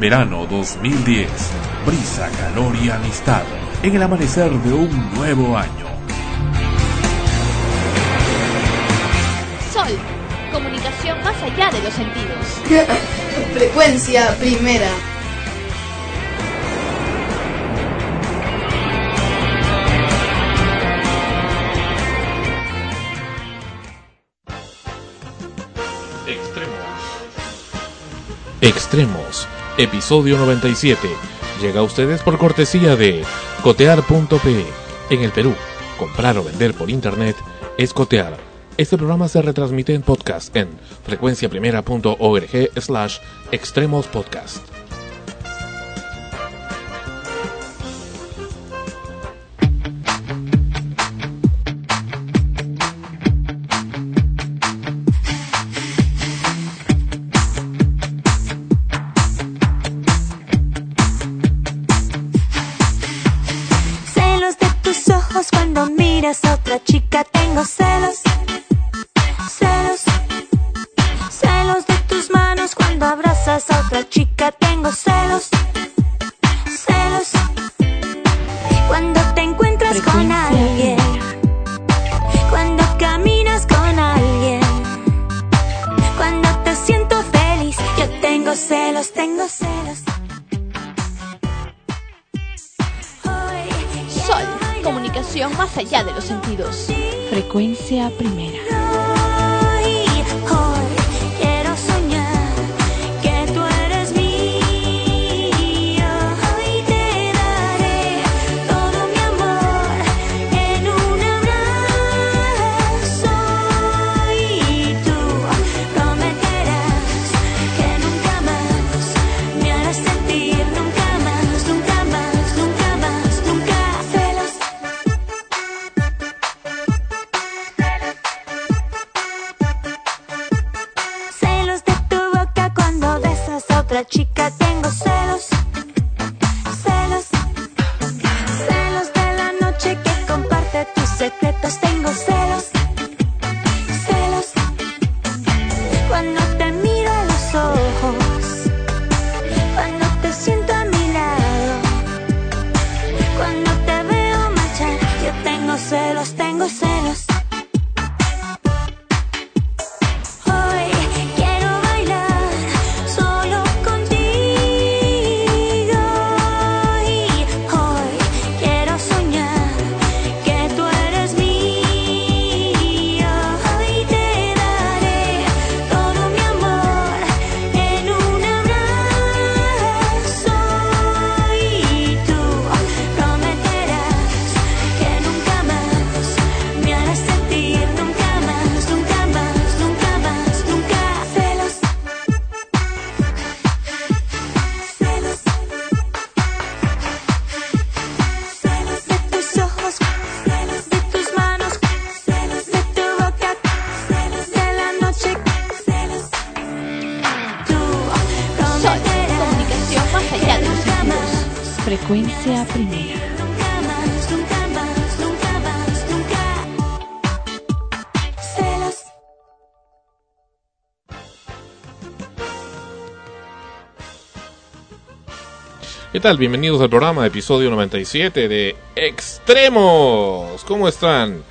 Verano 2010, brisa, calor y amistad en el amanecer de un nuevo año. Sol, comunicación más allá de los sentidos. Frecuencia primera. Extremos, episodio 97, llega a ustedes por cortesía de Cotear.pe. En el Perú, comprar o vender por internet es cotear. Este programa se retransmite en podcast en frecuenciaprimera.org/extremospodcast. ¿Qué tal? Bienvenidos al programa, episodio 97 de Extremos. ¿Cómo están?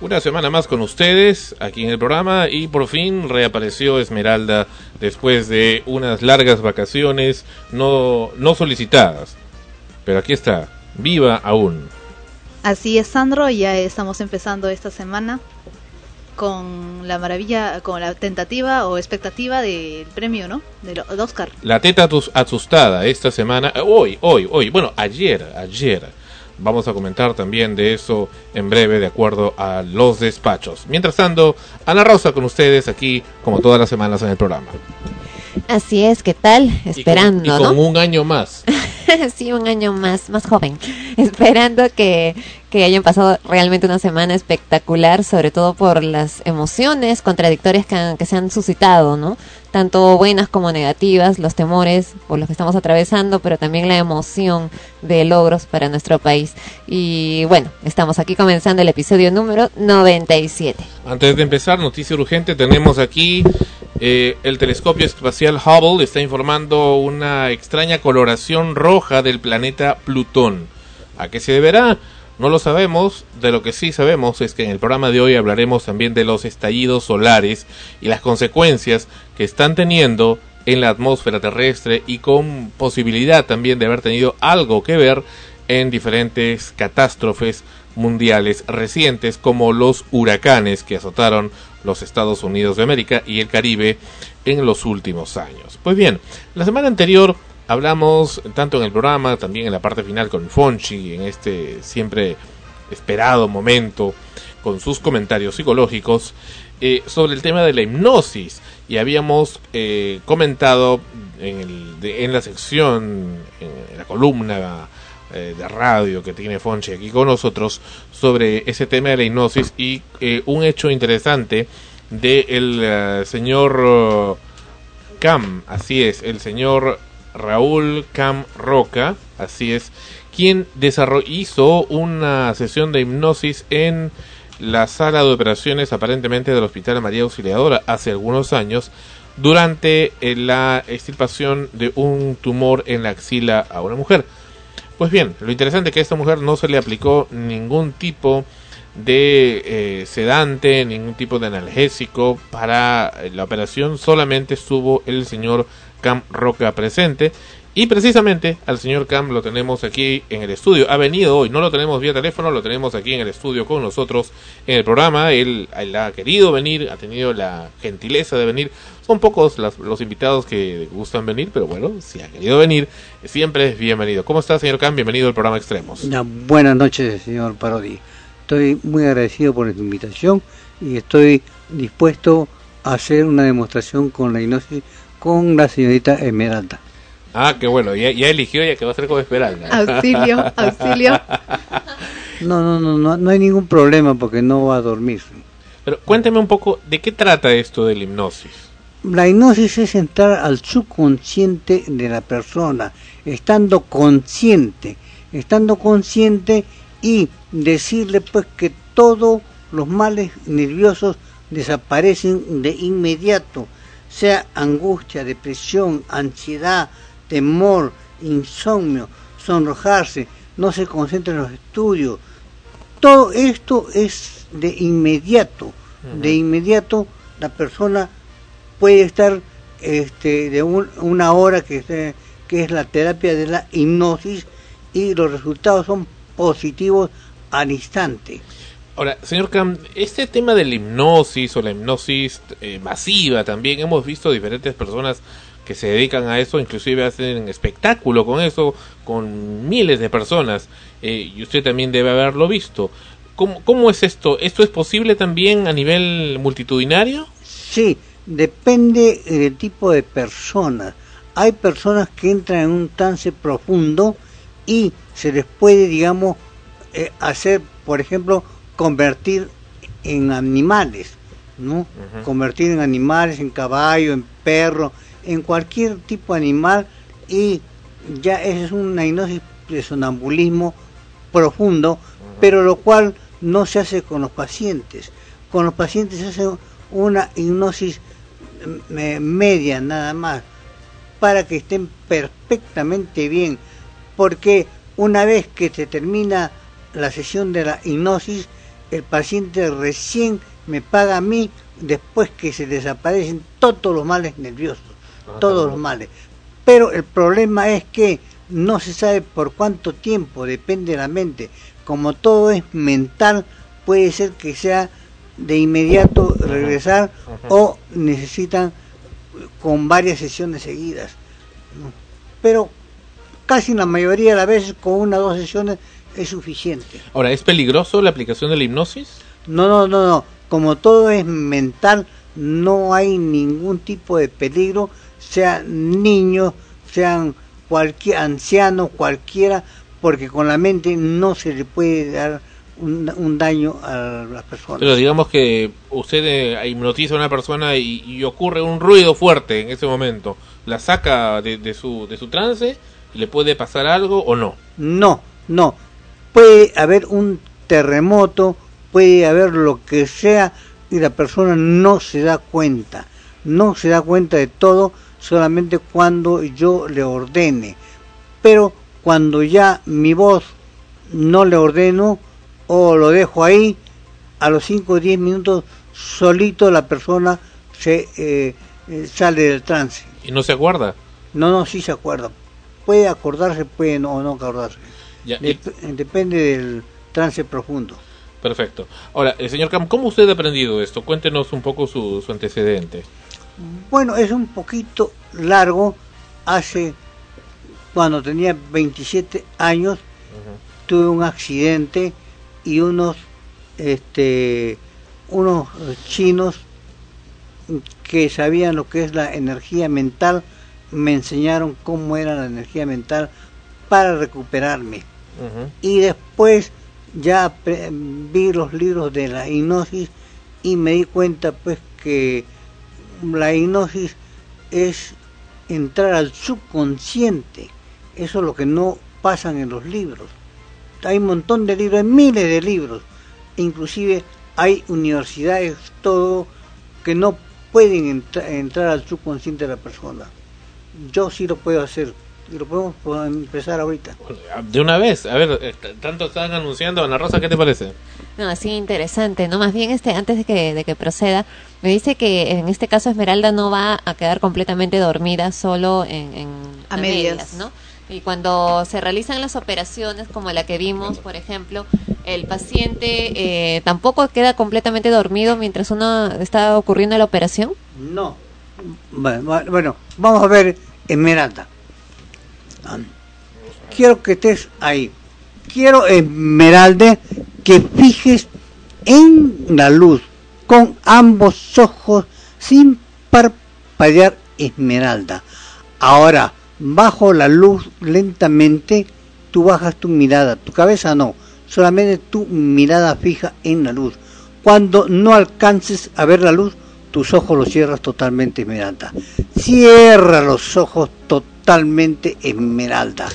Una semana más con ustedes aquí en el programa y por fin reapareció Esmeralda después de unas largas vacaciones no solicitadas. Pero aquí está, viva aún. Así es, Sandro, ya estamos empezando esta semana con la tentativa o expectativa del premio, ¿no? Del Oscar. La teta asustada esta semana, hoy, bueno, ayer. Vamos a comentar también de eso en breve, de acuerdo a los despachos. Mientras tanto, Ana Rosa con ustedes aquí, como todas las semanas en el programa. Así es, ¿qué tal? Esperando, y con ¿no? un año más. Sí, un año más joven. Esperando que que hayan pasado realmente una semana espectacular, sobre todo por las emociones contradictorias que se han suscitado, ¿no? Tanto buenas como negativas, los temores por los que estamos atravesando, pero también la emoción de logros para nuestro país. Y bueno, estamos aquí comenzando el episodio número 97. Antes de empezar, noticia urgente, tenemos aquí el telescopio espacial Hubble está informando una extraña coloración roja del planeta Plutón. ¿A qué se deberá? No lo sabemos. De lo que sí sabemos es que en el programa de hoy hablaremos también de los estallidos solares y las consecuencias que están teniendo en la atmósfera terrestre y con posibilidad también de haber tenido algo que ver en diferentes catástrofes mundiales recientes como los huracanes que azotaron los Estados Unidos de América y el Caribe en los últimos años. Pues bien, la semana anterior hablamos tanto en el programa, también en la parte final con Fonchi, en este siempre esperado momento, con sus comentarios psicológicos, sobre el tema de la hipnosis. Y habíamos comentado en la sección, en la columna de radio que tiene Fonchi aquí con nosotros, sobre ese tema de la hipnosis y un hecho interesante del señor Cam, así es, el señor Raúl Cam Roca, así es, quien hizo una sesión de hipnosis en la sala de operaciones aparentemente del Hospital María Auxiliadora hace algunos años durante la extirpación de un tumor en la axila a una mujer. Pues bien, lo interesante es que a esta mujer no se le aplicó ningún tipo de sedante, ningún tipo de analgésico para la operación, solamente estuvo el señor Cam Roca presente, y precisamente al señor Cam lo tenemos aquí en el estudio. Ha venido hoy, no lo tenemos vía teléfono, lo tenemos aquí en el estudio con nosotros en el programa. Él ha querido venir, ha tenido la gentileza de venir. Son pocos los invitados que gustan venir, pero bueno, si ha querido venir, siempre es bienvenido. ¿Cómo está, señor Cam? Bienvenido al programa Extremos. Buenas noches, señor Parodi. Estoy muy agradecido por tu invitación y estoy dispuesto a hacer una demostración con la hipnosis con la señorita Esmeralda. Ah, qué bueno, ya eligió, ya que va a ser con Esmeralda. Auxilio, auxilio. No hay ningún problema porque no va a dormir. Pero cuénteme un poco, ¿de qué trata esto de la hipnosis? La hipnosis es entrar al subconsciente de la persona, estando consciente y decirle pues que todos los males nerviosos desaparecen de inmediato. Sea angustia, depresión, ansiedad, temor, insomnio, sonrojarse, no se concentra en los estudios. Todo esto es de inmediato. Uh-huh. De inmediato la persona puede estar una hora que es la terapia de la hipnosis y los resultados son positivos al instante. Ahora, señor Cam, este tema de la hipnosis o la hipnosis masiva también, hemos visto diferentes personas que se dedican a eso, inclusive hacen espectáculo con eso, con miles de personas, y usted también debe haberlo visto. ¿Cómo es esto? ¿Esto es posible también a nivel multitudinario? Sí, depende del tipo de personas. Hay personas que entran en un trance profundo y se les puede, digamos, hacer, por ejemplo, convertir en animales, ¿no? Uh-huh. Convertir en animales, en caballo, en perro, en cualquier tipo de animal, y ya es una hipnosis de sonambulismo profundo. Uh-huh. Pero lo cual no se hace con los pacientes. Con los pacientes se hace una hipnosis media nada más, para que estén perfectamente bien, porque una vez que se termina la sesión de la hipnosis, el paciente recién me paga a mí después que se desaparecen todos los males nerviosos, todos los males. Pero el problema es que no se sabe por cuánto tiempo, depende de la mente. Como todo es mental, puede ser que sea de inmediato regresar, o necesitan con varias sesiones seguidas. Pero casi la mayoría de las veces con una o dos sesiones es suficiente. Ahora, ¿es peligroso la aplicación de la hipnosis? No. Como todo es mental, no hay ningún tipo de peligro, sean niños, sean cualquier anciano, cualquiera, porque con la mente no se le puede dar un daño a las personas. Pero digamos que usted hipnotiza a una persona y ocurre un ruido fuerte en ese momento, la saca de su trance, ¿le puede pasar algo o no? No, puede haber un terremoto, puede haber lo que sea y la persona no se da cuenta de todo, solamente cuando yo le ordene. Pero cuando ya mi voz no le ordeno o lo dejo ahí, a los 5 o 10 minutos solito la persona se sale del trance. ¿Y no se acuerda? No, sí se acuerda. Puede acordarse, puede no acordarse. Ya, depende del trance profundo. Perfecto. Ahora, señor Cam, ¿cómo usted ha aprendido esto? Cuéntenos un poco su antecedente. Bueno, es un poquito largo. Cuando tenía 27 años, tuve un accidente y unos chinos que sabían lo que es la energía mental me enseñaron cómo era la energía mental para recuperarme. Y después ya vi los libros de la hipnosis y me di cuenta pues que la hipnosis es entrar al subconsciente. Eso es lo que no pasan en los libros. Hay un montón de libros, hay miles de libros. Inclusive hay universidades, todo, que no pueden entrar al subconsciente de la persona. Yo sí lo puedo hacer. Y lo podemos empezar ahorita. De una vez, a ver, tanto están anunciando. Ana Rosa, ¿qué te parece? No, sí, interesante, ¿no? Más bien, antes de que proceda, me dice que en este caso Esmeralda no va a quedar completamente dormida, solo a medias, ¿no? Y cuando se realizan las operaciones como la que vimos, por ejemplo, el paciente tampoco queda completamente dormido mientras uno está ocurriendo la operación. No. Bueno, vamos a ver, Esmeralda. Quiero que estés ahí. Quiero, Esmeralda, que fijes en la luz con ambos ojos sin parpadear, Esmeralda. Ahora, bajo la luz lentamente, tú bajas tu mirada, tu cabeza no, solamente tu mirada fija en la luz. Cuando no alcances a ver la luz, tus ojos los cierras totalmente, Esmeralda. Cierra los ojos totalmente, Esmeralda.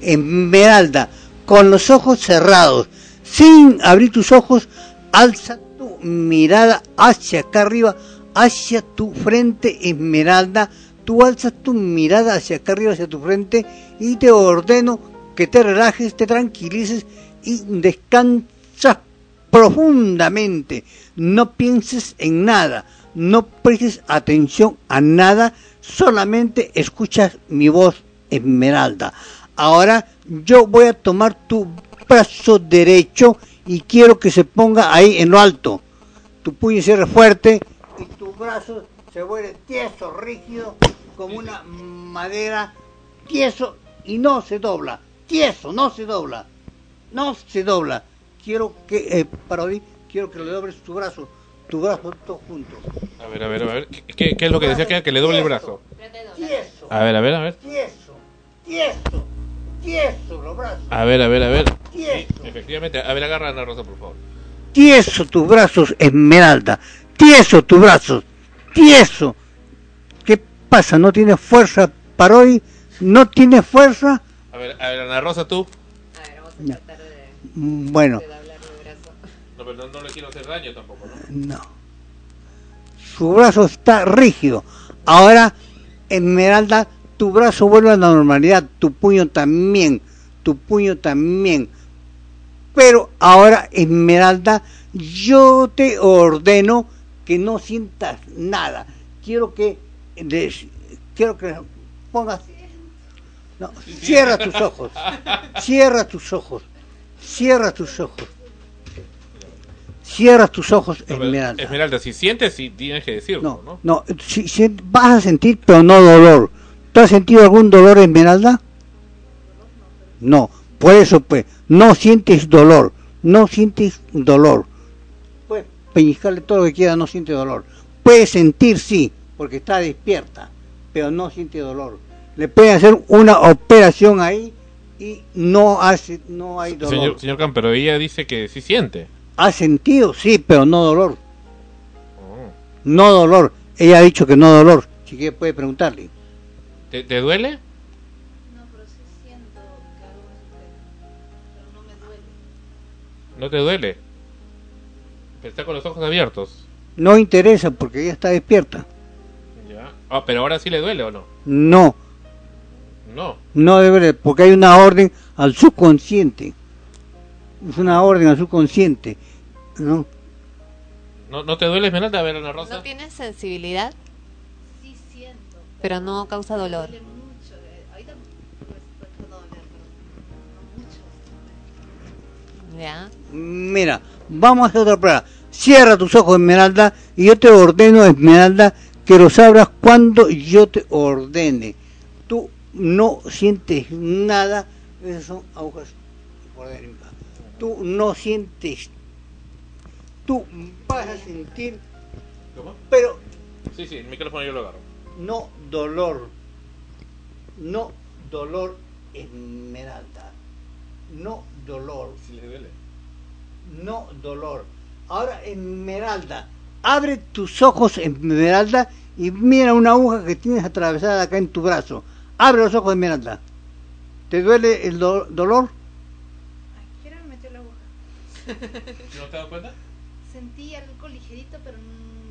Esmeralda, con los ojos cerrados, sin abrir tus ojos, alza tu mirada hacia acá arriba, hacia tu frente, Esmeralda. Tú alzas tu mirada hacia acá arriba, hacia tu frente, y te ordeno que te relajes, te tranquilices y descansas profundamente. No pienses en nada. No prestes atención a nada, solamente escuchas mi voz, Esmeralda. Ahora yo voy a tomar tu brazo derecho y quiero que se ponga ahí en lo alto. Tu puño cierra fuerte y tu brazo se vuelve tieso, rígido, como una madera, tieso y no se dobla. Tieso, no se dobla. Quiero que, quiero que le dobles tu brazo. Tu brazo, todos juntos. A ver. ¿Qué es lo que decía que le doble el brazo? Tieso. A ver. Tieso los brazos. A ver. Tieso. Sí, efectivamente. A ver, agarra a Ana Rosa, por favor. Tieso tus brazos, Esmeralda. Tieso. ¿Qué pasa? ¿No tienes fuerza para hoy? ¿No tienes fuerza? A ver, Ana Rosa, tú. A ver, vamos a tratar de... Bueno. Pero no le quiero hacer daño tampoco, ¿no? Su brazo está rígido. Ahora, Esmeralda, tu brazo vuelve a la normalidad, tu puño también. Pero ahora, Esmeralda, yo te ordeno que no sientas nada. Quiero que pongas... No, cierra tus ojos. Cierras tus ojos, Esmeralda. Esmeralda, si sientes, si tienes que decirlo, ¿no? No, si vas a sentir, pero no dolor. ¿Tú has sentido algún dolor, Esmeralda? No, por eso pues, no sientes dolor. Puedes pellizcarle todo lo que quieras, no sientes dolor. Puedes sentir, sí, porque está despierta, pero no siente dolor. Le pueden hacer una operación ahí y no hay dolor. Señor Cam, pero ella dice que sí siente. Ha sentido, sí, pero no dolor. Oh. No dolor. Ella ha dicho que no dolor. Si quiere puede preguntarle. ¿Te duele? No, pero sí siento que algo pero no me duele. ¿No te duele? Pero está con los ojos abiertos. No interesa porque ella está despierta. Ya. Ah, pero ahora sí le duele o no. No. No. No debe, porque hay una orden al subconsciente. Es una orden al subconsciente, ¿no? ¿No te duele, Esmeralda? A ver, Ana Rosa. ¿No tienes sensibilidad? Sí siento. Pero no causa dolor. Duele mucho. Ahorita no duele, pero no mucho. Ya. Mira, vamos a hacer otra prueba. Cierra tus ojos, Esmeralda, y yo te ordeno, Esmeralda, que los abras cuando yo te ordene. Tú no sientes nada. Esas son agujas por dentro. Tú no sientes. Tú vas a sentir. ¿Cómo? Pero. Sí, el micrófono yo lo agarro. No dolor. No dolor, Esmeralda. No dolor. Si le duele. No dolor. Ahora, Esmeralda, abre tus ojos, Esmeralda, y mira una aguja que tienes atravesada acá en tu brazo. Abre los ojos, Esmeralda. ¿Te duele el dolor? Ay, ¿qué hora me metió la aguja? ¿No te das cuenta? Sentí algo ligerito, pero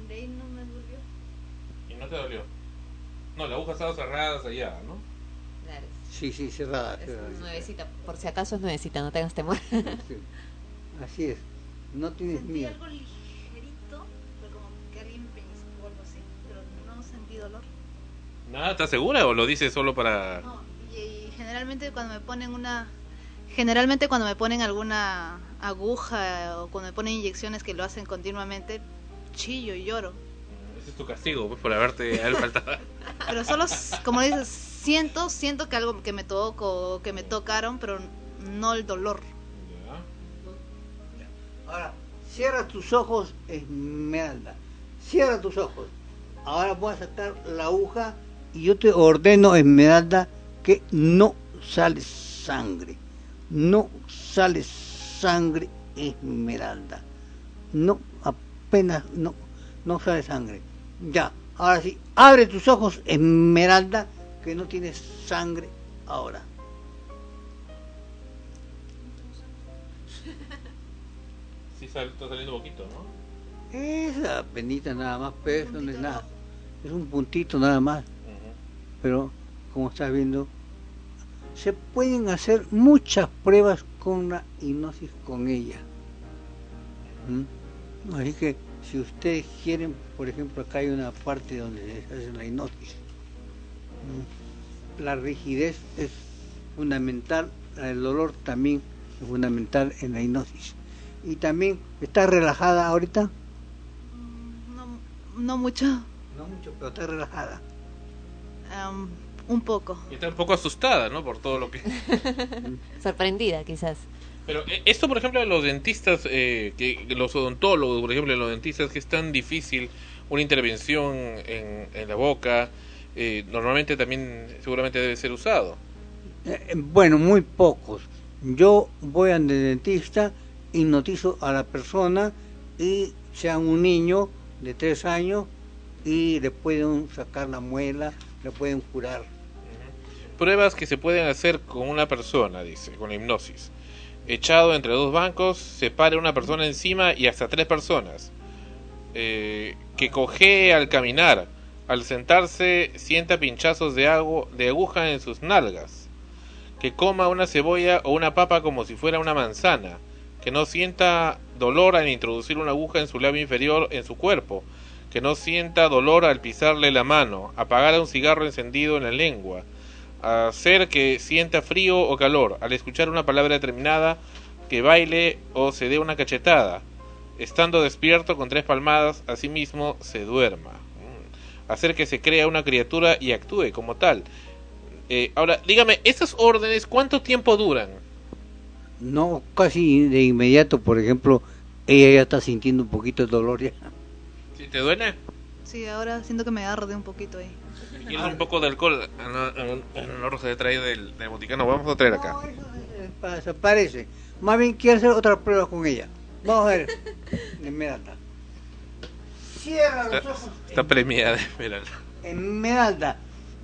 de ahí no me dolió. ¿Y no te dolió? No, la aguja estaba cerrada allá, ¿no? Claro. Sí, cerrada. Es nuevecita, por si acaso es nuevecita, no tengas temor. Sí. Así es. No tienes sentí miedo. Algo ligerito, pero como que alguien me pellizcó o algo así, pero no sentí dolor. Nada, ¿estás segura o lo dices solo para...? No, y generalmente cuando me ponen alguna aguja o cuando me ponen inyecciones que lo hacen continuamente, chillo y lloro. Ese es tu castigo, pues, por haberte faltado. Pero solo, como dices, siento que algo que me tocó, que me tocaron, pero no el dolor. Ahora, cierra tus ojos, Esmeralda. Cierra tus ojos. Ahora voy a sacar la aguja y yo te ordeno, Esmeralda, que no sale sangre. No sale sangre, Esmeralda. No, apenas no sale sangre. Ya, ahora sí, abre tus ojos, Esmeralda, que no tienes sangre ahora. Está saliendo poquito, ¿no? Esa penita nada más, pero eso no es nada. Es un puntito nada más. Uh-huh. Pero, como estás viendo, se pueden hacer muchas pruebas con la hipnosis con ella. ¿Mm? Así que, si ustedes quieren, por ejemplo, acá hay una parte donde se hace la hipnosis. ¿Mm? La rigidez es fundamental, el dolor también es fundamental en la hipnosis. Y también, ¿estás relajada ahorita? No mucho. No mucho, pero estás relajada. Un poco. Y está un poco asustada, ¿no? Por todo lo que... Sorprendida, quizás. Pero esto, por ejemplo, de los dentistas, los odontólogos, por ejemplo, de los dentistas, que es tan difícil una intervención en la boca, normalmente también seguramente debe ser usado. Bueno, muy pocos. Yo voy al dentista... hipnotizo a la persona y sea un niño de 3 años y le pueden sacar la muela, le pueden curar. Pruebas que se pueden hacer con una persona, dice, con la hipnosis. Echado entre 2 bancos, se para una persona encima y hasta 3 personas. Que cojee al caminar, al sentarse sienta pinchazos de aguja en sus nalgas. Que coma una cebolla o una papa como si fuera una manzana. Que no sienta dolor al introducir una aguja en su labio inferior en su cuerpo, que no sienta dolor al pisarle la mano, apagar un cigarro encendido en la lengua, hacer que sienta frío o calor, al escuchar una palabra determinada, que baile o se dé una cachetada, estando despierto con 3 palmadas, asimismo se duerma, hacer que se crea una criatura y actúe como tal. Ahora, dígame, ¿estas órdenes cuánto tiempo duran? No, casi de inmediato, por ejemplo, ella ya está sintiendo un poquito de dolor ya. ¿Sí te duele? Sí, ahora siento que me arde un poquito ahí. Yendo un poco de alcohol en honor se trae del Vaticano, vamos a traer acá. Eso parece. Más bien quiere hacer otras pruebas con ella. Vamos a ver. Esmeralda. Cierra los ojos. Está premiada Esmeralda. Esmeralda.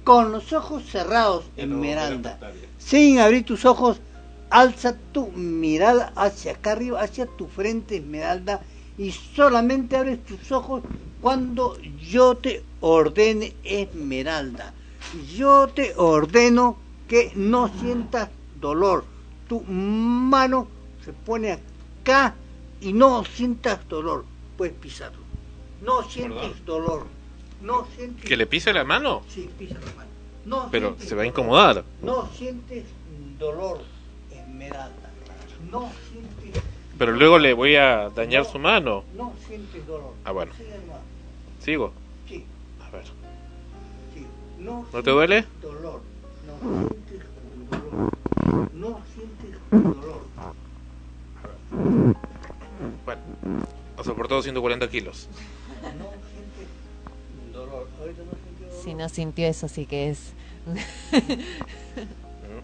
Con los ojos cerrados, Esmeralda. Sin abrir tus ojos, alza tu mirada hacia acá arriba, hacia tu frente, Esmeralda. Y solamente abres tus ojos cuando yo te ordene, Esmeralda. Yo te ordeno que no sientas dolor. Tu mano se pone acá y no sientas dolor. Puedes pisarlo. No sientes dolor. No sientes... ¿Que le pise la mano? Sí, pisa la mano. No. Pero se va a incomodar. No sientes dolor, Esmeralda. No sientes... Pero luego le voy a dañar su mano. No sientes dolor. Ah, bueno. ¿Sigo? Sí. A ver. Sí. ¿No te duele? Dolor. No sientes dolor. No sientes dolor. A ver. Bueno. Ha soportado 140 kilos. No sientes dolor. Ahorita no sintió dolor. Si no sintió eso, sí que es...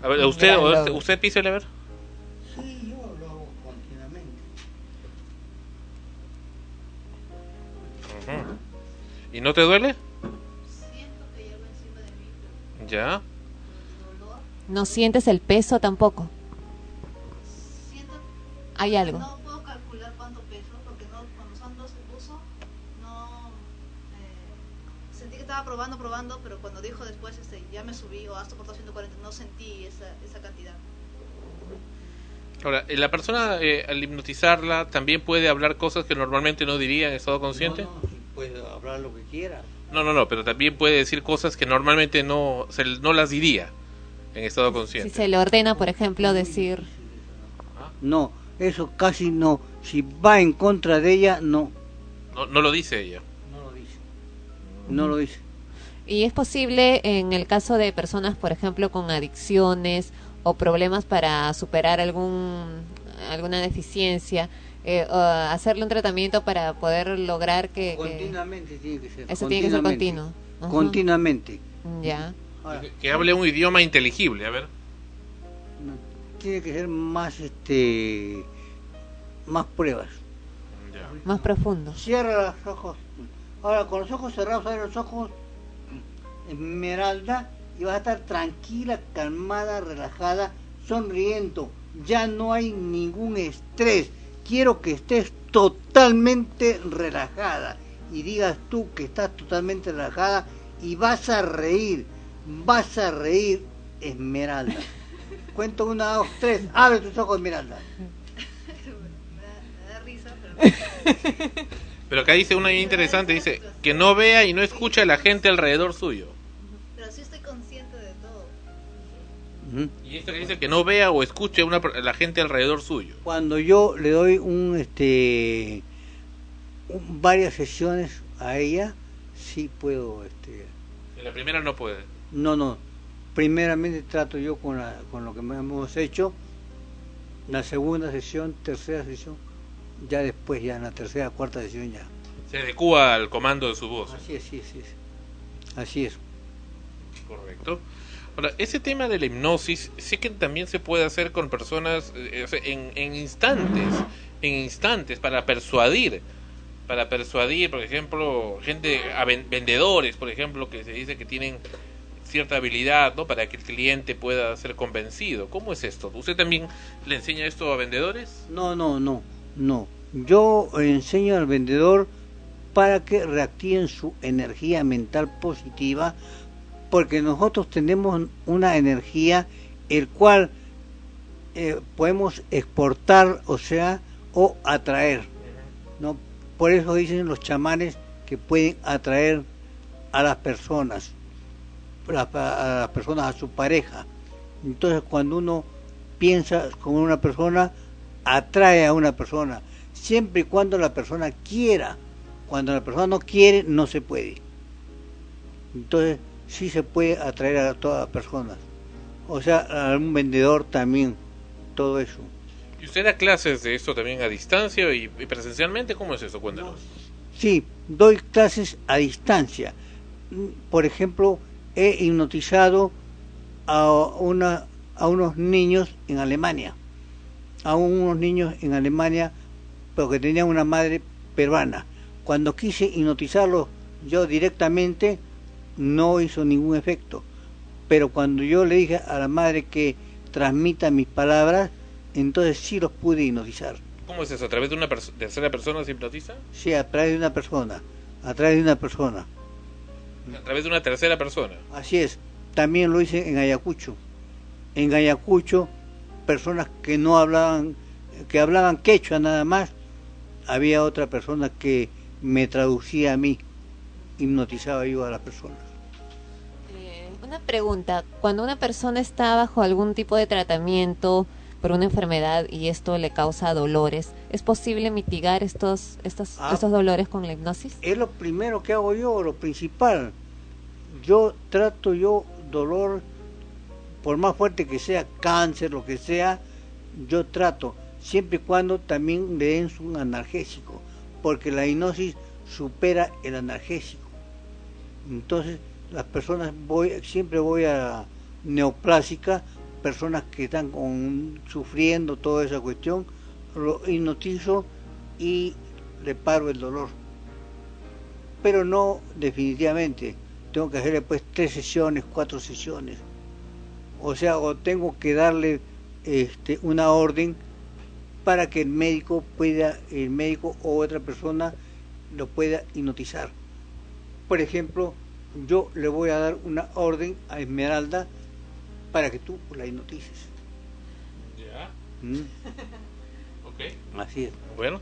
A ver, ¿usted písele, a ver? Sí. ¿Y no te duele? Siento que llevo encima de mí. ¿Ya? ¿No sientes el peso tampoco? Siento. ¿Hay algo? No puedo calcular cuánto peso, porque no, cuando Sandro se puso, no... sentí que estaba probando, pero cuando dijo después, ya me subí, o has soportado 140, no sentí esa cantidad. Ahora, ¿la persona al hipnotizarla también puede hablar cosas que normalmente no diría en estado consciente? No. Puede hablar lo que quiera. No, pero también puede decir cosas que normalmente no las diría en estado consciente. Si se le ordena, por ejemplo, decir... No, eso casi no. Si va en contra de ella, no. No lo dice ella. No lo dice. Y es posible en el caso de personas, por ejemplo, con adicciones o problemas para superar alguna deficiencia... hacerle un tratamiento para poder lograr que... Continuamente tiene que ser. Eso tiene que ser continuo. Uh-huh. Continuamente. Ya. Ahora, que hable un idioma inteligible, a ver. Tiene que ser más, más pruebas. Ya. Más profundo. Cierra los ojos. Ahora, con los ojos cerrados, abre los ojos, Esmeralda, y vas a estar tranquila, calmada, relajada, sonriendo. Ya no hay ningún estrés. Quiero que estés totalmente relajada y digas tú que estás totalmente relajada y vas a reír, Esmeralda. Cuento 1, 2, 3, abre tus ojos, Esmeralda. Me da risa, pero acá dice una interesante, dice que no vea y no escucha a la gente alrededor suyo. Pero sí estoy consciente de todo. Y esto que dice que no vea o escuche a la gente alrededor suyo. Cuando yo le doy varias sesiones a ella, sí puedo. En la primera no puede. No. Primeramente trato yo con lo que hemos hecho. La segunda sesión, tercera sesión, ya después ya en la tercera, cuarta sesión ya. Se adecua al comando de su voz. Así es. Así es. Correcto. Ahora, ese tema de la hipnosis sí que también se puede hacer con personas en instantes para persuadir, por ejemplo, gente, vendedores, por ejemplo, que se dice que tienen cierta habilidad, ¿no?, para que el cliente pueda ser convencido. ¿Cómo es esto? ¿Usted también le enseña esto a vendedores? No. Yo enseño al vendedor para que reactiven su energía mental positiva, porque nosotros tenemos una energía el cual podemos exportar, o atraer, ¿no? Por eso dicen los chamanes que pueden atraer a las personas, a su pareja. Entonces, cuando uno piensa con una persona, atrae a una persona, siempre y cuando la persona quiera. Cuando la persona no quiere, no se puede. Entonces, sí se puede atraer a todas las personas, a un vendedor también, todo eso. ¿Y usted da clases de esto también a distancia y presencialmente? ¿Cómo es eso? Cuéntanos. Sí, doy clases a distancia. Por ejemplo, he hipnotizado a unos niños en Alemania, porque tenían una madre peruana. Cuando quise hipnotizarlos yo directamente, no hizo ningún efecto, pero cuando yo le dije a la madre que transmita mis palabras, entonces sí los pude hipnotizar. ¿Cómo es eso? ¿A través de una persona se hipnotiza? Sí, a través de una persona. ¿A través de una tercera persona? Así es. También lo hice en Ayacucho. En Ayacucho, personas que no hablaban, que hablaban quechua nada más, había otra persona que me traducía a mí. Hipnotizaba yo a las personas. Una pregunta. Cuando una persona está bajo algún tipo de tratamiento por una enfermedad y esto le causa dolores, ¿es posible mitigar estos dolores con la hipnosis? Es lo primero que hago yo, lo principal. Yo trato dolor, por más fuerte que sea, cáncer, lo que sea, yo trato, siempre y cuando también le den un analgésico, porque la hipnosis supera el analgésico. Entonces, las personas, siempre voy a neoplásica, personas que están sufriendo toda esa cuestión, lo hipnotizo y reparo el dolor, pero no definitivamente. Tengo que hacerle pues 3 sesiones, 4 sesiones, o sea, o tengo que darle una orden para que el médico o otra persona lo pueda hipnotizar. Por ejemplo, yo le voy a dar una orden a Esmeralda para que tú la hipnotices. Ya. Okay. Así es. Bueno.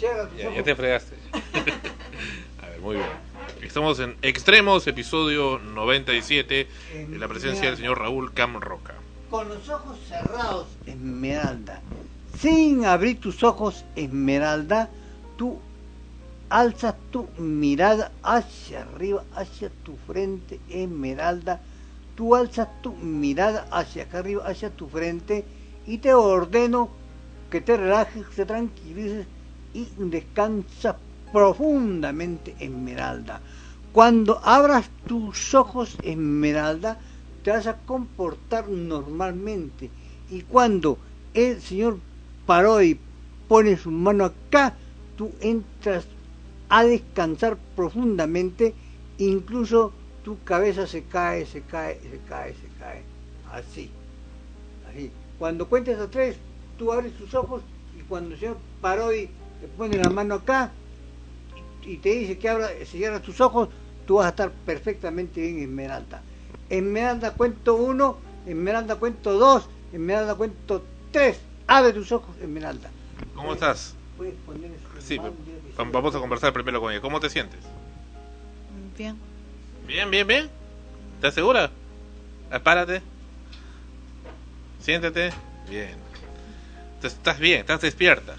Ya te fregaste. A ver, muy bien. Estamos en Extremos, episodio 97, en la presencia del señor Raúl Cam Roca. Con los ojos cerrados, Esmeralda. Sin abrir tus ojos, Esmeralda, tú alzas tu mirada hacia arriba, hacia tu frente, Esmeralda. Tú alzas tu mirada hacia acá arriba, hacia tu frente, y te ordeno que te relajes, te tranquilices y descansas profundamente, Esmeralda. Cuando abras tus ojos, Esmeralda, te vas a comportar normalmente. Y cuando el señor Parodi pone su mano acá, tú entras a descansar profundamente, incluso tu cabeza se cae, así. Cuando cuentes a 3, tú abres tus ojos, y cuando el señor Parodi te pone la mano acá y te dice que cierra tus ojos, tú vas a estar perfectamente bien, Esmeralda. Esmeralda, cuento 1, Esmeralda, cuento 2, Esmeralda, cuento 3, abre tus ojos, Esmeralda. ¿Cómo estás? Puedes poner sí, vamos a conversar primero con ella. ¿Cómo te sientes? Bien. Bien. ¿Estás segura? Párate. Siéntate. Bien. Entonces, estás bien, estás despierta.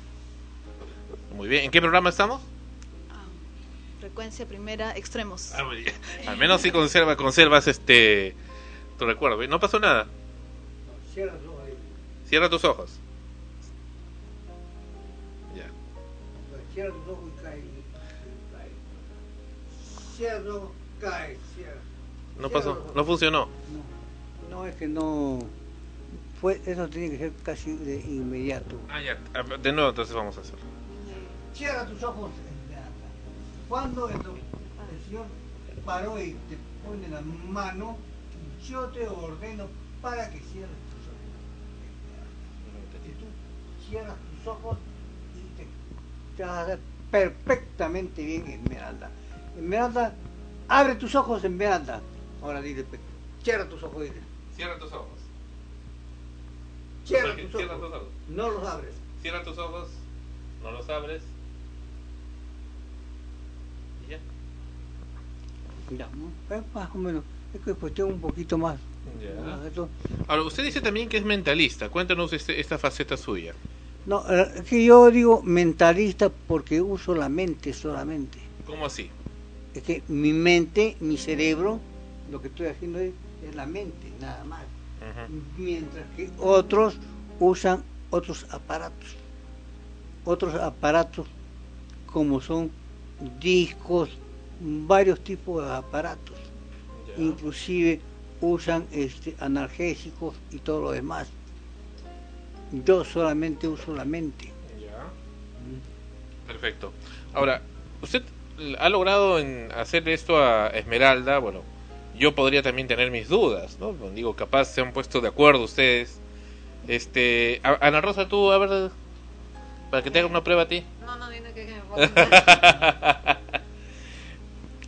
Muy bien. ¿En qué programa estamos? Frecuencia primera, extremos. Ah, muy bien. Al menos sí conservas tu recuerdo. No pasó nada. Cierra tus ojos. Ya. Cierra tus ojos y cae. Cierra tus ojos, cae. No pasó, no funcionó. No, es que no. Eso tiene que ser casi de inmediato. Ah, ya. De nuevo, entonces vamos a hacerlo. Cierra tus ojos. Cuando el señor paró y te pone la mano, yo te ordeno para que cierres tus ojos. Si tú cierras tus ojos, y te vas a hacer perfectamente bien, Esmeralda. Esmeralda, abre tus ojos, Esmeralda. Ahora dile, cierra tus ojos, dile. Cierra tus ojos. Cierra tus ojos. No los abres. Cierra tus ojos, no los abres. Ya, más o menos, es que es cuestión un poquito más. Ya. Ahora, usted dice también que es mentalista. Cuéntanos esta faceta suya. No, es que yo digo mentalista porque uso la mente solamente. ¿Cómo así? Es que mi mente, mi cerebro, lo que estoy haciendo es la mente, nada más. Uh-huh. Mientras que otros usan otros aparatos como son discos, varios tipos de aparatos. inclusive usan analgésicos y todo lo demás. Yo solamente uso la mente. Perfecto. Ahora, usted ha logrado en hacer esto a Esmeralda. Bueno, yo podría también tener mis dudas, ¿no? Digo, capaz se han puesto de acuerdo ustedes. Ana Rosa, tú, a ver, para que te haga una prueba a ti. No, dime que me puedo.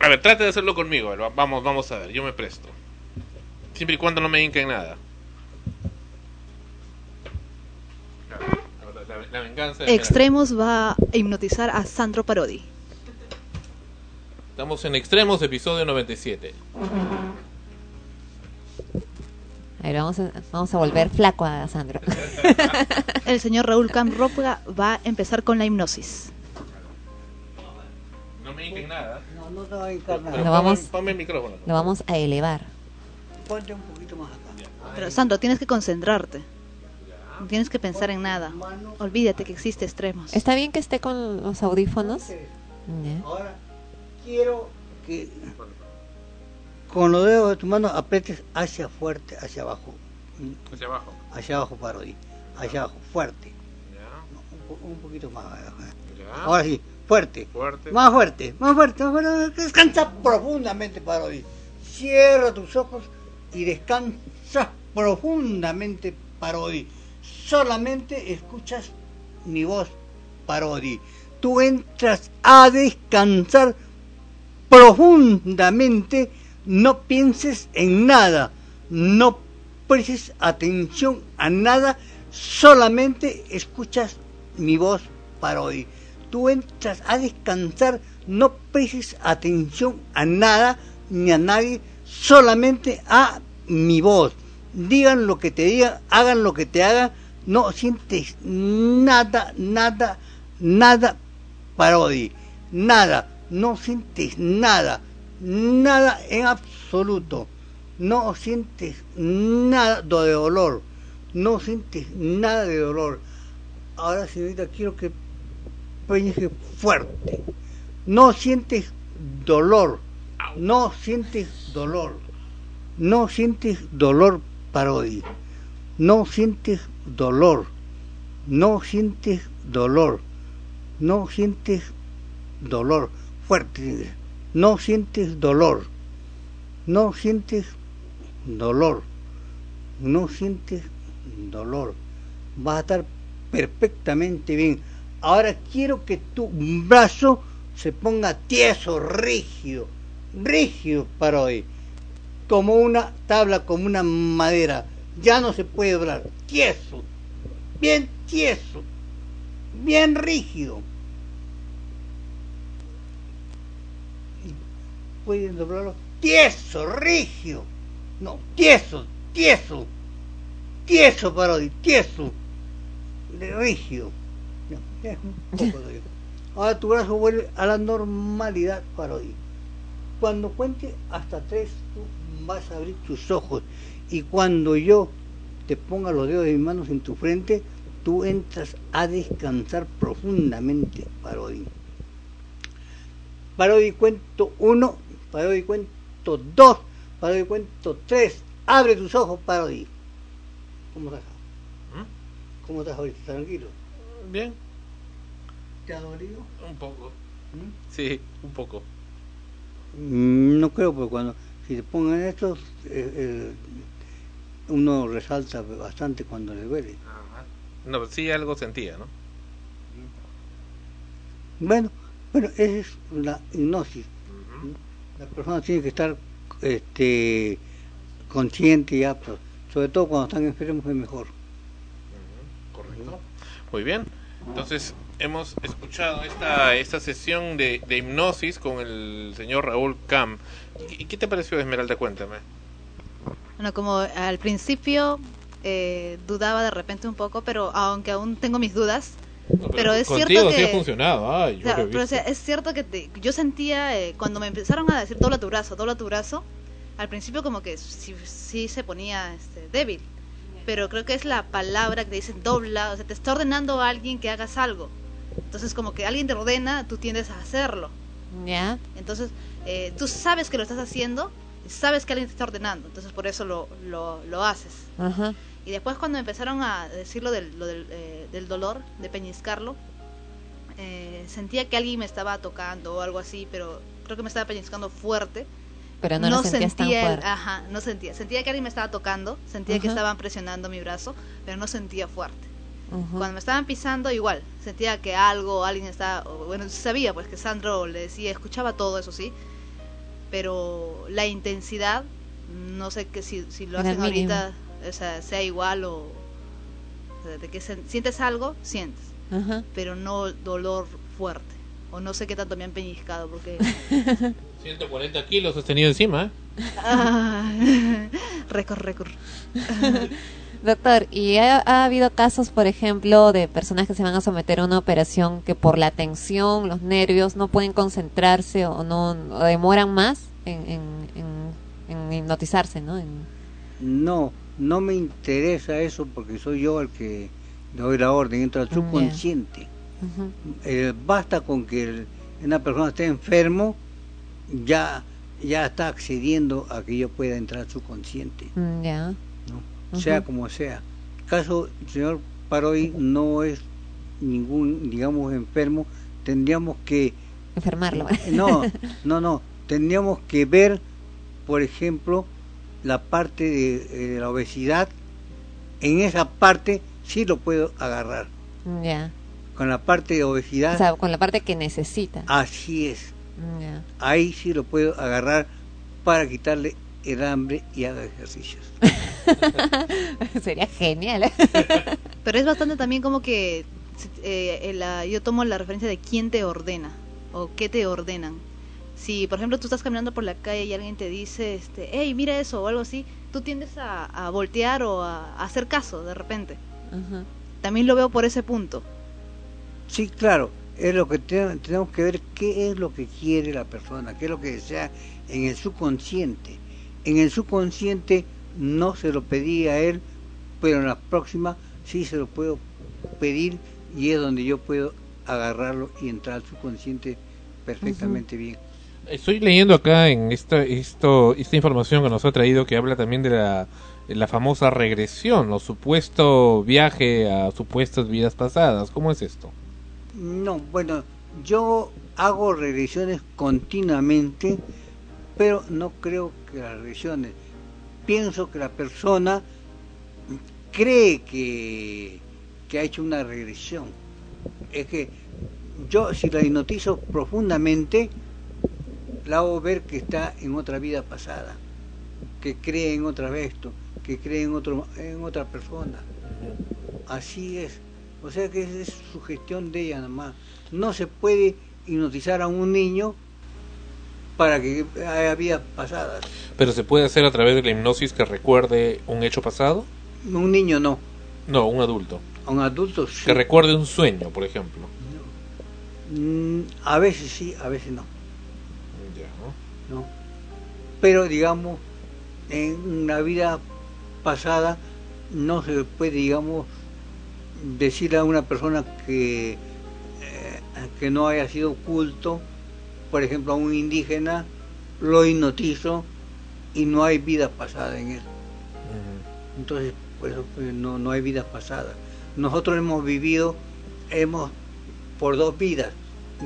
A ver, trate de hacerlo conmigo. Vamos a ver, yo me presto. Siempre y cuando no me hinquen nada. La venganza de Extremos Esmeralda. Va a hipnotizar a Sandro Parodi. Estamos en Extremos, episodio 97. A ver, vamos a volver flaco a Sandro. El señor Raúl Cam Roca va a empezar con la hipnosis. No me hinques nada. No te va a hincar nada. Ponme el micrófono. Lo vamos a elevar. Ponte un poquito más acá. Pero Sandro, tienes que concentrarte. No tienes que pensar en nada. Olvídate que existe Extremos. ¿Está bien que esté con los audífonos? Ahora quiero que con los dedos de tu mano aprietes hacia fuerte, hacia abajo. ¿Hacia abajo? Hacia abajo, Parodi. Hacia abajo, fuerte. Ya. Un poquito más. Ya. Ahora sí, fuerte. Más fuerte, más fuerte, más fuerte. Descansa profundamente, Parodi. Cierra tus ojos y descansa profundamente, Parodi. Solamente escuchas mi voz, Parodi. Tú entras a descansar profundamente, no pienses en nada, no prestes atención a nada, solamente escuchas mi voz, Parodi. Tú entras a descansar, no prestes atención a nada ni a nadie, solamente a mi voz. Digan lo que te digan, hagan lo que te hagan, no sientes nada. Parodi, nada, no sientes nada en absoluto, no sientes nada de dolor, Ahora, señorita, quiero que peñes fuerte, no sientes dolor, Parodi, no sientes dolor, fuerte, no sientes dolor, vas a estar perfectamente bien. Ahora quiero que tu brazo se ponga tieso, rígido, Parodi, como una tabla, como una madera, ya no se puede doblar, tieso, bien rígido. Pueden doblarlo, tieso, Parodi, rígido. Ahora tu brazo vuelve a la normalidad, Parodi. Cuando cuente hasta 3, tú vas a abrir tus ojos, y cuando yo te ponga los dedos de mis manos en tu frente, tú entras a descansar profundamente, Parodi. Parodi, cuento 1, Parodi, cuento 2, Parodi, cuento 3. Abre tus ojos, Parodi. ¿Cómo estás? ¿Cómo estás ahorita? ¿Tranquilo? Bien. ¿Te ha dolido? Un poco. Sí, un poco. No creo, porque cuando si te pongan estos, uno resalta bastante cuando le duele. Ajá. No, sí, algo sentía, ¿no? Bueno, esa es la hipnosis. Uh-huh. La persona tiene que estar consciente y apta. Sobre todo cuando están enfermos es mejor. Uh-huh. Correcto. Muy bien. Entonces, hemos escuchado esta sesión de hipnosis con el señor Raúl Cam. ¿Qué te pareció, Esmeralda? Cuéntame. Bueno, como al principio dudaba de repente un poco, pero aunque aún tengo mis dudas. No, pero es cierto que sí ha funcionado. Ay, yo lo he visto. Pero, es cierto que yo sentía cuando me empezaron a decir dobla tu brazo, al principio como que sí se ponía débil, pero creo que es la palabra que te dicen dobla, o sea, te está ordenando a alguien que hagas algo, entonces como que alguien te ordena, tú tiendes a hacerlo. Ya. Entonces tú sabes que lo estás haciendo, sabes que alguien te está ordenando, entonces por eso lo haces. Ajá. Y después cuando empezaron a decir lo del dolor, de peñiscarlo, sentía que alguien me estaba tocando o algo así, pero creo que me estaba peñiscando fuerte. Pero no lo sentías tan fuerte. Ajá, no sentía. Sentía que alguien me estaba tocando, sentía que estaban presionando mi brazo, pero no sentía fuerte. Cuando me estaban pisando, igual, sentía que alguien estaba... Bueno, sabía pues que Sandro le decía, escuchaba todo eso, sí, pero la intensidad, no sé que si lo hacen ahorita, o sea igual o sea, de que sientes algo, sientes, pero no dolor fuerte, o no sé qué tanto me han peñiscado, porque... 140 kilos has tenido encima, ¿eh? Récord. Doctor, ¿y ha habido casos, por ejemplo, de personas que se van a someter a una operación que por la tensión, los nervios, no pueden concentrarse o demoran más en hipnotizarse, ¿no? No me interesa eso porque soy yo el que doy la orden, entro al subconsciente. Basta con que una persona esté enfermo, ya está accediendo a que yo pueda entrar al subconsciente. Sea como sea. El caso del señor Paroy no es ningún, digamos, enfermo. Tendríamos que... enfermarlo. No. Tendríamos que ver, por ejemplo, la parte de la obesidad. En esa parte sí lo puedo agarrar. Con la parte de obesidad... O sea, con la parte que necesita. Así es. Ahí sí lo puedo agarrar para quitarle el hambre y haga ejercicios. Sería genial. Pero es bastante también como que yo tomo la referencia de quién te ordena o qué te ordenan. Si por ejemplo tú estás caminando por la calle y alguien te dice hey, mira eso o algo así, tú tiendes a voltear o a hacer caso de repente. También lo veo por ese punto. Sí, claro, es lo que tenemos que ver, qué es lo que quiere la persona, qué es lo que desea en el subconsciente. En el subconsciente no se lo pedí a él, pero en la próxima sí se lo puedo pedir, y es donde yo puedo agarrarlo y entrar al subconsciente perfectamente bien. Estoy leyendo acá en esta información que nos ha traído, que habla también de la famosa regresión o supuesto viaje a supuestas vidas pasadas. ¿Cómo es esto? No, bueno, yo hago regresiones continuamente, pero no creo que las regresiones... Pienso que la persona cree que ha hecho una regresión. Es que yo, si la hipnotizo profundamente, la hago ver que está en otra vida pasada, que cree en otra vez esto, que cree en otra persona. Así es. O sea que esa es su gestión de ella nada más. No se puede hipnotizar a un niño para que haya vidas pasadas. ¿Pero se puede hacer a través de la hipnosis que recuerde un hecho pasado? Un niño no. No, un adulto. Un adulto sí. Que recuerde un sueño, por ejemplo. No. A veces sí, a veces no. Ya. No. Pero digamos, en una vida pasada no se puede, digamos, decirle a una persona que no haya sido culto. Por ejemplo, a un indígena lo hipnotizo y no hay vida pasada en él. Entonces, pues, no hay vida pasada. Nosotros hemos vivido por dos vidas,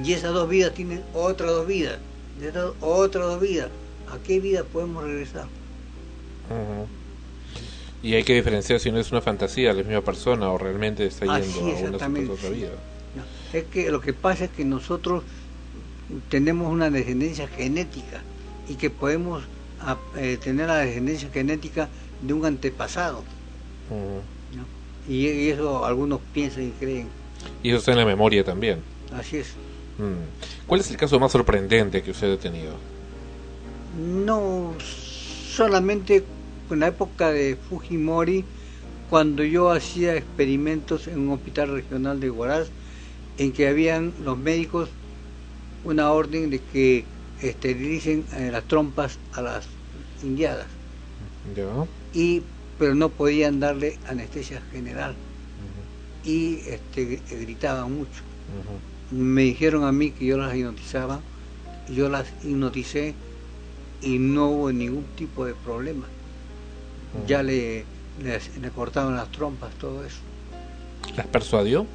y esas dos vidas tienen otras dos vidas, y esas otras dos vidas. ¿A qué vida podemos regresar? Y hay que diferenciar si no es una fantasía la misma persona o realmente está yendo a una otra vida. Es que lo que pasa es que nosotros tenemos una descendencia genética, y que podemos tener la descendencia genética de un antepasado. ¿No? Y eso algunos piensan y creen. Y eso está en la memoria también. Así es. ¿Cuál es el caso más sorprendente que usted ha tenido? No, solamente en la época de Fujimori, cuando yo hacía experimentos en un hospital regional de Huaraz, en que habían los médicos una orden de que esterilicen las trompas a las indiadas. Pero no podían darle anestesia general. Y gritaban mucho. Me dijeron a mí que yo las hipnotizaba. Yo las hipnoticé y no hubo ningún tipo de problema. Ya le cortaban las trompas, todo eso. ¿Las persuadió?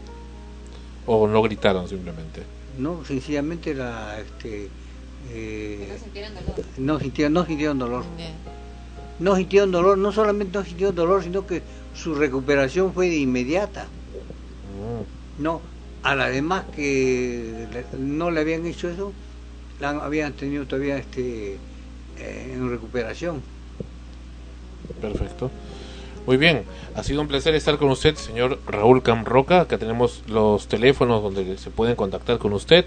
¿O no gritaron simplemente? No, sencillamente la... No sintieron dolor. Bien. No sintieron dolor, no solamente no sintieron dolor, sino que su recuperación fue de inmediata. No, a las demás que no le habían hecho eso, la habían tenido todavía en recuperación. Perfecto. Muy bien, ha sido un placer estar con usted, señor Raúl Cam Roca. Acá tenemos los teléfonos donde se pueden contactar con usted.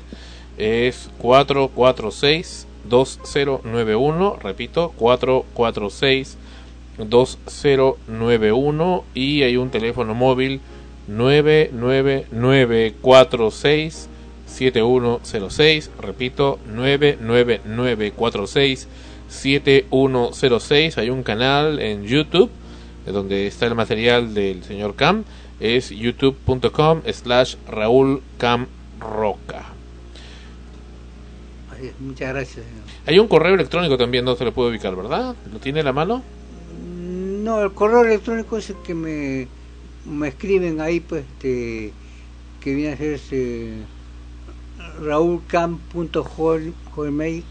Es 446-2091, repito, 446-2091, y hay un teléfono móvil 99946-7106, repito, 99946-7106. Hay un canal en YouTube donde está el material del señor Cam, es youtube.com/Raúl Cam Roca. Muchas gracias, señor. Hay un correo electrónico también, no se lo puede ubicar, ¿verdad? ¿Lo tiene en la mano? No, el correo electrónico es el que me escriben ahí, pues, que viene a ser raulcam.hotmail.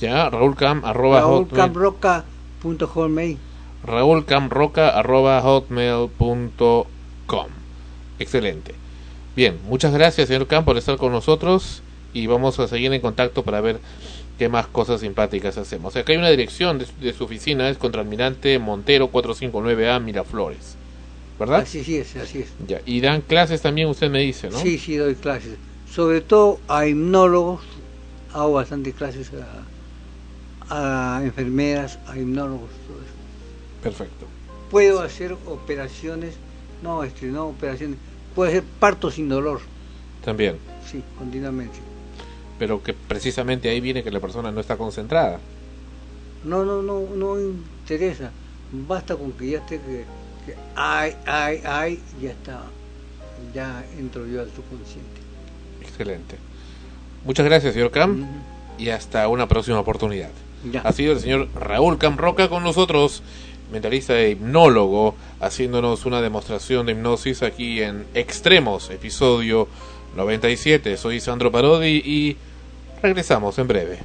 Ya, raulcam@hotmail.com. raulcamroca@hotmail.com. Excelente. Bien, muchas gracias, señor Cam, por estar con nosotros. Y vamos a seguir en contacto para ver qué más cosas simpáticas hacemos. Acá hay una dirección de su oficina, es Contraalmirante Montero 459A, Miraflores, ¿verdad? Así es. Ya. Y dan clases también, usted me dice, ¿no? Sí, doy clases. Sobre todo a hipnólogos, hago bastantes clases a enfermeras, a hipnólogos, todo eso. Perfecto. Puedo hacer operaciones, puedo hacer partos sin dolor. También. Sí, continuamente. Pero que precisamente ahí viene que la persona no está concentrada. No interesa. Basta con que ya esté que ya está. Ya entro yo al subconsciente. Excelente. Muchas gracias, señor Cam. Uh-huh. Y hasta una próxima oportunidad. Ya. Ha sido el señor Raúl Cam Roca con nosotros, mentalista e hipnólogo, haciéndonos una demostración de hipnosis aquí en Extremos, episodio 97. Soy Sandro Parodi y regresamos en breve.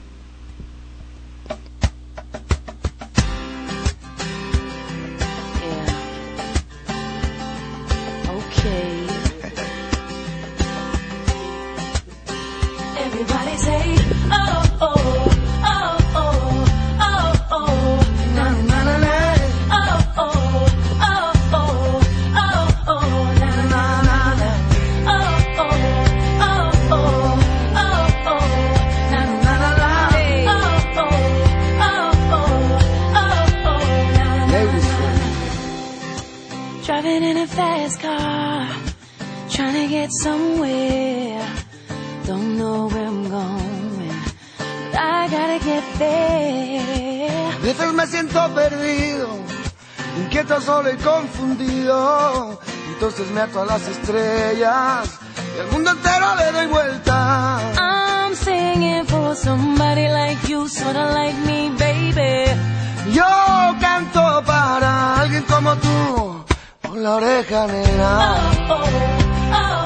Solo y confundido, entonces me ato a las estrellas y al mundo entero le doy vuelta. I'm singing for somebody like you, sorta like me, baby. Yo canto para alguien como tú, por la oreja negra. Oh, oh, oh,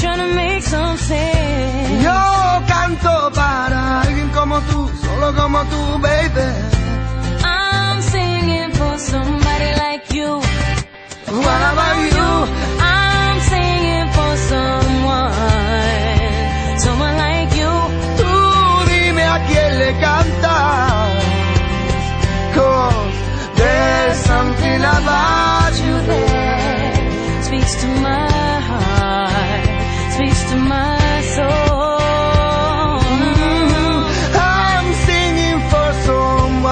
trying to make some sense. Yo canto para alguien como tú, solo como tú, baby. I'm singing for somebody like you. What about you? I'm singing for someone like you. Tú dime a quién le cantas, 'cause there's something about you that speaks to my heart, speaks to my soul. I'm singing for someone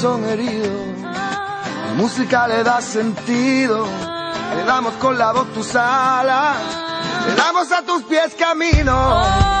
corazón herido. La música le da sentido. Le damos con la voz tus alas. Le damos a tus pies camino.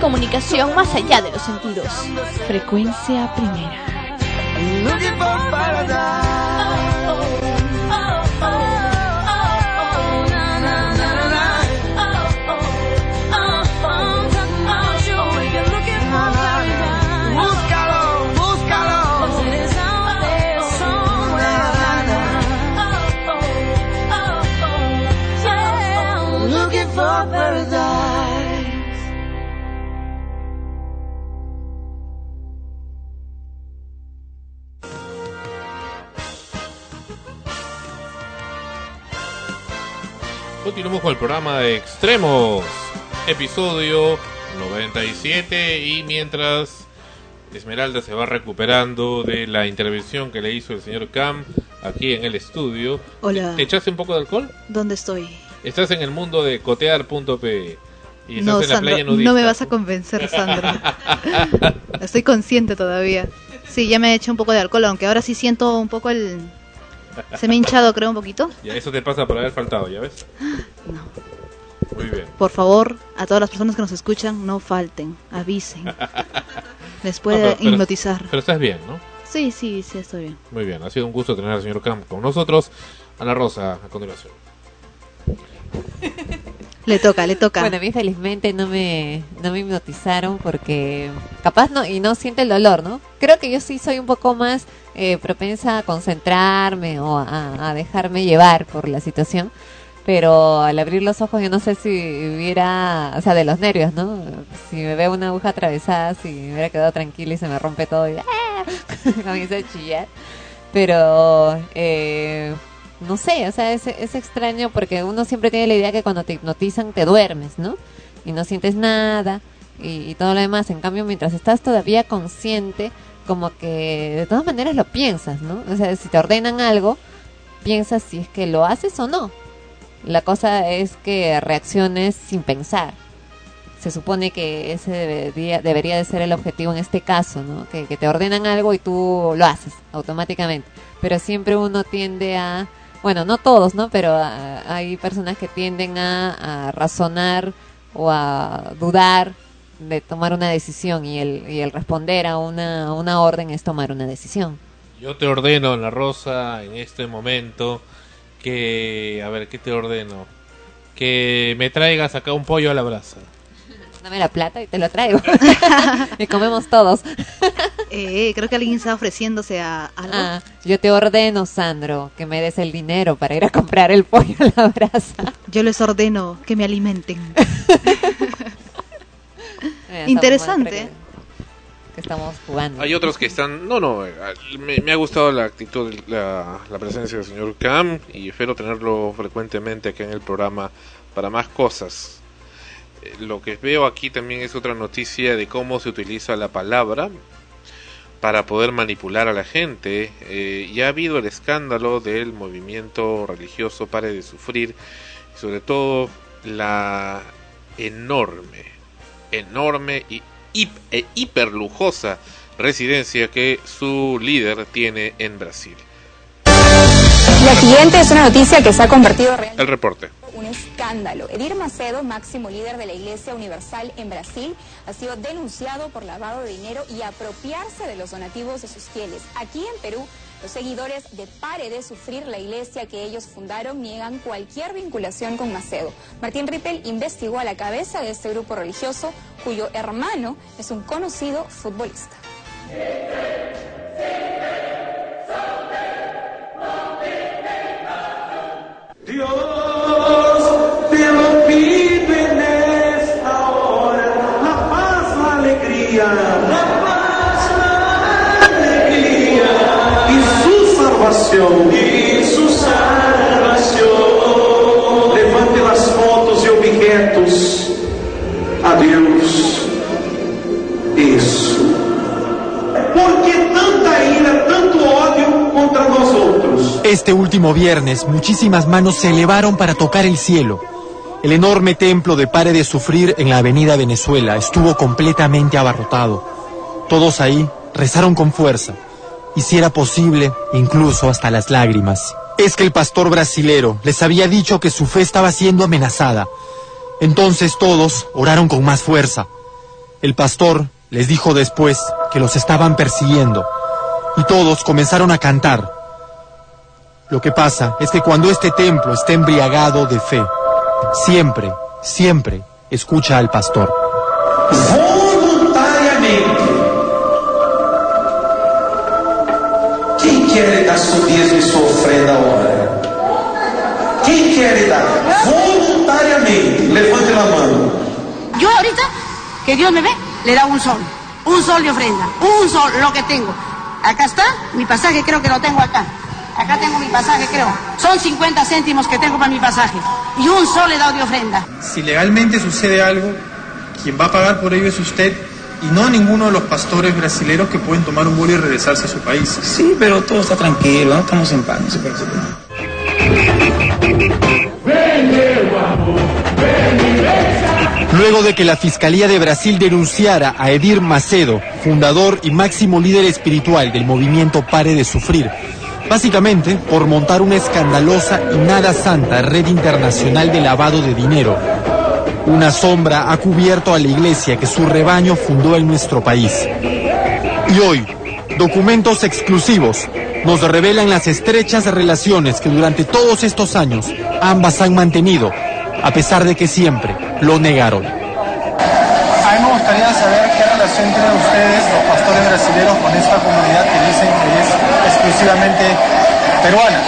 Comunicación más allá de los sentidos. Frecuencia Primera. Continuamos con el programa de Extremos, episodio 97, y mientras Esmeralda se va recuperando de la intervención que le hizo el señor Cam aquí en el estudio. Hola. ¿Te echaste un poco de alcohol? ¿Dónde estoy? Estás en el mundo de Cotear.pe y estás no, en la Sandro, playa nudista. No me vas a convencer, Sandro. Estoy consciente todavía. Sí, ya me he hecho un poco de alcohol, aunque ahora sí siento un poco el... Se me ha hinchado, creo, un poquito. Ya, eso te pasa por haber faltado, ¿ya ves? No. Muy bien. Por favor, a todas las personas que nos escuchan, no falten, avisen. Les puede hipnotizar. Pero estás bien, ¿no? Sí, sí, sí, estoy bien. Muy bien, ha sido un gusto tener al señor Camp con nosotros. Ana Rosa, a continuación. Le toca, le toca. Bueno, a mí felizmente no me hipnotizaron porque capaz no, y no siente el dolor, ¿no? Creo que yo sí soy un poco más propensa a concentrarme o a dejarme llevar por la situación, pero al abrir los ojos yo no sé si hubiera, o sea, de los nervios, ¿no? Si me veo una aguja atravesada, si me hubiera quedado tranquila y se me rompe todo y ¡ah! Comienzo a chillar, pero... no sé, o sea, es extraño porque uno siempre tiene la idea que cuando te hipnotizan te duermes, ¿no? Y no sientes nada y todo lo demás. En cambio, mientras estás todavía consciente, como que de todas maneras lo piensas, ¿no? O sea, si te ordenan algo, piensas si es que lo haces o no. La cosa es que reacciones sin pensar. Se supone que ese debería de ser el objetivo en este caso, ¿no? Que te ordenan algo y tú lo haces automáticamente. Pero siempre uno tiende a... Bueno, no todos, ¿no? Pero hay personas que tienden a razonar o a dudar de tomar una decisión y el responder a una orden es tomar una decisión. Yo te ordeno, Ana Rosa, en este momento que... A ver, ¿qué te ordeno? Que me traigas acá un pollo a la brasa. Dame la plata y te lo traigo. Y comemos todos. Creo que alguien está ofreciéndose a algo. Ah, yo te ordeno, Sandro, que me des el dinero para ir a comprar el pollo a la brasa. Yo les ordeno que me alimenten. Interesante. Que estamos jugando. Hay otros que están... No, me ha gustado la actitud, la presencia del señor Cam, y espero tenerlo frecuentemente aquí en el programa para más cosas. Lo que veo aquí también es otra noticia de cómo se utiliza la palabra para poder manipular a la gente. Ya ha habido el escándalo del movimiento religioso Pare de Sufrir, y sobre todo la enorme e hiperlujosa residencia que su líder tiene en Brasil. La siguiente es una noticia que se ha convertido realmente... El reporte. Un escándalo. Edir Macedo, máximo líder de la Iglesia Universal en Brasil, ha sido denunciado por lavado de dinero y apropiarse de los donativos de sus fieles. Aquí en Perú Los seguidores de Pare de Sufrir, la iglesia que ellos fundaron, niegan cualquier vinculación con Macedo. Martín Rippel investigó a la cabeza de este grupo religioso, cuyo hermano es un conocido futbolista. Dios te lo pide en esta hora, la paz, la alegría, la paz, la alegría y su salvación, levante las fotos y objetos a Dios, eso. ¿Por qué tanta ira, tanto odio contra nosotros? Este último viernes, muchísimas manos se elevaron para tocar el cielo. El enorme templo de Pare de Sufrir en la avenida Venezuela estuvo completamente abarrotado. Todos ahí rezaron con fuerza, y si era posible, incluso hasta las lágrimas. Es que el pastor brasilero les había dicho que su fe estaba siendo amenazada. Entonces todos oraron con más fuerza. El pastor les dijo después que los estaban persiguiendo, y todos comenzaron a cantar. Lo que pasa es que cuando este templo está embriagado de fe, siempre, siempre escucha al pastor. Voluntariamente. ¿Quién quiere dar su diezmo y su ofrenda ahora? ¿Quién quiere dar? Voluntariamente. Levante la mano. Yo ahorita, que Dios me ve, le da un sol de ofrenda, un sol, lo que tengo. Acá está, mi pasaje creo que lo tengo acá. Acá tengo mi pasaje, creo. Son 50 céntimos que tengo para mi pasaje. Y un sol he dado de ofrenda. Si legalmente sucede algo, quien va a pagar por ello es usted y no ninguno de los pastores brasileros que pueden tomar un vuelo y regresarse a su país. Sí, pero todo está tranquilo, ¿no? Estamos en paz, no se preocupe. Luego de que la Fiscalía de Brasil denunciara a Edir Macedo, fundador y máximo líder espiritual del movimiento Pare de Sufrir, básicamente por montar una escandalosa y nada santa red internacional de lavado de dinero, una sombra ha cubierto a la iglesia que su rebaño fundó en nuestro país. Y hoy, documentos exclusivos nos revelan las estrechas relaciones que durante todos estos años ambas han mantenido, a pesar de que siempre lo negaron. A mí me gustaría saber qué relación tienen ustedes, los pastores brasileños, con esta comunidad que dicen que es exclusivamente peruana.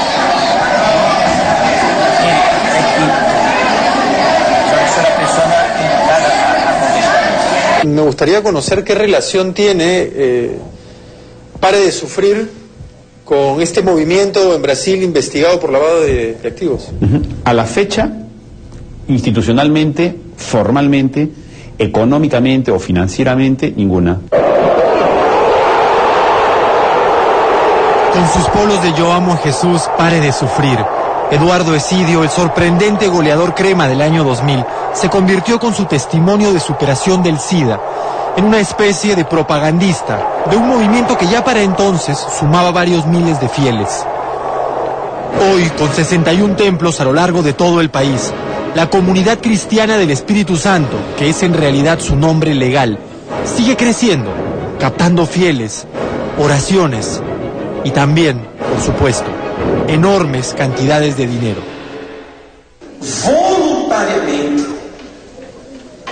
Me gustaría conocer qué relación tiene Pare de Sufrir con este movimiento en Brasil investigado por lavado de activos. A la fecha, institucionalmente, formalmente, económicamente o financieramente, ninguna. Con sus polos de Yo Amo a Jesús, Pare de Sufrir, Eduardo Esidio, el sorprendente goleador crema del año 2000, se convirtió con su testimonio de superación del SIDA en una especie de propagandista de un movimiento que ya para entonces sumaba varios miles de fieles. Hoy, con 61 templos a lo largo de todo el país, la Comunidad Cristiana del Espíritu Santo, que es en realidad su nombre legal, sigue creciendo, captando fieles, oraciones y también, por supuesto, enormes cantidades de dinero. Voluntariamente,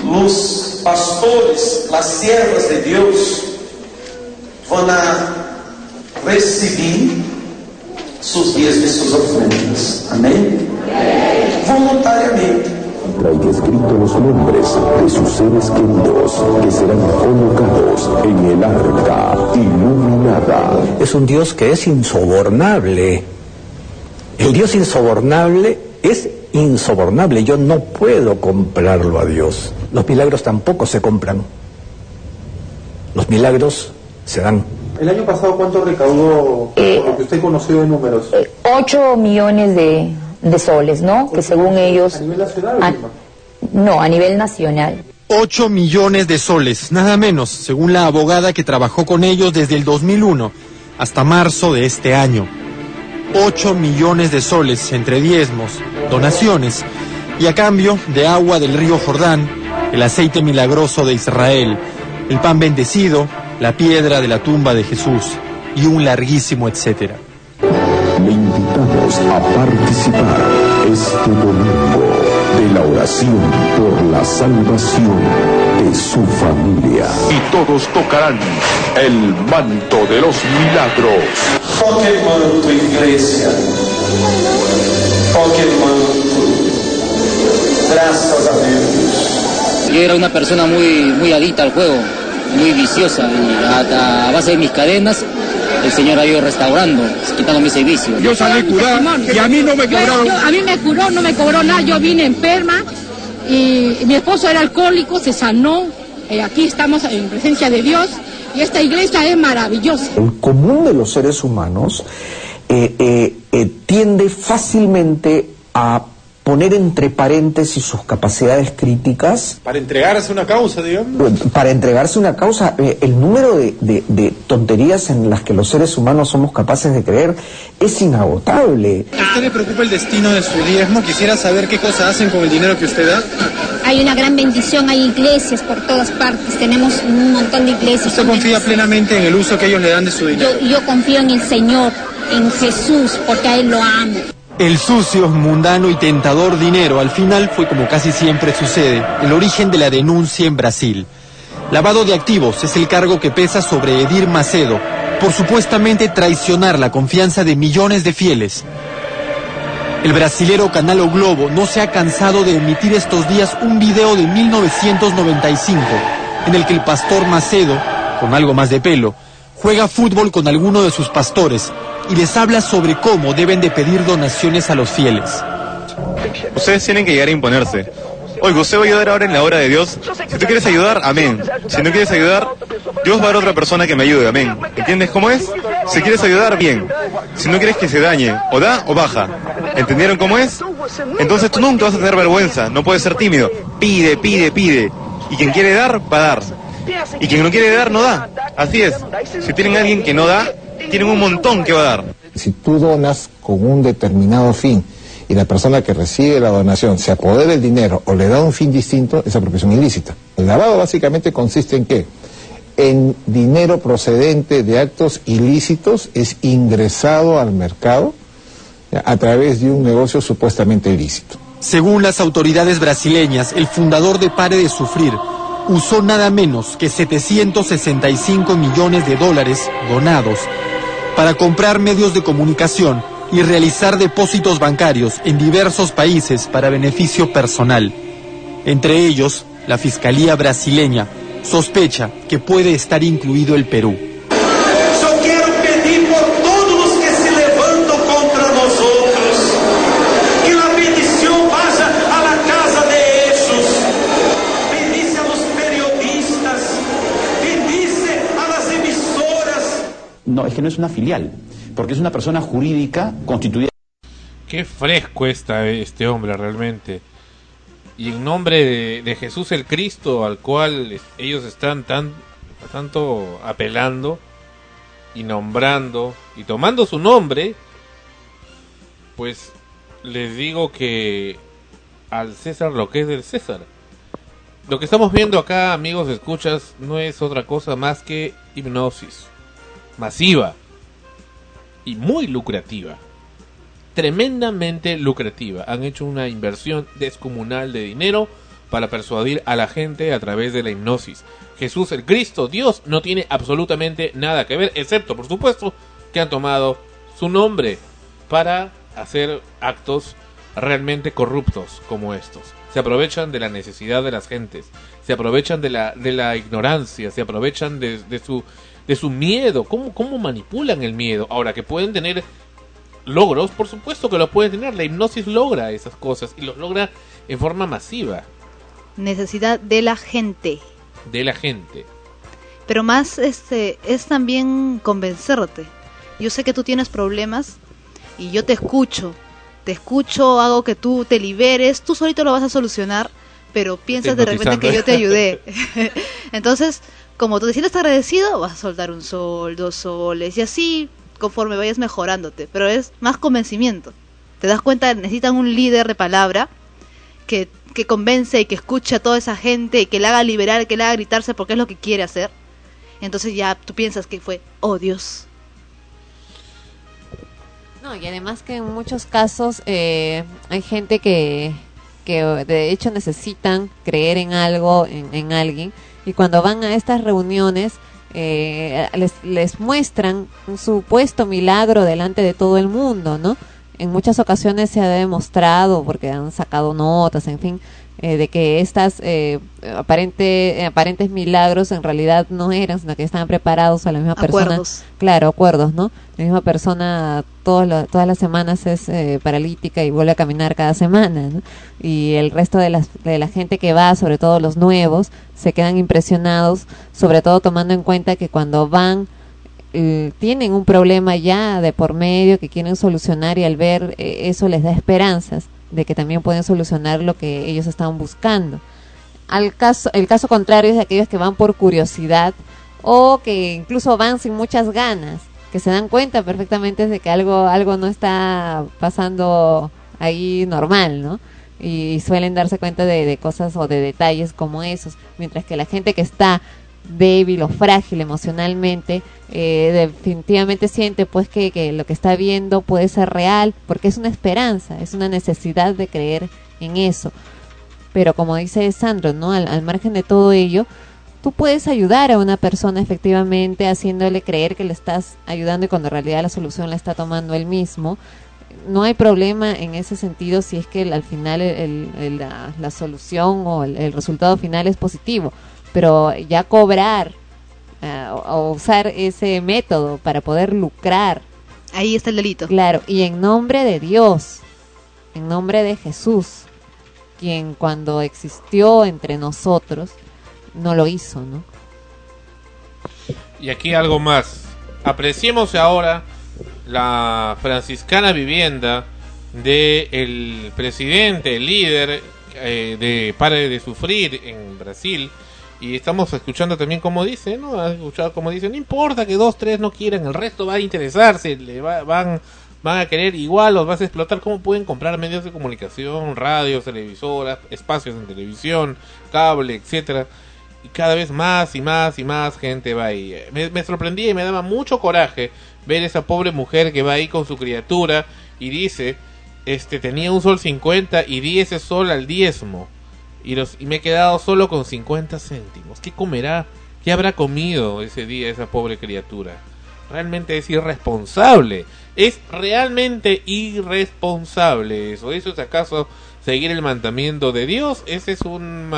los pastores, las siervas de Dios, van a recibir sus diezmos y sus ofrendas. Amén. Voluntariamente. Hay que escrito los nombres de sus seres queridos que serán colocados en el arca iluminada. Es un Dios que es insobornable. El Dios insobornable es insobornable. Yo no puedo comprarlo a Dios. Los milagros tampoco se compran. Los milagros se dan. El año pasado, ¿cuánto recaudó, por lo que usted conoció de números? 8 millones de soles, ¿no? Que según ellos... ¿A nivel nacional o Lima? No, a nivel nacional. 8 millones de soles, nada menos, según la abogada que trabajó con ellos desde el 2001 hasta marzo de este año. 8 millones de soles entre diezmos, donaciones y a cambio de agua del río Jordán, el aceite milagroso de Israel, el pan bendecido, la piedra de la tumba de Jesús y un larguísimo etcétera. le invitamos a participar este domingo de la oración por la salvación de su familia. Y todos tocarán el manto de los milagros. Toque el manto, iglesia. Toque el manto. Gracias a Dios. Yo era una persona muy adicta al juego, muy viciosa, y a base de mis cadenas el Señor ha ido restaurando, quitando mis vicios. Yo salí curado y a mí no me cobraron. A mí me curó, no me cobró nada, yo vine enferma y mi esposo era alcohólico, se sanó. Aquí estamos en presencia de Dios y esta iglesia es maravillosa. El común de los seres humanos tiende fácilmente a poner entre paréntesis sus capacidades críticas. Para entregarse a una causa, digamos. Para entregarse a una causa, el número de tonterías en las que los seres humanos somos capaces de creer es inagotable. ¿A usted le preocupa el destino de su diezmo? Quisiera saber qué cosas hacen con el dinero que usted da. Hay una gran bendición, hay iglesias por todas partes, tenemos un montón de iglesias. ¿Usted confía plenamente en el uso que ellos le dan de su dinero? Yo confío en el Señor, en Jesús, porque a Él lo amo. El sucio, mundano y tentador dinero al final fue, como casi siempre sucede, el origen de la denuncia en Brasil. Lavado de activos es el cargo que pesa sobre Edir Macedo por supuestamente traicionar la confianza de millones de fieles. El brasilero Canal O Globo no se ha cansado de emitir estos días un video de 1995 en el que el pastor Macedo, con algo más de pelo, juega fútbol con alguno de sus pastores y les habla sobre cómo deben de pedir donaciones a los fieles. Ustedes tienen que llegar a imponerse. Oiga, usted va a ayudar ahora en la obra de Dios. Si tú quieres ayudar, amén. Si no quieres ayudar, Dios va a dar otra persona que me ayude, amén. ¿Entiendes cómo es? Si quieres ayudar, bien. Si no quieres que se dañe, o da o baja. ¿Entendieron cómo es? Entonces tú nunca vas a tener vergüenza, no puedes ser tímido. Pide, pide, pide. Y quien quiere dar, va a dar. Y quien no quiere dar, no da. Así es. Si tienen a alguien que no da, tienen un montón que va a dar. Si tú donas con un determinado fin y la persona que recibe la donación se apodera el dinero o le da un fin distinto, es apropiación ilícita. El lavado básicamente consiste en ¿qué? En dinero procedente de actos ilícitos es ingresado al mercado a través de un negocio supuestamente ilícito. Según las autoridades brasileñas, el fundador de Pare de Sufrir usó nada menos que $765 millones donados para comprar medios de comunicación y realizar depósitos bancarios en diversos países para beneficio personal. Entre ellos, la Fiscalía brasileña sospecha que puede estar incluido el Perú. No, es que no es una filial, porque es una persona jurídica constituida. Qué fresco está este hombre realmente. Y en nombre de Jesús el Cristo, al cual ellos están tanto apelando y nombrando y tomando su nombre, pues les digo que al César lo que es del César. Lo que estamos viendo acá, amigos, escuchas, no es otra cosa más que hipnosis masiva y muy lucrativa, tremendamente lucrativa. Han hecho una inversión descomunal de dinero para persuadir a la gente a través de la hipnosis. Jesús el Cristo, Dios, no tiene absolutamente nada que ver, excepto, por supuesto, que han tomado su nombre para hacer actos realmente corruptos como estos. Se aprovechan de la necesidad de las gentes, se aprovechan de la ignorancia, se aprovechan de su miedo. ¿Cómo manipulan el miedo? Ahora, que pueden tener logros, por supuesto que los pueden tener. La hipnosis logra esas cosas y los logra en forma masiva. Necesidad de la gente. De la gente. Pero más es también convencerte. Yo sé que tú tienes problemas y yo te escucho. Te escucho, hago que tú te liberes. Tú solito lo vas a solucionar, pero piensas de repente que yo te ayudé. Entonces, como tú te sientes agradecido, vas a soltar un sol, 2 soles, y así conforme vayas mejorándote. Pero es más convencimiento. Te das cuenta, necesitan un líder de palabra que convence y que escuche a toda esa gente y que la haga liberar, que la haga gritarse porque es lo que quiere hacer. Entonces ya tú piensas que fue, oh Dios. No, y además que en muchos casos hay gente que de hecho necesitan creer en algo, en alguien, y cuando van a estas reuniones les muestran un supuesto milagro delante de todo el mundo, ¿no? En muchas ocasiones se ha demostrado, porque han sacado notas, en fin, de que estas aparentes milagros en realidad no eran, sino que estaban preparados a la misma persona. Claro, acuerdos, ¿no? La misma persona todas las semanas es paralítica y vuelve a caminar cada semana, ¿no? Y el resto de la gente que va, sobre todo los nuevos, se quedan impresionados, sobre todo tomando en cuenta que cuando van tienen un problema ya de por medio que quieren solucionar, y al ver eso les da esperanzas de que también pueden solucionar lo que ellos estaban buscando. El caso contrario es de aquellos que van por curiosidad, o que incluso van sin muchas ganas, que se dan cuenta perfectamente de que algo no está pasando ahí normal, ¿no? Y suelen darse cuenta de cosas o de detalles como esos, mientras que la gente que está débil o frágil emocionalmente definitivamente siente pues que lo que está viendo puede ser real, porque es una esperanza, es una necesidad de creer en eso. Pero como dice Sandro, ¿no? Al margen de todo ello, tú puedes ayudar a una persona efectivamente haciéndole creer que le estás ayudando, y cuando en realidad la solución la está tomando él mismo. No hay problema en ese sentido si es que al final la solución o el resultado final es positivo. Pero ya cobrar o usar ese método para poder lucrar, ahí está el delito. Claro, y en nombre de Dios, en nombre de Jesús, quien cuando existió entre nosotros no lo hizo, ¿no? Y aquí algo más. Apreciemos ahora la franciscana vivienda del presidente, el líder de Pare de Sufrir en Brasil. Y estamos escuchando también cómo dice, ¿no? ¿Has escuchado cómo dice? No importa que 2, 3 no quieran, el resto va a interesarse, van a querer igual, los vas a explotar. ¿Cómo pueden comprar medios de comunicación, radios, televisoras, espacios en televisión, cable, etcétera? Y cada vez más y más y más gente va ahí. Me sorprendía y me daba mucho coraje ver esa pobre mujer que va ahí con su criatura y dice, tenía $1.50 y di ese sol al diezmo. Y me he quedado solo con 50 céntimos. ¿Qué comerá? ¿Qué habrá comido ese día esa pobre criatura? Realmente es irresponsable. Es realmente irresponsable eso. ¿Eso es acaso seguir el mandamiento de Dios? Ese es un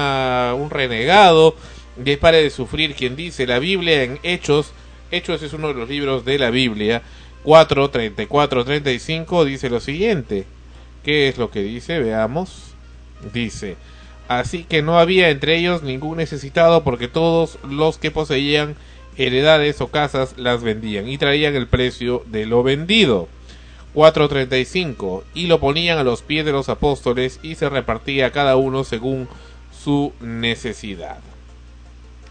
renegado de Pare de Sufrir, quien dice la Biblia en Hechos. Hechos es uno de los libros de la Biblia. 4:34-35 dice lo siguiente. ¿Qué es lo que dice? Veamos. Dice... Así que no había entre ellos ningún necesitado, porque todos los que poseían heredades o casas las vendían y traían el precio de lo vendido. 4:35 Y lo ponían a los pies de los apóstoles y se repartía a cada uno según su necesidad.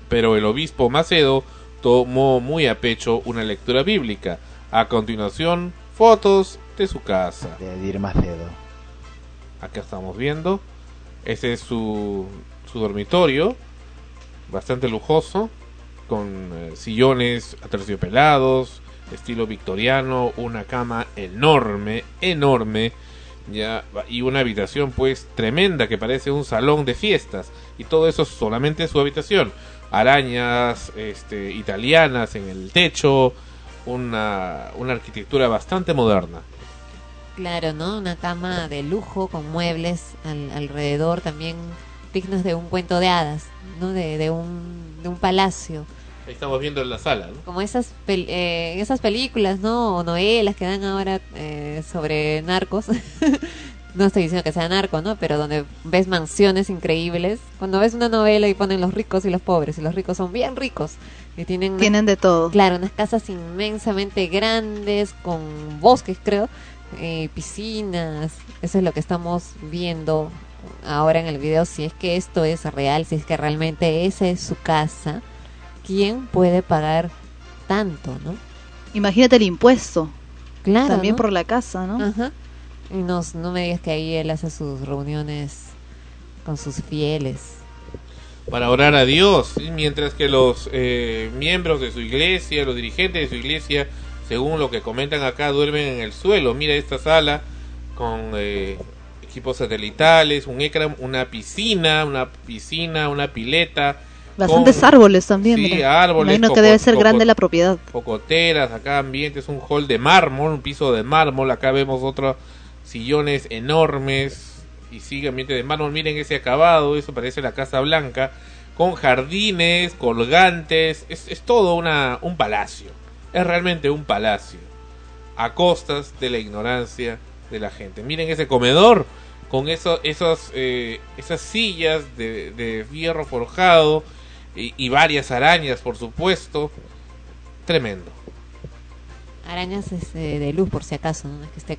Pero el obispo Macedo tomó muy a pecho una lectura bíblica. A continuación, fotos de su casa. De Edir Macedo. Acá estamos viendo. Ese es su dormitorio, bastante lujoso, con sillones aterciopelados, estilo victoriano, una cama enorme, ya, y una habitación pues tremenda que parece un salón de fiestas, y todo eso solamente su habitación. Arañas italianas en el techo, una arquitectura bastante moderna. Claro, ¿no? Una cama de lujo con muebles alrededor también dignos de un cuento de hadas, ¿no? De un palacio. Ahí estamos viendo en la sala, ¿no? Como esas películas, ¿no? O novelas que dan ahora sobre narcos. No estoy diciendo que sea narco, ¿no? Pero donde ves mansiones increíbles. Cuando ves una novela y ponen los ricos y los pobres, y los ricos son bien ricos. Y tienen de todo. Claro, unas casas inmensamente grandes con bosques, creo. Piscinas, eso es lo que estamos viendo ahora en el video. Si es que esto es real, si es que realmente esa es su casa, ¿quién puede pagar tanto, no? Imagínate el impuesto, claro, también, ¿no? Por la casa, ¿no? Ajá. Y no me digas que ahí él hace sus reuniones con sus fieles para orar a Dios, mientras que los miembros de su iglesia, los dirigentes de su iglesia según lo que comentan acá, duermen en el suelo. Mira esta sala con equipos satelitales, un ecran, una piscina, una pileta. Bastantes árboles también. Sí, mira, árboles. Imagino que debe ser grande la propiedad. Cocoteras, acá ambientes, un hall de mármol, un piso de mármol. Acá vemos otros sillones enormes y sigue ambiente de mármol. Miren ese acabado, eso parece la Casa Blanca. Con jardines, colgantes, es todo un palacio. Es realmente un palacio. A costas de la ignorancia de la gente. Miren ese comedor con esas sillas de hierro forjado y varias arañas, por supuesto. Tremendo. Arañas de luz, por si acaso, no es que esté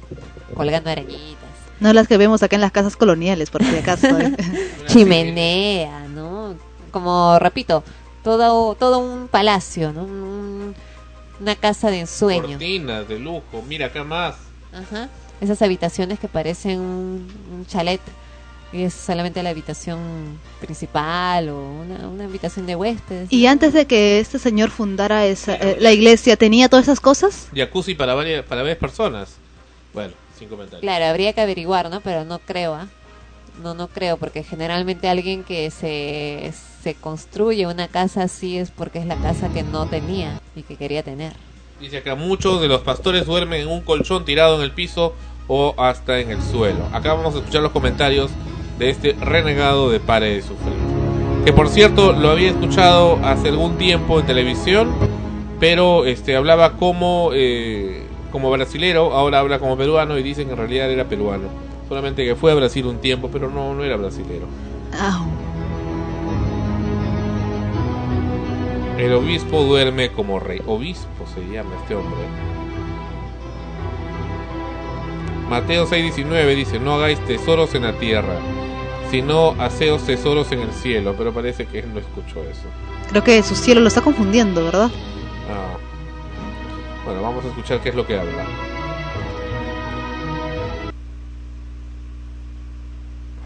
colgando arañitas. No las que vemos acá en las casas coloniales, por si acaso. Chimenea, ¿no? Como, repito, todo un palacio, ¿no? Una casa de ensueño. Cortinas de lujo, mira acá más. Ajá. Esas habitaciones que parecen un chalet y es solamente la habitación principal o una habitación de huéspedes. Y antes de que este señor fundara la iglesia, ¿tenía todas esas cosas? Jacuzzi para varias personas. Bueno, sin comentarios. Claro, habría que averiguar, ¿no? Pero no creo, ¿ah? No creo, porque generalmente alguien que se construye una casa así es porque es la casa que no tenía y que quería tener. Dice acá, muchos de los pastores duermen en un colchón tirado en el piso o hasta en el suelo. Acá vamos a escuchar los comentarios de este renegado de Pare de Sufrir. Que por cierto, lo había escuchado hace algún tiempo en televisión, pero hablaba como brasilero, ahora habla como peruano y dicen que en realidad era peruano. Solamente que fue a Brasil un tiempo, pero no era brasilero. El obispo duerme como rey. Obispo se llama este hombre. Mateo 6:19 dice, no hagáis tesoros en la tierra, sino haceos tesoros en el cielo. Pero parece que él no escuchó eso. Creo que su cielo lo está confundiendo, ¿verdad? Bueno, vamos a escuchar qué es lo que habla.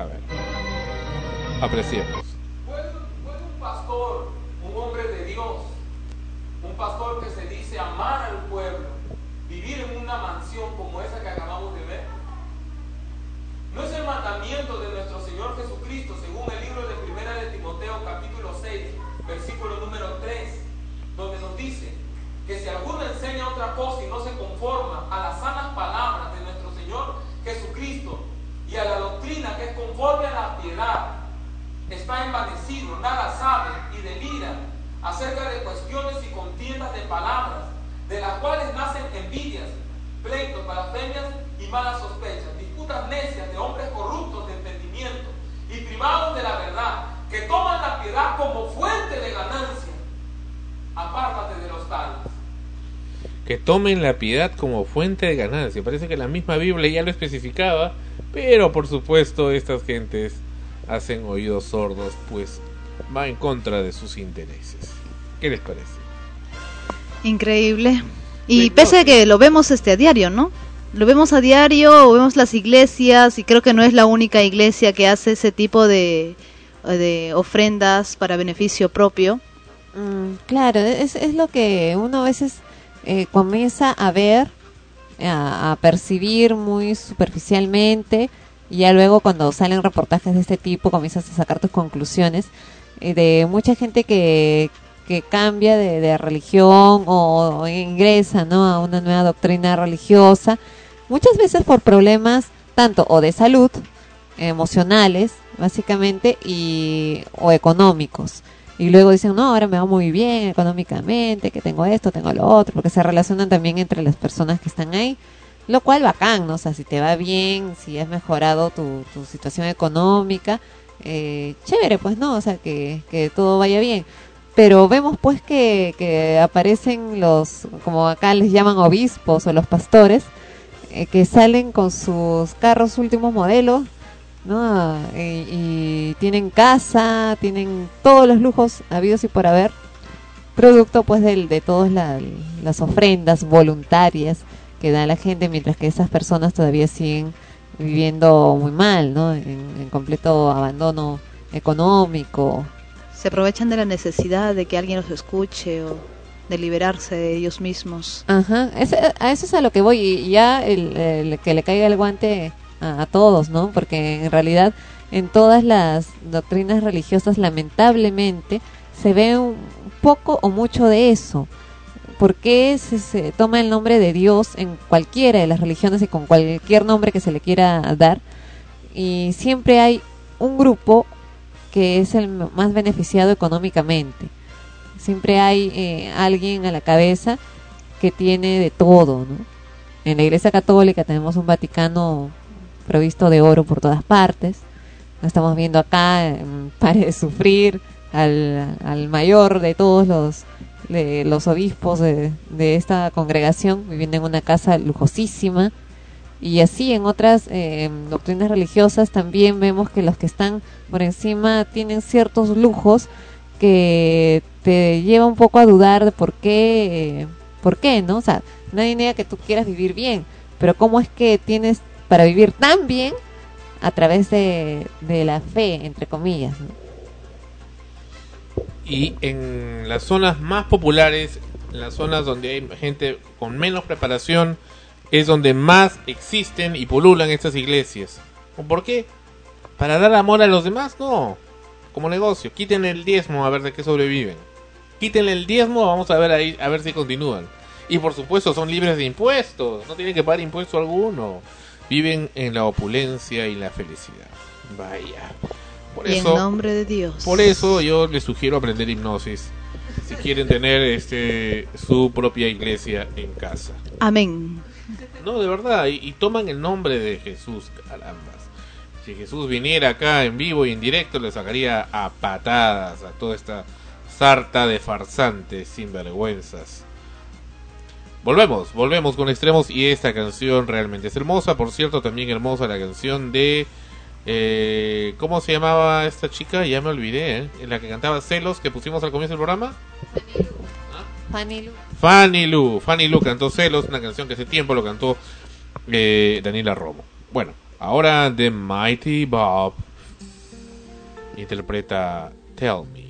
A ver, apreciemos. Buen pastor, un hombre de Dios, un pastor que se dice amar al pueblo, vivir en una mansión como esa que acabamos de ver. ¿No es el mandamiento de nuestro Señor Jesucristo, según el libro de Primera de Timoteo, capítulo 6, versículo número 3, donde nos dice que si alguno enseña otra cosa y no se conforma a las sanas palabras de nuestro Señor Jesucristo y a la doctrina que es conforme a la piedad, está envanecido, nada sabe y delira acerca de cuestiones y contiendas de palabras, de las cuales nacen envidias, pleitos, blasfemias y malas sospechas, disputas necias de hombres corruptos de entendimiento y privados de la verdad, que toman la piedad como fuente de ganancia. Apártate de los tales. Que tomen la piedad como fuente de ganancia. Parece que la misma Biblia ya lo especificaba, pero por supuesto estas gentes hacen oídos sordos, pues va en contra de sus intereses. ¿Qué les parece? Increíble. Y pese a que lo vemos a diario, ¿no? Lo vemos a diario, vemos las iglesias, y creo que no es la única iglesia que hace ese tipo de ofrendas para beneficio propio. Claro, es lo que uno a veces comienza a ver, a percibir muy superficialmente. Y ya luego cuando salen reportajes de este tipo comienzas a sacar tus conclusiones de mucha gente que cambia de religión o ingresa, ¿no?, a una nueva doctrina religiosa, muchas veces por problemas tanto o de salud, emocionales básicamente, o económicos. Y luego dicen, no, ahora me va muy bien económicamente, que tengo esto, tengo lo otro, porque se relacionan también entre las personas que están ahí. Lo cual bacán, ¿no? O sea, si te va bien, si has mejorado tu situación económica, chévere, pues, ¿no? O sea, que todo vaya bien. Pero vemos, pues, que aparecen los, como acá les llaman, obispos o los pastores, que salen con sus carros últimos modelos, ¿no? Y tienen casa, tienen todos los lujos habidos y por haber, producto, pues, de todas las ofrendas voluntarias que da la gente, mientras que esas personas todavía siguen viviendo muy mal, ¿no? En completo abandono económico. Se aprovechan de la necesidad de que alguien los escuche o de liberarse de ellos mismos. Ajá, a eso es a lo que voy, y ya el que le caiga el guante a todos, ¿no? Porque en realidad en todas las doctrinas religiosas lamentablemente se ve un poco o mucho de eso. ¿Por qué se toma el nombre de Dios en cualquiera de las religiones y con cualquier nombre que se le quiera dar? Y siempre hay un grupo que es el más beneficiado económicamente. Siempre hay alguien a la cabeza que tiene de todo, ¿no? En la Iglesia Católica tenemos un Vaticano provisto de oro por todas partes. Lo estamos viendo acá en Pare de Sufrir, al mayor de todos los obispos de esta congregación, viviendo en una casa lujosísima. Y así en otras doctrinas religiosas también vemos que los que están por encima tienen ciertos lujos que te lleva un poco a dudar de por qué, ¿no? O sea, nadie niega que tú quieras vivir bien, pero ¿cómo es que tienes para vivir tan bien a través de la fe, entre comillas, ¿no? Y en las zonas más populares, en las zonas donde hay gente con menos preparación, es donde más existen y pululan estas iglesias. ¿Por qué? ¿Para dar amor a los demás? No. Como negocio, quítenle el diezmo a ver de qué sobreviven. Quítenle el diezmo, vamos a ver ahí, a ver si continúan. Y por supuesto son libres de impuestos, no tienen que pagar impuesto alguno. Viven en la opulencia y la felicidad. Vaya. Por eso, en nombre de Dios. Por eso yo les sugiero aprender hipnosis si quieren tener su propia iglesia en casa. Amén. No, de verdad, y toman el nombre de Jesús, carambas. Si Jesús viniera acá en vivo y en directo, le sacaría a patadas a toda esta sarta de farsantes sinvergüenzas. Volvemos con Extremos, y esta canción realmente es hermosa. Por cierto, también hermosa la canción de... ¿cómo se llamaba esta chica? Ya me olvidé, ¿eh? La que cantaba Celos, que pusimos al comienzo del programa. Fanny Lu cantó Celos, una canción que hace tiempo lo cantó Daniela Romo. Bueno, ahora The Mighty Bob interpreta Tell Me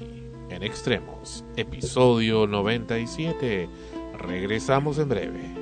en Extremos, episodio 97. Regresamos en breve.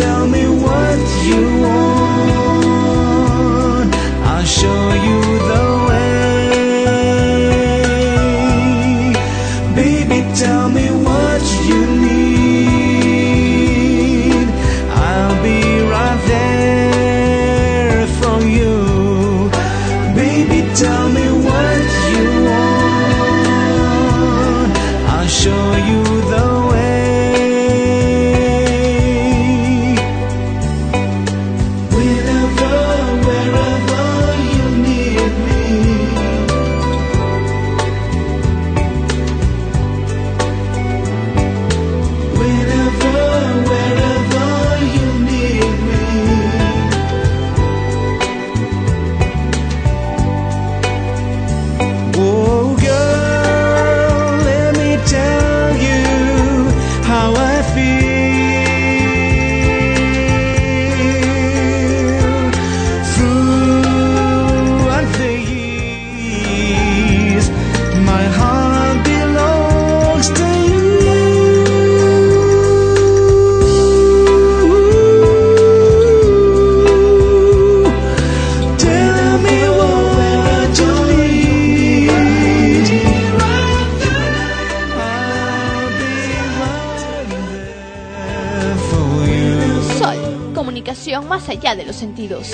Tell me Baby, tell me what you need. I'll be right there for you. Baby, tell me what you want. I'll show you the way. Wherever you need me. Wherever you need me. Oh, girl, let me tell you how I feel. Throughout the years, my heart belongs to you. Tell me what you need. I'll be right there for you. Sol, comunicación más allá de los sentidos.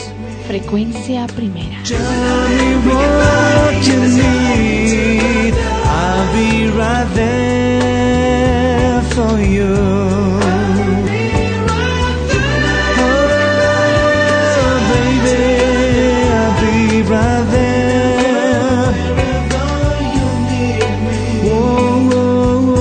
Frecuencia primera. Tell me what you need. I'll be right there for you. Oh, baby, I'll be right there. Oh, oh, oh, oh.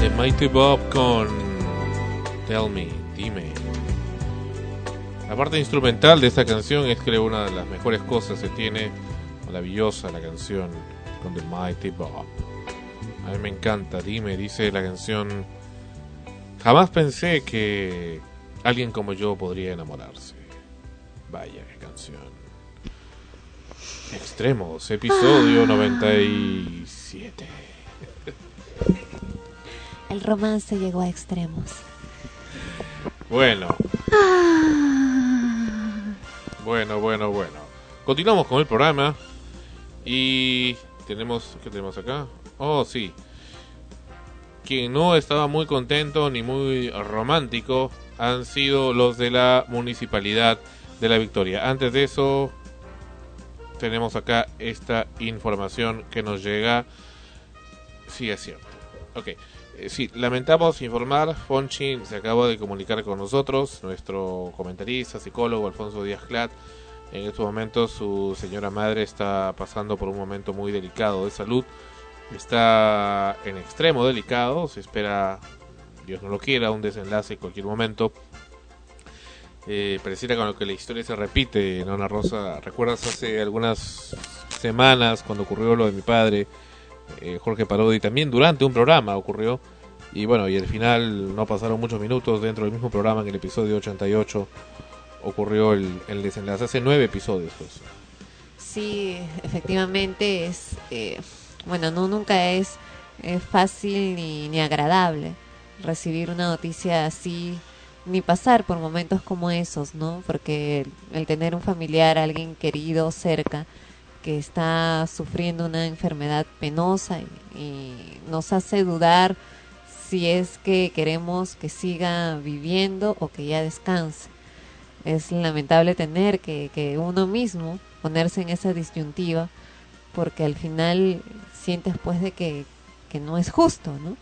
The Mighty Bob con Tell Me, dime. La parte instrumental de esta canción es creo una de las mejores cosas que tiene. Maravillosa la canción con The Mighty Bob. A mí me encanta, dime, dice la canción. Jamás pensé que alguien como yo podría enamorarse. Vaya canción. Extremos, episodio 97. El romance llegó a extremos. Bueno, bueno. Continuamos con el programa. Y tenemos, ¿qué tenemos acá? Oh, sí. Quien no estaba muy contento ni muy romántico han sido los de la Municipalidad de La Victoria. Antes de eso, tenemos acá esta información que nos llega. Sí, es cierto. Ok. Sí, lamentamos informar, Fonchi se acaba de comunicar con nosotros, nuestro comentarista, psicólogo Alfonso Díaz Clat. En estos momentos su señora madre está pasando por un momento muy delicado de salud, está en extremo delicado, se espera, Dios no lo quiera, un desenlace en cualquier momento. Pareciera con lo que la historia se repite, ¿no, Ana Rosa? ¿Recuerdas hace algunas semanas cuando ocurrió lo de mi padre? Jorge Parodi también durante un programa ocurrió y bueno, y al final no pasaron muchos minutos dentro del mismo programa, en el episodio 88 ocurrió el desenlace, hace 9 episodios pues. Sí, efectivamente es bueno, no nunca es fácil ni agradable recibir una noticia así, ni pasar por momentos como esos, ¿no? Porque el tener un familiar, alguien querido cerca que está sufriendo una enfermedad penosa y nos hace dudar si es que queremos que siga viviendo o que ya descanse. Es lamentable tener que uno mismo ponerse en esa disyuntiva, porque al final sientes pues de que no es justo, ¿no?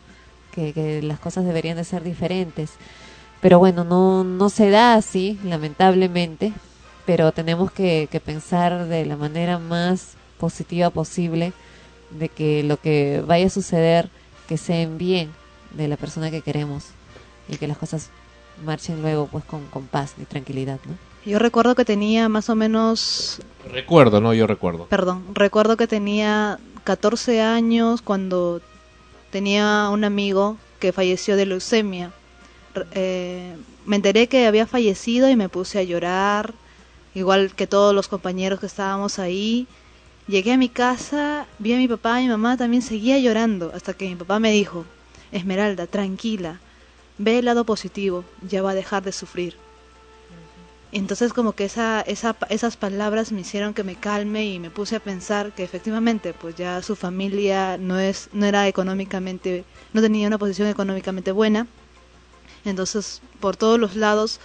Que las cosas deberían de ser diferentes. Pero bueno, no se da así, lamentablemente. Pero tenemos que pensar de la manera más positiva posible de que lo que vaya a suceder, que sea en bien de la persona que queremos y que las cosas marchen luego pues con paz y tranquilidad, ¿no? Yo recuerdo que tenía más o menos... Recuerdo que tenía 14 años cuando tenía un amigo que falleció de leucemia. me enteré que había fallecido y me puse a llorar, igual que todos los compañeros que estábamos ahí. Llegué a mi casa, vi a mi papá y mi mamá también seguía llorando, hasta que mi papá me dijo: Esmeralda, tranquila, ve el lado positivo, ya va a dejar de sufrir. Entonces como que esas palabras me hicieron que me calme y me puse a pensar que efectivamente pues ya su familia no era económicamente, no tenía una posición económicamente buena, entonces por todos los lados,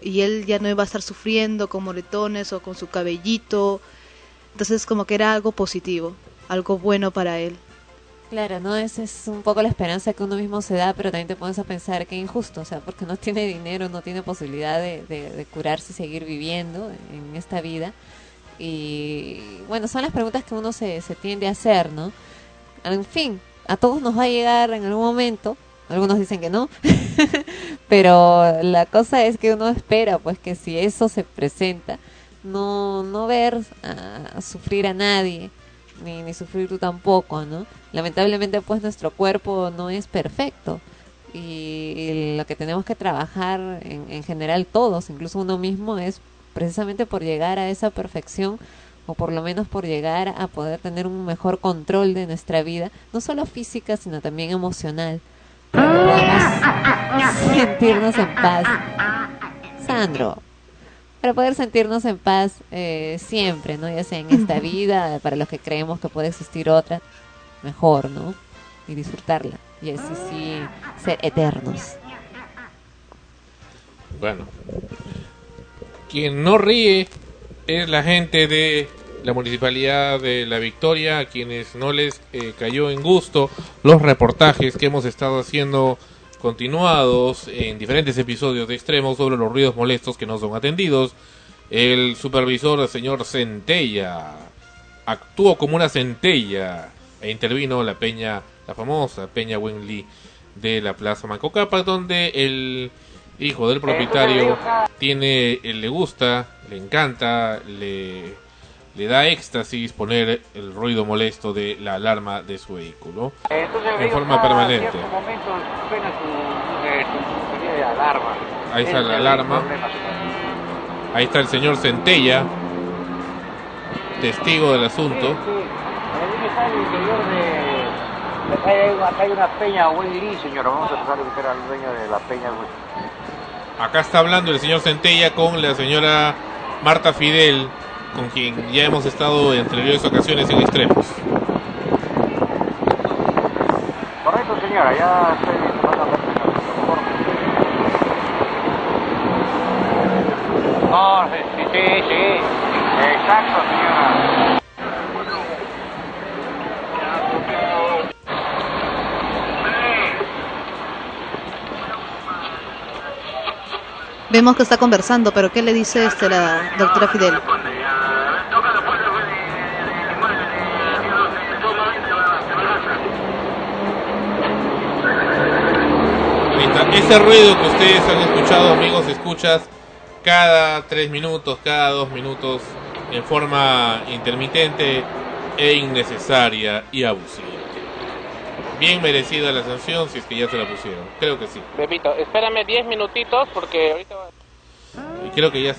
y él ya no iba a estar sufriendo con moretones o con su cabellito, entonces como que era algo positivo, algo bueno para él. Claro, ¿no? Esa es un poco la esperanza que uno mismo se da, pero también te pones a pensar que es injusto, o sea, porque no tiene dinero, no tiene posibilidad de curarse y seguir viviendo en esta vida. Y bueno, son las preguntas que uno se tiende a hacer, ¿no? En fin, a todos nos va a llegar en algún momento, algunos dicen que no, pero la cosa es que uno espera, pues, que si eso se presenta, no ver a sufrir a nadie, ni sufrir tú tampoco, ¿no? Lamentablemente, pues, nuestro cuerpo no es perfecto y lo que tenemos que trabajar en general todos, incluso uno mismo, es precisamente por llegar a esa perfección, o por lo menos por llegar a poder tener un mejor control de nuestra vida, no solo física, sino también emocional, para que podamos sentirnos en paz. Sandro, para poder sentirnos en paz siempre, ¿no? Ya sea en esta vida, para los que creemos que puede existir otra, mejor, ¿no? Y disfrutarla, y así sí ser eternos. Bueno, quien no ríe es la gente de la Municipalidad de La Victoria, a quienes no les cayó en gusto los reportajes que hemos estado haciendo continuados en diferentes episodios de Extremos sobre los ruidos molestos que no son atendidos. El supervisor, el señor Centella, actuó como una centella e intervino la peña, la famosa peña Wembley de la Plaza Mancocapa, donde el hijo del propietario le gusta, le encanta, le da éxtasis poner el ruido molesto de la alarma de su vehículo en forma permanente. Ahí está la alarma. Ahí está el señor Centella, testigo del asunto. Al interior de acá hay una peña Wembley, señora. Vamos a tratar de buscar al dueño de la peña Wembley. Acá está hablando el señor Centella con la señora Marta Fidel, con quien ya hemos estado en anteriores ocasiones en Extremos. Correcto, señora, ya estoy tomando la persona. Oh, sí. Exacto, señora. Vemos que está conversando, pero ¿qué le dice la doctora Fidel? Ese ruido que ustedes han escuchado, amigos, escuchas cada 3 minutos, cada 2 minutos, en forma intermitente e innecesaria y abusiva. Bien merecida la sanción, si es que ya se la pusieron. Creo que sí. Bebito, espérame 10 minutitos porque ahorita va... Y creo que ya...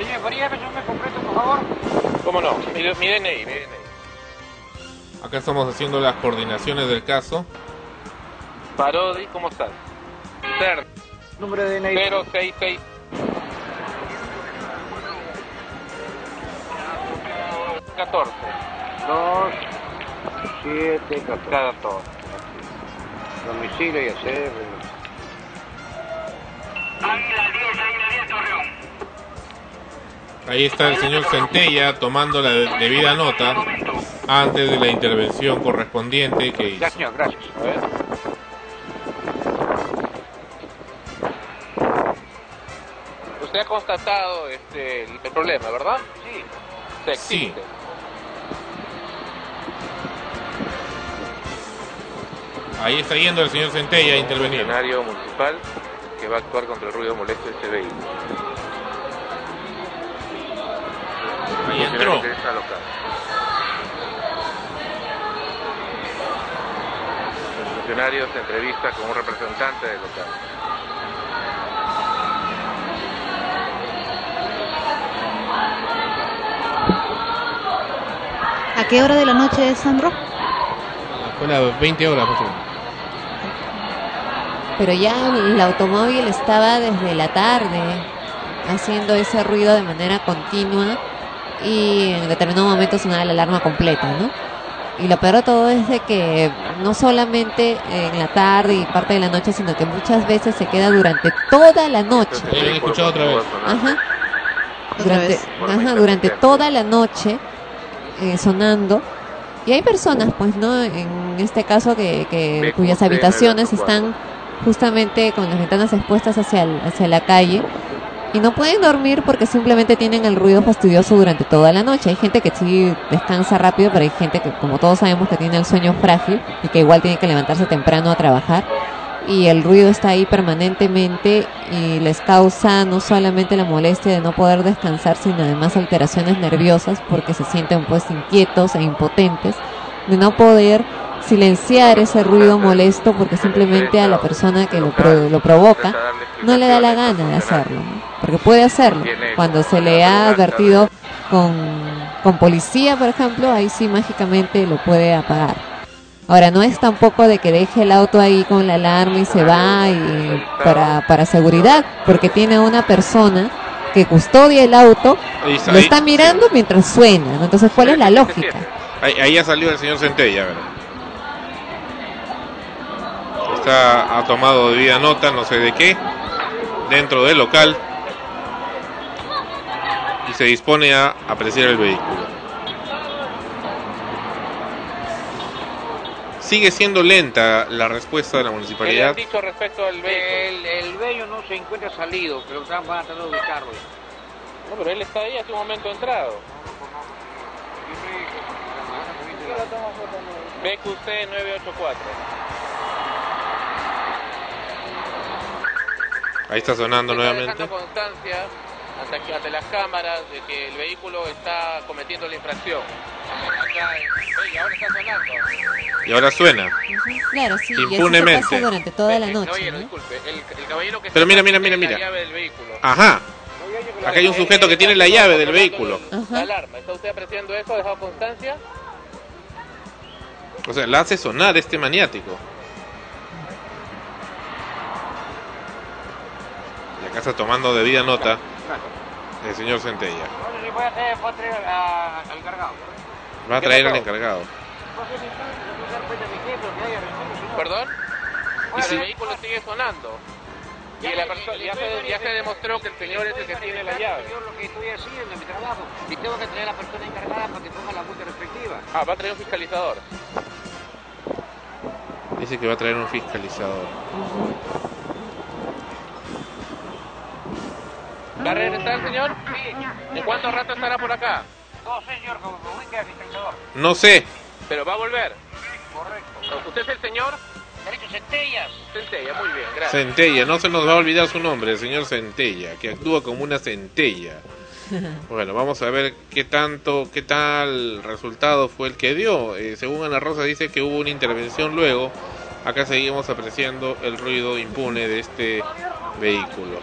Señor, ¿podría hacerme completo, por favor? ¿Cómo no? Miren ahí. Acá estamos haciendo las coordinaciones del caso. Parodi, ¿cómo estás? Ser. Número de DNI. 066. Cada 14. Domicilio y hacer. Águila 10, Torreón. Ahí está el señor Centella tomando la debida nota antes de la intervención correspondiente que hizo. Ya, señor, gracias. A ver. Usted ha constatado el problema, ¿verdad? Sí. Se existe. Sí. Ahí está yendo el señor Centella a intervenir. El funcionario municipal que va a actuar contra el ruido molesto de este vehículo. y entró. El funcionario se entrevista con un representante del local. ¿A qué hora de la noche es, Sandro? Fue a las 20 horas, por favor. Pero ya el automóvil estaba desde la tarde haciendo ese ruido de manera continua y en determinado momento sonaba la alarma completa, ¿no? Y lo peor de todo es de que no solamente en la tarde y parte de la noche, sino que muchas veces se queda durante toda la noche. Lo he escuchado otra vez. Ajá. Durante toda la noche sonando. Y hay personas, pues, ¿no? En este caso que cuyas habitaciones están justamente con las ventanas expuestas hacia la calle y no pueden dormir porque simplemente tienen el ruido fastidioso durante toda la noche. Hay gente que sí descansa rápido, pero hay gente que, como todos sabemos, que tiene el sueño frágil y que igual tiene que levantarse temprano a trabajar, y el ruido está ahí permanentemente y les causa no solamente la molestia de no poder descansar, sino además alteraciones nerviosas porque se sienten, pues, inquietos e impotentes de no poder silenciar ese ruido molesto, porque simplemente a la persona que lo provoca no le da la gana de hacerlo, ¿no? Porque puede hacerlo cuando se le ha advertido con policía, por ejemplo, ahí sí mágicamente lo puede apagar. Ahora, no es tampoco de que deje el auto ahí con la alarma y se va y para seguridad, porque tiene una persona que custodia el auto, lo está mirando mientras suena, ¿no? Entonces, ¿cuál es la lógica? Ahí ya salió el señor Centella, ¿verdad? Ha tomado debida nota, no sé de qué, dentro del local, y se dispone a apreciar el vehículo. Sigue siendo lenta la respuesta de la municipalidad. ¿Qué le han dicho respecto al vehículo? El vehículo no se encuentra salido, pero van a tratar de ubicarlo. No, pero él está ahí hace un momento entrado. BQC 984. Ahí está sonando nuevamente. Está dejando constancia ante las cámaras de que el vehículo está cometiendo la infracción. Oye, ahora está sonando. Y ahora suena. Claro, sí. Impunemente. Durante toda la noche. Oye, no, disculpe. El caballero que... Pero mira. La llave del vehículo. Ajá. Acá hay un sujeto que tiene la llave del vehículo. La alarma. ¿Está usted apreciando eso? ¿Ha dejado constancia? O sea, la hace sonar este maniático. Está tomando debida nota el señor Centella. Va a traer al encargado. ¿Perdón? Y si el vehículo sigue sonando. Y ya se demostró que el señor es el que tiene la llave. Yo lo que estoy haciendo en mi trabajo, y tengo que traer a la persona encargada para que ponga la multa respectiva. Ah, va a traer un fiscalizador. Dice que va a traer un fiscalizador. ¿Va a regresar, señor? Sí. ¿En cuánto rato estará por acá? No, señor, como se ubica el fiscalizador. No sé. ¿Pero va a volver? Correcto. ¿Usted es el señor? Derecho Centella. Centella, muy bien, gracias. Centella, no se nos va a olvidar su nombre, el señor Centella, que actúa como una centella. Bueno, vamos a ver qué tal resultado fue el que dio. Según Ana Rosa, dice que hubo una intervención luego. Acá seguimos apreciando el ruido impune de este vehículo.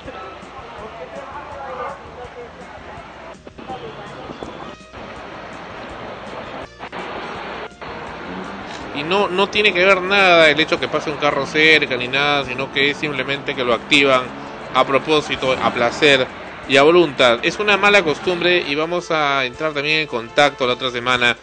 Y no tiene que ver nada el hecho que pase un carro cerca ni nada, sino que es simplemente que lo activan a propósito, a placer y a voluntad. Es una mala costumbre y vamos a entrar también en contacto la otra semana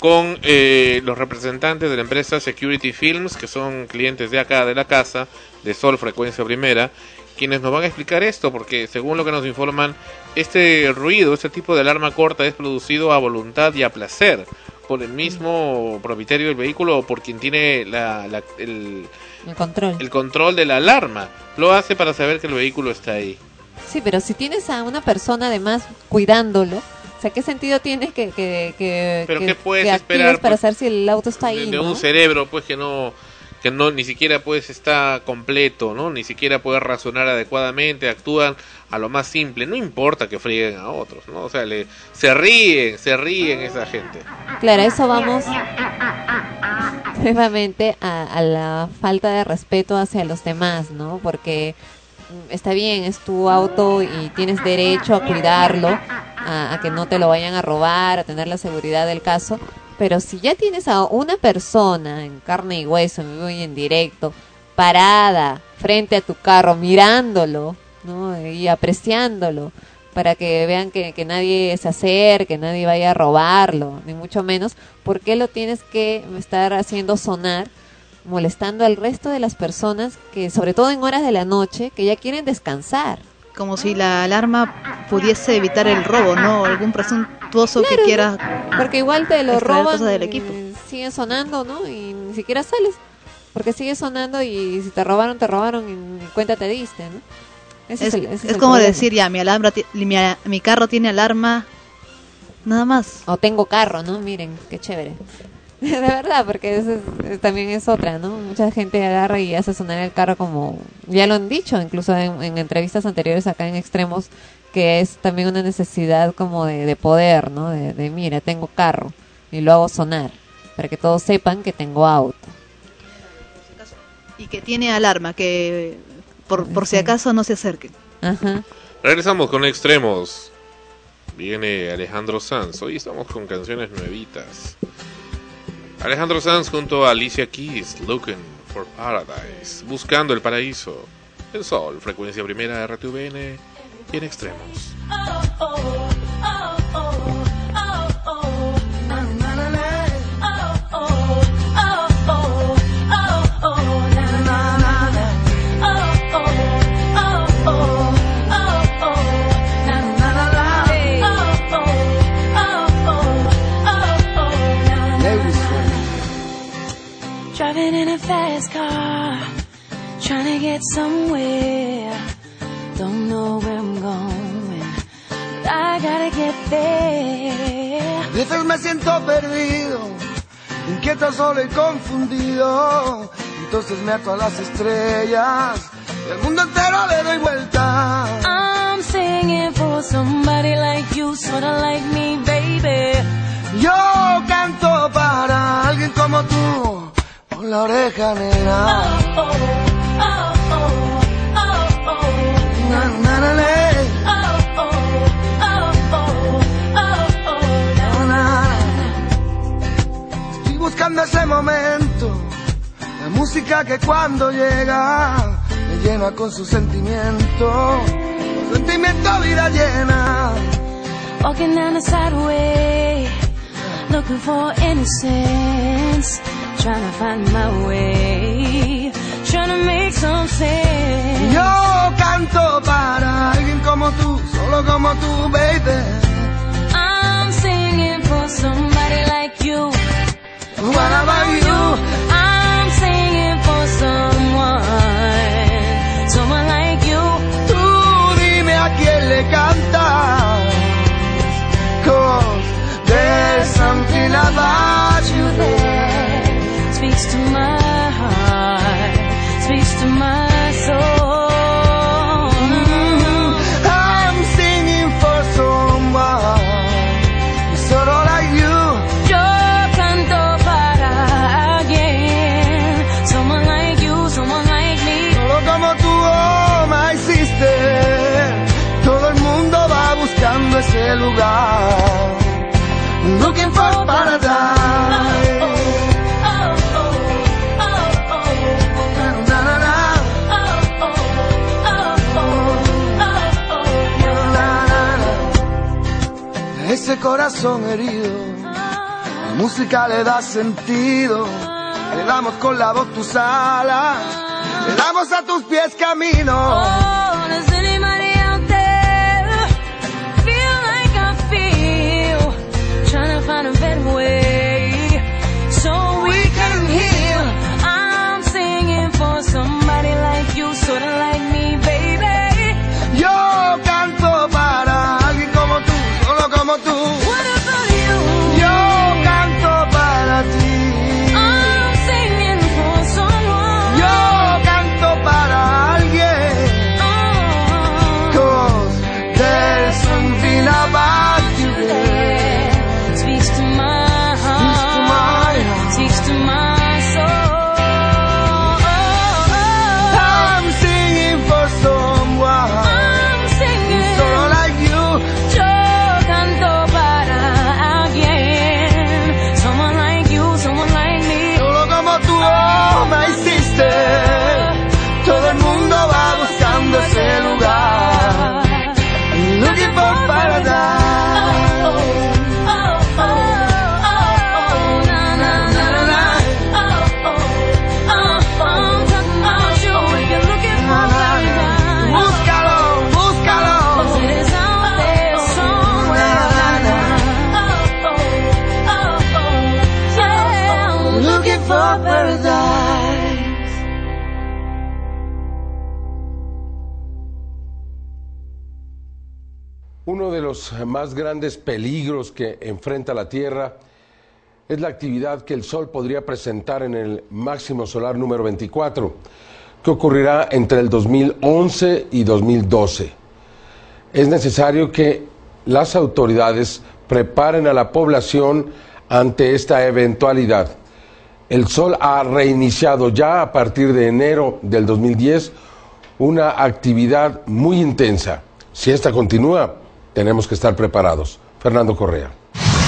con los representantes de la empresa Security Films, que son clientes de acá, de la casa, de Sol Frecuencia Primera, quienes nos van a explicar esto, porque según lo que nos informan, este ruido, este tipo de alarma corta es producido a voluntad y a placer por el mismo propietario del vehículo o por quien tiene el control de la alarma. Lo hace para saber que el vehículo está ahí. Sí, pero si tienes a una persona además cuidándolo, o sea, ¿qué sentido tienes que ¿pero qué puedes esperar para saber si el auto está ahí? De un cerebro, pues, que no que no, ni siquiera pues está completo, ¿no? Ni siquiera puede razonar adecuadamente, actúan a lo más simple, no importa que frieguen a otros, ¿no? O sea, se ríen esa gente. Claro, eso vamos nuevamente a la falta de respeto hacia los demás, ¿no? Porque está bien, es tu auto y tienes derecho a cuidarlo, a que no te lo vayan a robar, a tener la seguridad del caso. Pero si ya tienes a una persona en carne y hueso, en vivo y en directo, parada frente a tu carro, mirándolo, ¿no? Y apreciándolo, para que vean que nadie se acerque, nadie vaya a robarlo, ni mucho menos, ¿por qué lo tienes que estar haciendo sonar, molestando al resto de las personas que, sobre todo en horas de la noche, que ya quieren descansar? Como si la alarma pudiese evitar el robo, ¿no? Algún presuntuoso, claro, que quiera... Porque igual te lo roban, del equipo. Sigue sonando, ¿no? Y ni siquiera sales, porque sigue sonando y si te robaron y cuenta te diste, ¿no? Ese es como problema. Decir, ya, mi carro tiene alarma, nada más. O tengo carro, ¿no? Miren, qué chévere. De verdad, porque también es otra, ¿no? Mucha gente agarra y hace sonar el carro, como ya lo han dicho, incluso en entrevistas anteriores acá en Extremos, que es también una necesidad como de poder, ¿no? De mira, tengo carro y lo hago sonar para que todos sepan que tengo auto. Y que tiene alarma, que por si acaso no se acerquen. Ajá. Regresamos con Extremos. Viene Alejandro Sanz. Hoy estamos con canciones nuevitas. Alejandro Sanz junto a Alicia Keys, Looking for Paradise, buscando el paraíso. El Sol, Frecuencia Primera, RTVN y en Extremos. Oh, oh, oh, oh. Driving in a fast car, trying to get somewhere. Don't know where I'm going, but I gotta get there. Dices me siento perdido, inquieto, solo y confundido. Entonces me ato a las estrellas, y al mundo entero le doy vuelta. I'm singing for somebody like you, sorta like me, baby. Yo canto para alguien como tú. La oreja negra. Oh, oh, oh, oh, oh, oh. Na, na, na, na. Estoy buscando ese momento, la música que cuando llega me llena con su sentimiento, con sentimiento vida llena. Walking down the sideway, looking for innocence. Trying to find my way, trying to make some sense. Yo canto para alguien como tú, solo como tú, baby. I'm singing for somebody like you. What about you? I'm singing for someone like you. Tú dime a quién le cantas, 'cause there's something about you there. Speaks to my heart, speaks to my soul. Mm-hmm. I'm singing for someone, solo like you. Yo canto para alguien, someone like you, someone like me. Solo como tú, oh my sister. Todo el mundo va buscando ese lugar. Looking for paradise. Ese corazón herido, la música le da sentido. Le damos con la voz tus alas, le damos a tus pies camino. Oh, does anybody out there feel like I feel? Trying to find a better way so we can heal. I'm singing for somebody like you, sort of like me, baby. Yo canto para alguien como tú, solo como tú. What about you? Yo canto para ti. I'm singing for someone. for paradise. Uno de los más grandes peligros que enfrenta la Tierra es la actividad que el Sol podría presentar en el máximo solar número 24, que ocurrirá entre el 2011 y 2012. Es necesario que las autoridades preparen a la población ante esta eventualidad. El Sol ha reiniciado ya a partir de enero del 2010 una actividad muy intensa. Si esta continúa, tenemos que estar preparados. Fernando Correa.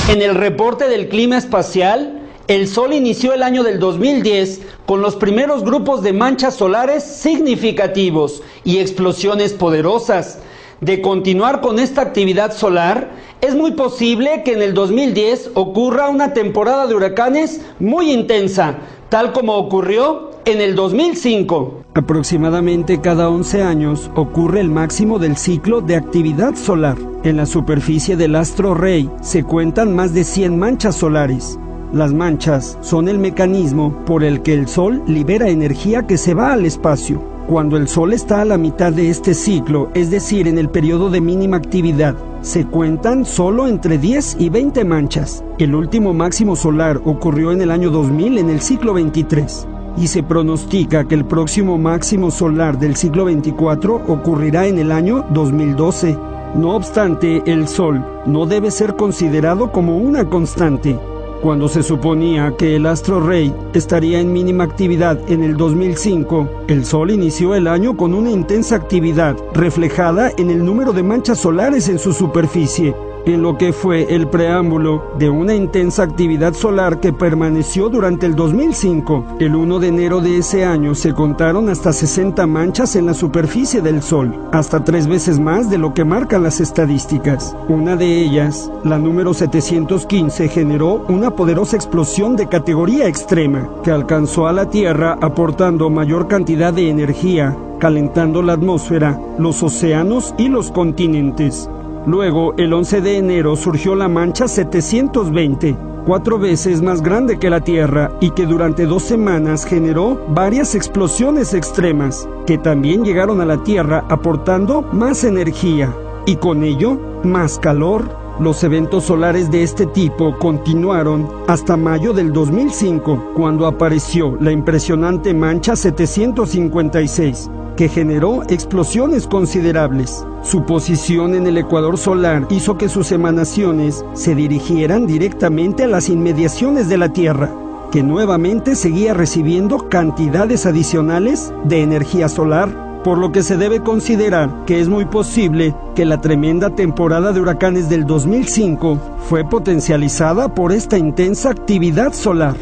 En el reporte del clima espacial, el Sol inició el año del 2010 con los primeros grupos de manchas solares significativos y explosiones poderosas. De continuar con esta actividad solar, es muy posible que en el 2010 ocurra una temporada de huracanes muy intensa, tal como ocurrió en el 2005. Aproximadamente cada 11 años ocurre el máximo del ciclo de actividad solar. En la superficie del astro rey se cuentan más de 100 manchas solares. Las manchas son el mecanismo por el que el Sol libera energía que se va al espacio. Cuando el Sol está a la mitad de este ciclo, es decir, en el periodo de mínima actividad, se cuentan solo entre 10 y 20 manchas. El último máximo solar ocurrió en el año 2000 en el ciclo 23, y se pronostica que el próximo máximo solar del ciclo 24 ocurrirá en el año 2012. No obstante, el Sol no debe ser considerado como una constante. Cuando se suponía que el astro rey estaría en mínima actividad en el 2005, el Sol inició el año con una intensa actividad, reflejada en el número de manchas solares en su superficie, en lo que fue el preámbulo de una intensa actividad solar que permaneció durante el 2005. El 1 de enero de ese año se contaron hasta 60 manchas en la superficie del Sol, hasta 3 veces más de lo que marcan las estadísticas. Una de ellas, la número 715, generó una poderosa explosión de categoría extrema, que alcanzó a la Tierra aportando mayor cantidad de energía, calentando la atmósfera, los océanos y los continentes. Luego, el 11 de enero surgió la mancha 720, 4 veces más grande que la Tierra y que durante 2 semanas generó varias explosiones extremas, que también llegaron a la Tierra aportando más energía y con ello más calor. Los eventos solares de este tipo continuaron hasta mayo del 2005, cuando apareció la impresionante mancha 756, que generó explosiones considerables. Su posición en el ecuador solar hizo que sus emanaciones se dirigieran directamente a las inmediaciones de la Tierra, que nuevamente seguía recibiendo cantidades adicionales de energía solar, por lo que se debe considerar que es muy posible que la tremenda temporada de huracanes del 2005 fue potencializada por esta intensa actividad solar.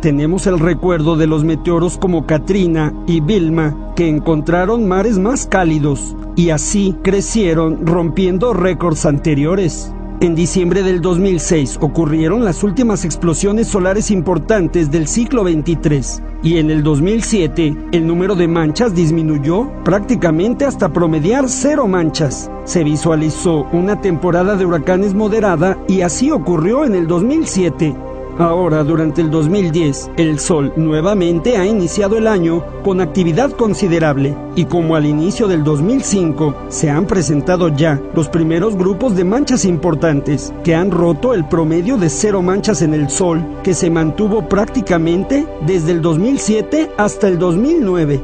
Tenemos el recuerdo de los meteoros como Katrina y Vilma, que encontraron mares más cálidos y así crecieron, rompiendo récords anteriores. En diciembre del 2006 ocurrieron las últimas explosiones solares importantes del ciclo 23 y en el 2007 el número de manchas disminuyó prácticamente hasta promediar 0 manchas. Se visualizó una temporada de huracanes moderada y así ocurrió en el 2007. Ahora, durante el 2010, el Sol nuevamente ha iniciado el año con actividad considerable y como al inicio del 2005 se han presentado ya los primeros grupos de manchas importantes que han roto el promedio de 0 manchas en el Sol, que se mantuvo prácticamente desde el 2007 hasta el 2009.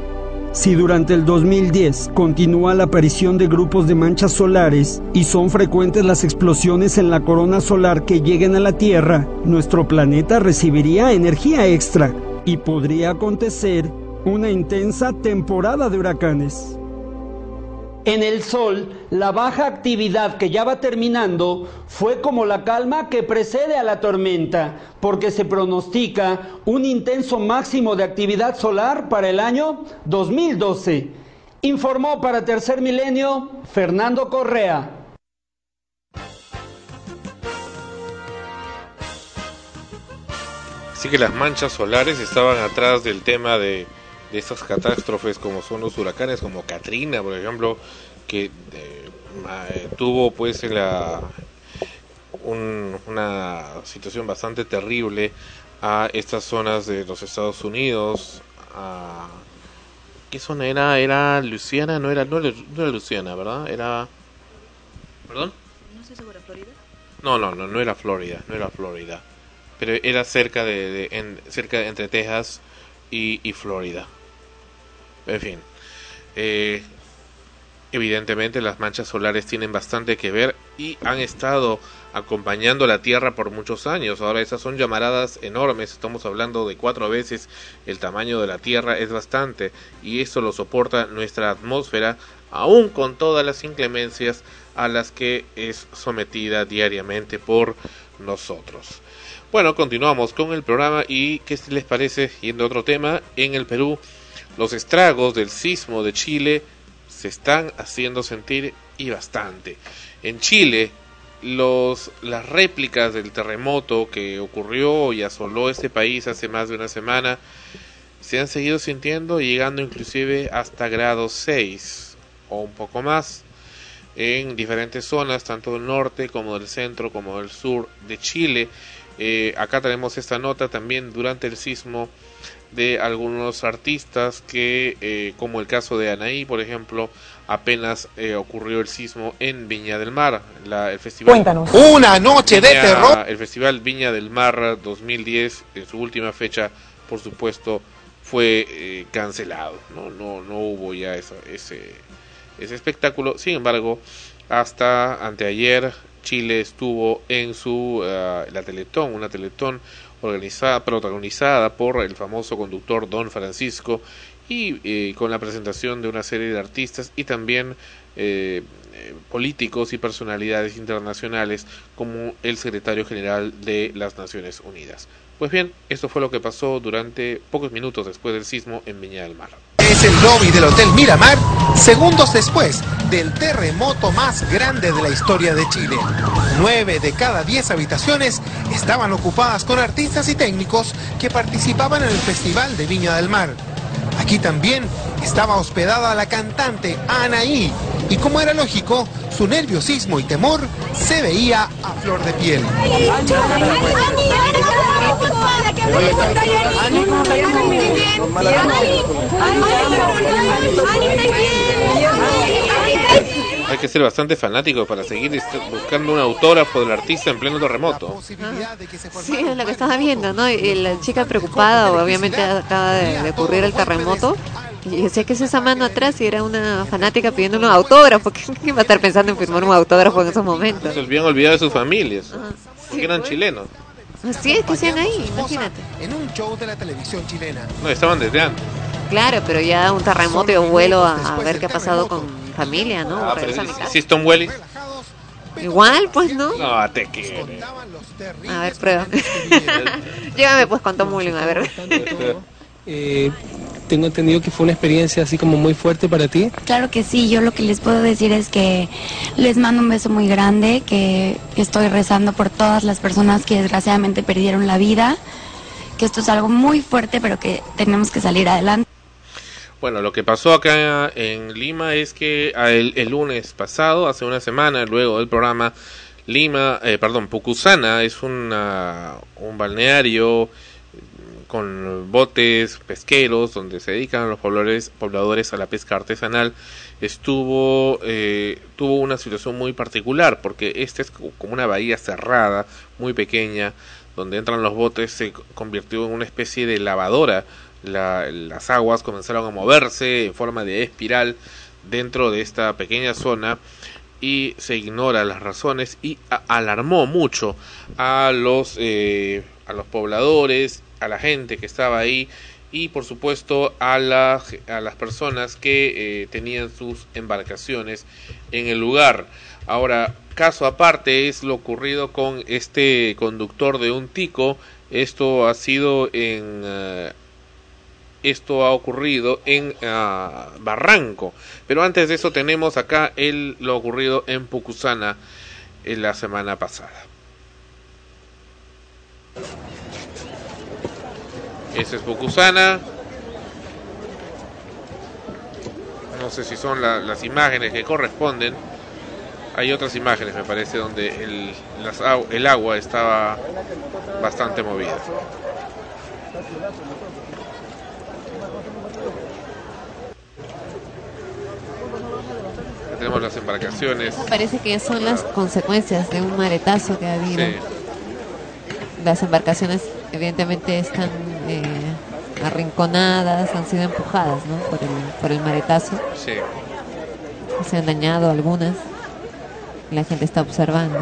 Si durante el 2010 continúa la aparición de grupos de manchas solares y son frecuentes las explosiones en la corona solar que lleguen a la Tierra, nuestro planeta recibiría energía extra y podría acontecer una intensa temporada de huracanes. En el Sol, la baja actividad que ya va terminando fue como la calma que precede a la tormenta, porque se pronostica un intenso máximo de actividad solar para el año 2012. Informó para Tercer Milenio, Fernando Correa. Así que las manchas solares estaban atrás del tema de estas catástrofes como son los huracanes, como Katrina, por ejemplo, que tuvo pues una situación bastante terrible a estas zonas de los Estados Unidos. A... ¿Qué zona era? ¿Era Luisiana? No era Luisiana, ¿verdad? Era... ¿Perdón? No sé, ¿sobre Florida? No era Florida. Pero era cerca de entre Texas y Florida. En fin. Evidentemente las manchas solares tienen bastante que ver y han estado acompañando la Tierra por muchos años. Ahora esas son llamaradas enormes, estamos hablando de 4 veces el tamaño de la Tierra, es bastante, y eso lo soporta nuestra atmósfera, aún con todas las inclemencias a las que es sometida diariamente por nosotros. Bueno, continuamos con el programa y ¿qué les parece? Yendo a otro tema, en el Perú los estragos del sismo de Chile se están haciendo sentir y bastante. En Chile, las réplicas del terremoto que ocurrió y asoló este país hace más de una semana se han seguido sintiendo, llegando inclusive hasta grado 6 o un poco más en diferentes zonas, tanto del norte como del centro como del sur de Chile. Acá tenemos esta nota también durante el sismo de algunos artistas que, como el caso de Anaí, por ejemplo, apenas ocurrió el sismo en Viña del Mar, el festival. Cuéntanos. Una noche de terror. El festival Viña del Mar 2010, en su última fecha, por supuesto, fue cancelado. No hubo ya ese espectáculo. Sin embargo, hasta anteayer Chile estuvo en la Teletón, una Teletón protagonizada por el famoso conductor Don Francisco y con la presentación de una serie de artistas y también políticos y personalidades internacionales como el secretario general de las Naciones Unidas. Pues bien, esto fue lo que pasó durante pocos minutos después del sismo en Viña del Mar. Es el lobby del Hotel Miramar, segundos después del terremoto más grande de la historia de Chile. 9 de cada 10 habitaciones estaban ocupadas con artistas y técnicos que participaban en el Festival de Viña del Mar. Aquí también estaba hospedada la cantante Anaí, y como era lógico, su nerviosismo y temor se veía a flor de piel. Hay que ser bastante fanático para seguir buscando un autógrafo del artista en pleno terremoto. Sí, es lo que estaba viendo, ¿no? Y la chica preocupada, obviamente acaba de ocurrir el terremoto. Y decía que es esa mano atrás y era una fanática pidiendo un autógrafo. ¿Quién va a estar pensando en firmar un autógrafo en esos momentos? Se habían olvidado de sus familias, porque eran chilenos. Así es, que hacían ahí, imagínate. En un show de la televisión chilena. No, estaban desde antes. Claro, pero ya un terremoto y un vuelo a ver qué ha pasado con familia, ¿no? ¿Sí está un vuelo? Igual, pues, ¿no? No, te quiero. A ver, prueba. Llévame, pues, con Tom Mullen, a ver. Tengo entendido que fue una experiencia así como muy fuerte para ti. Claro que sí, yo lo que les puedo decir es que les mando un beso muy grande, que estoy rezando por todas las personas que desgraciadamente perdieron la vida, que esto es algo muy fuerte, pero que tenemos que salir adelante. Bueno, lo que pasó acá en Lima es que el lunes pasado, hace una semana, luego del programa, Pucusana es un balneario con botes pesqueros donde se dedican a los pobladores a la pesca artesanal, tuvo una situación muy particular, porque esta es como una bahía cerrada, muy pequeña, donde entran los botes. Se convirtió en una especie de lavadora. Las aguas comenzaron a moverse en forma de espiral dentro de esta pequeña zona, y se ignora las razones, y alarmó mucho a los pobladores, a la gente que estaba ahí, y por supuesto a las personas que tenían sus embarcaciones en el lugar. Ahora, caso aparte es lo ocurrido con este conductor de un tico. Esto ha ocurrido en Barranco, pero antes de eso tenemos acá lo ocurrido en Pucusana en la semana pasada. Esa es Pucusana. No sé si son las imágenes que corresponden. Hay otras imágenes, me parece, donde el agua estaba bastante movida. Ya tenemos las embarcaciones. Parece que son las consecuencias de un maretazo que ha habido. Sí. Las embarcaciones evidentemente están arrinconadas, han sido empujadas, ¿no? por el maretazo. Sí. Se han dañado algunas. La gente está observando.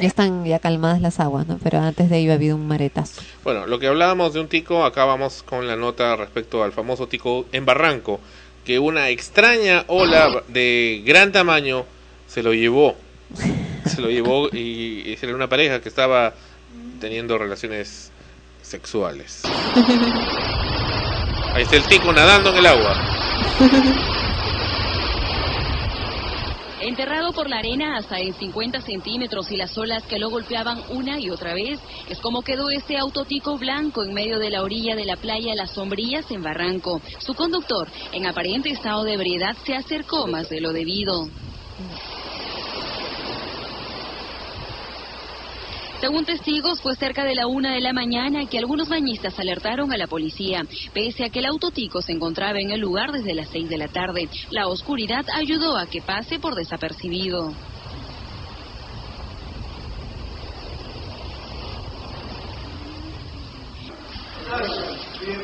Ya están ya calmadas las aguas, ¿no? Pero antes de ello ha habido un maretazo. Bueno, lo que hablábamos de un tico, acá vamos con la nota respecto al famoso tico en Barranco, que una extraña ola de gran tamaño se lo llevó. Se lo llevó y era una pareja que estaba teniendo relaciones sexuales. Ahí está el tico nadando en el agua. Enterrado por la arena hasta en 50 centímetros y las olas que lo golpeaban una y otra vez, es como quedó este autotico blanco en medio de la orilla de la playa Las Sombrillas en Barranco. Su conductor, en aparente estado de ebriedad, se acercó más de lo debido. Según testigos, fue cerca de la 1 de la mañana que algunos bañistas alertaron a la policía. Pese a que el autotico se encontraba en el lugar desde las 6 de la tarde, la oscuridad ayudó a que pase por desapercibido.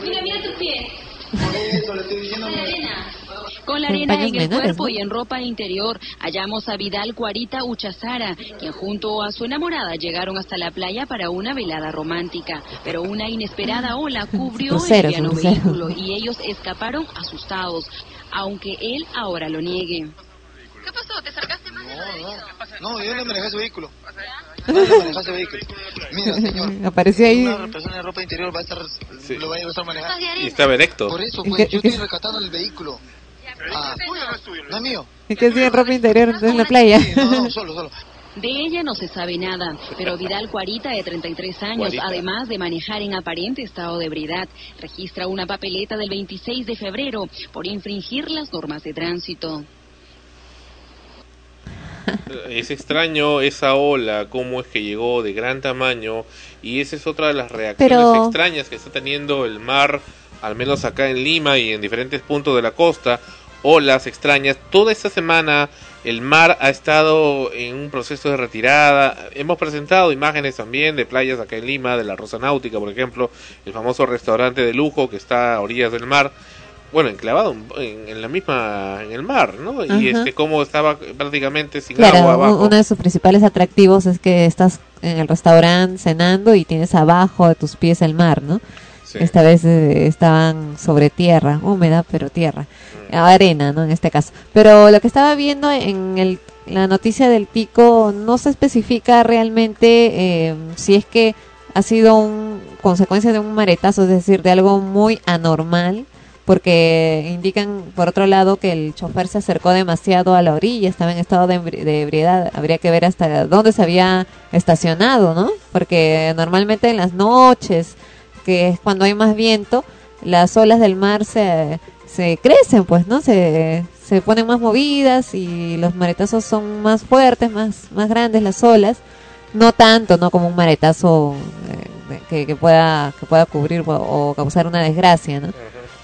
Mira tus pies. Eso le estoy diciendo. Con la arena en el cuerpo y en ropa interior hallamos a Vidal Cuarita Uchazara, quien junto a su enamorada llegaron hasta la playa para una velada romántica, pero una inesperada ola cubrió el piano vehículo y ellos escaparon asustados, aunque él ahora lo niegue. ¿Qué pasó? ¿Te acercaste más? No, yo le manejé su vehículo. Mira, señor. Apareció ahí. Una persona de ropa interior va a estar, sí. Lo va a estar manejando. Y estaba erecto. Por eso, pues, yo estoy rescatando el vehículo. Ah, no es mío. Es que tiene ropa interior en la playa. No, solo. De ella no se sabe nada, pero Vidal Cuarita, de 33 años, además de manejar en aparente estado de ebriedad, registra una papeleta del 26 de febrero por infringir las normas de tránsito. Es extraño esa ola, cómo es que llegó de gran tamaño, y esa es otra de las reacciones extrañas que está teniendo el mar, al menos acá en Lima y en diferentes puntos de la costa. Olas extrañas. Toda esta semana el mar ha estado en un proceso de retirada. Hemos presentado imágenes también de playas acá en Lima, de la Rosa Náutica, por ejemplo, el famoso restaurante de lujo que está a orillas del mar. Bueno, enclavado en el mar, ¿no? Y como estaba prácticamente sin agua abajo. Uno de sus principales atractivos es que estás en el restaurante cenando y tienes abajo de tus pies el mar, ¿no? Sí. Esta vez estaban sobre tierra, húmeda, pero tierra. Arena, ¿no? En este caso. Pero lo que estaba viendo en la noticia del tico no se especifica realmente si es que ha sido consecuencia de un maretazo, es decir, de algo muy anormal, porque indican, por otro lado, que el chofer se acercó demasiado a la orilla, estaba en estado de ebriedad. Habría que ver hasta dónde se había estacionado, ¿no? Porque normalmente en las noches, que es cuando hay más viento, las olas del mar se crecen, pues, ¿no? Se ponen más movidas y los maretazos son más fuertes, más grandes las olas. No tanto, ¿no? Como un maretazo que pueda cubrir o causar una desgracia, ¿no?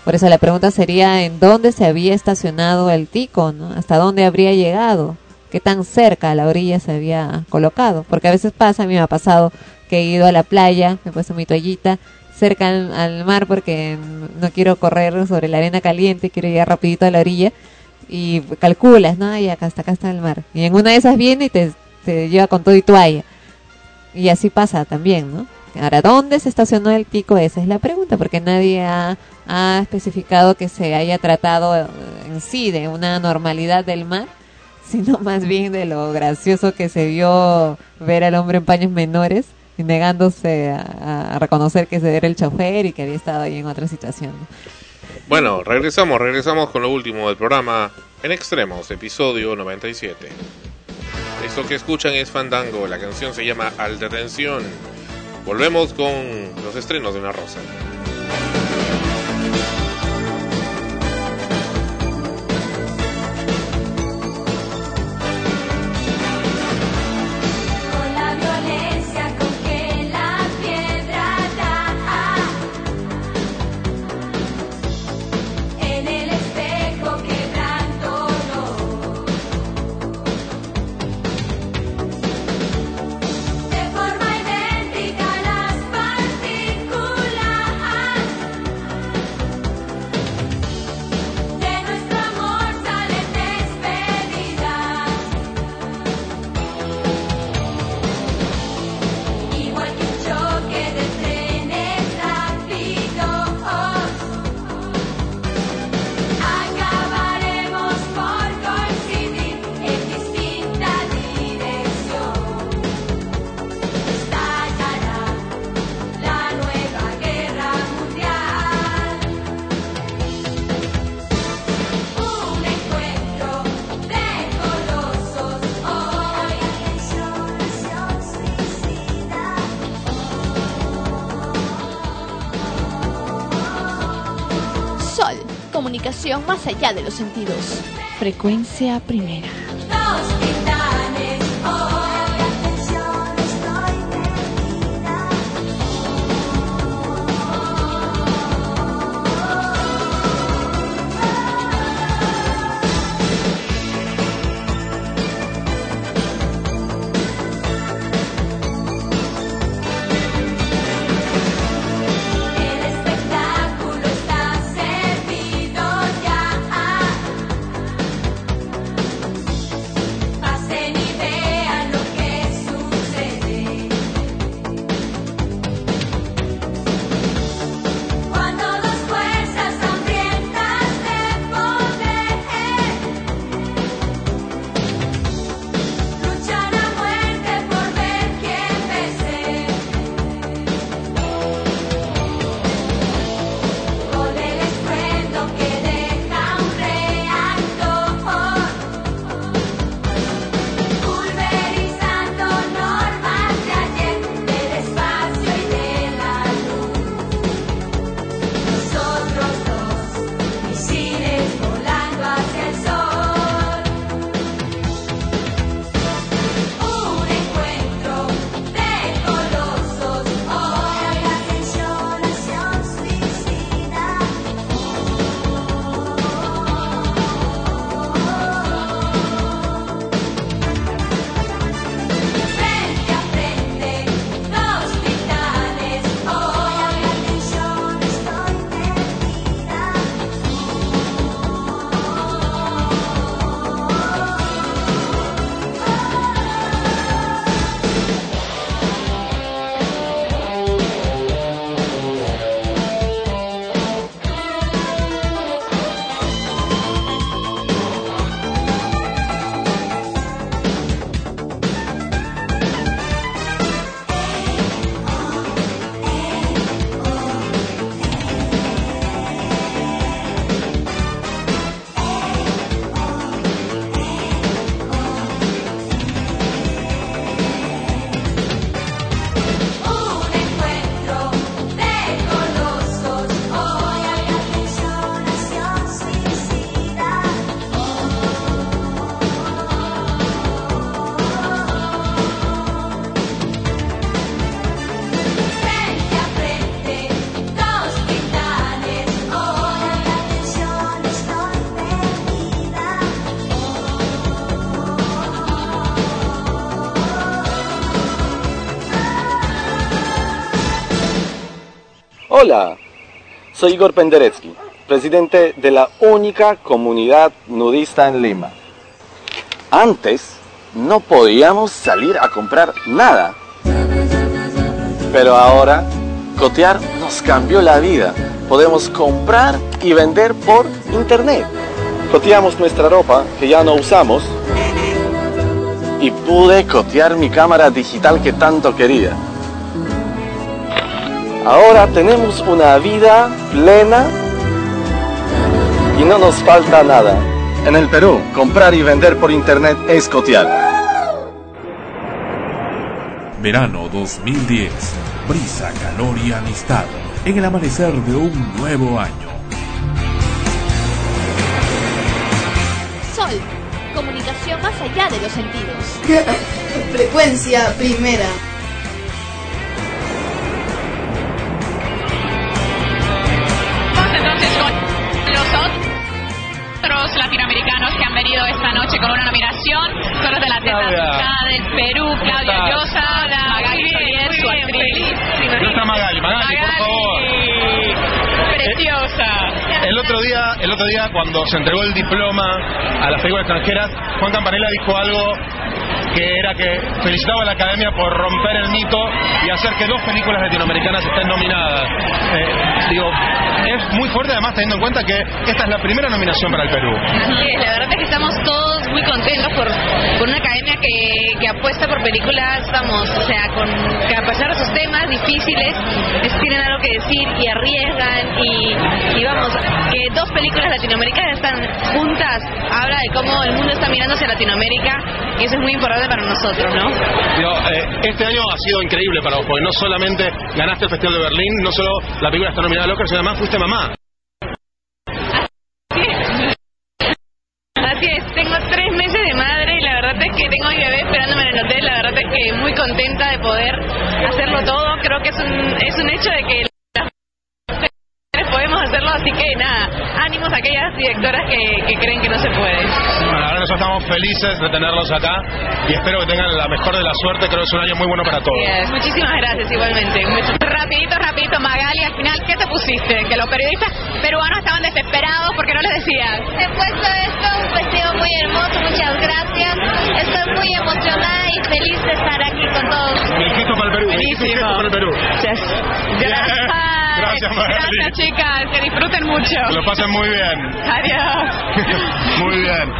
Por eso la pregunta sería en dónde se había estacionado el tico, ¿no? Hasta dónde habría llegado, qué tan cerca a la orilla se había colocado. Porque a veces pasa, a mí me ha pasado que he ido a la playa, me he puesto mi toallita cerca al mar porque no quiero correr sobre la arena caliente, quiero llegar rapidito a la orilla y calculas, ¿no? Y acá está el mar. Y en una de esas viene y te lleva con todo y toalla. Y así pasa también, ¿no? Ahora, ¿dónde se estacionó el tico? Esa es la pregunta, porque nadie ha especificado que se haya tratado en sí de una normalidad del mar, sino más bien de lo gracioso que se vio ver al hombre en paños menores negándose a reconocer que ese era el chofer y que había estado ahí en otra situación. Bueno, regresamos con lo último del programa En Extremos, episodio 97. Esto que escuchan es Fandango, la canción se llama Alta Tensión. Volvemos con los estrenos de Una Rosa. Con la violencia con que la piedra comunicación más allá de los sentidos. Frecuencia Primera. Hola, soy Igor Penderecki, presidente de la única comunidad nudista en Lima. Antes no podíamos salir a comprar nada, pero ahora Cotear nos cambió la vida. Podemos comprar y vender por internet. Coteamos nuestra ropa que ya no usamos y pude cotear mi cámara digital que tanto quería. Ahora tenemos una vida plena y no nos falta nada. En el Perú, comprar y vender por internet es cotear. Verano 2010. Brisa, calor y amistad en el amanecer de un nuevo año. Sol. Comunicación más allá de los sentidos. Frecuencia Primera. Latinoamericanos que han venido esta noche con una nominación son los de la Teta del Perú, Claudia Llosa, Magali Solier, su actriz. ¿Dónde está Magali? Magali, por favor. Preciosa. El otro día cuando se entregó el diploma a las películas extranjeras, Juan Campanella dijo algo que era que felicitaba a la Academia por romper el mito y hacer que dos películas latinoamericanas estén nominadas. Es muy fuerte, además, teniendo en cuenta que esta es la primera nominación para el Perú. Así es, la verdad es que estamos todos muy contentos por una Academia que apuesta por películas, que a pesar de sus temas difíciles, tienen algo que decir y arriesgan y que dos películas latinoamericanas están juntas, habla de cómo el mundo está mirando hacia Latinoamérica, y eso es muy importante para nosotros, ¿no? Este año ha sido increíble para vos, porque no solamente ganaste el Festival de Berlín, no solo la película está nominada al Oscar, sino además fuiste mamá. que tengo a mi bebé esperándome en el hotel. La verdad es que muy contenta de poder hacerlo todo. Creo que es un hecho de que las mujeres podemos hacerlo, así que nada, ánimos a aquellas directoras que creen que no se puede. Bueno, ahora nosotros estamos felices de tenerlos acá y espero que tengan la mejor de la suerte. Creo que es un año muy bueno para todos. Yes, muchísimas gracias igualmente. Rapidito, Magali, al final, ¿qué te pusiste? Que los periodistas peruanos estaban desesperados porque no les decían. He puesto esto, un vestido muy hermoso, muchas gracias. Estoy muy emocionada y feliz de estar aquí con todos. Felicito para el Perú. Felicito para el Perú. Yes. Gracias, Magali. Gracias, chicas. Que disfruten mucho. Que lo pasen muy bien. Adiós. Muy bien.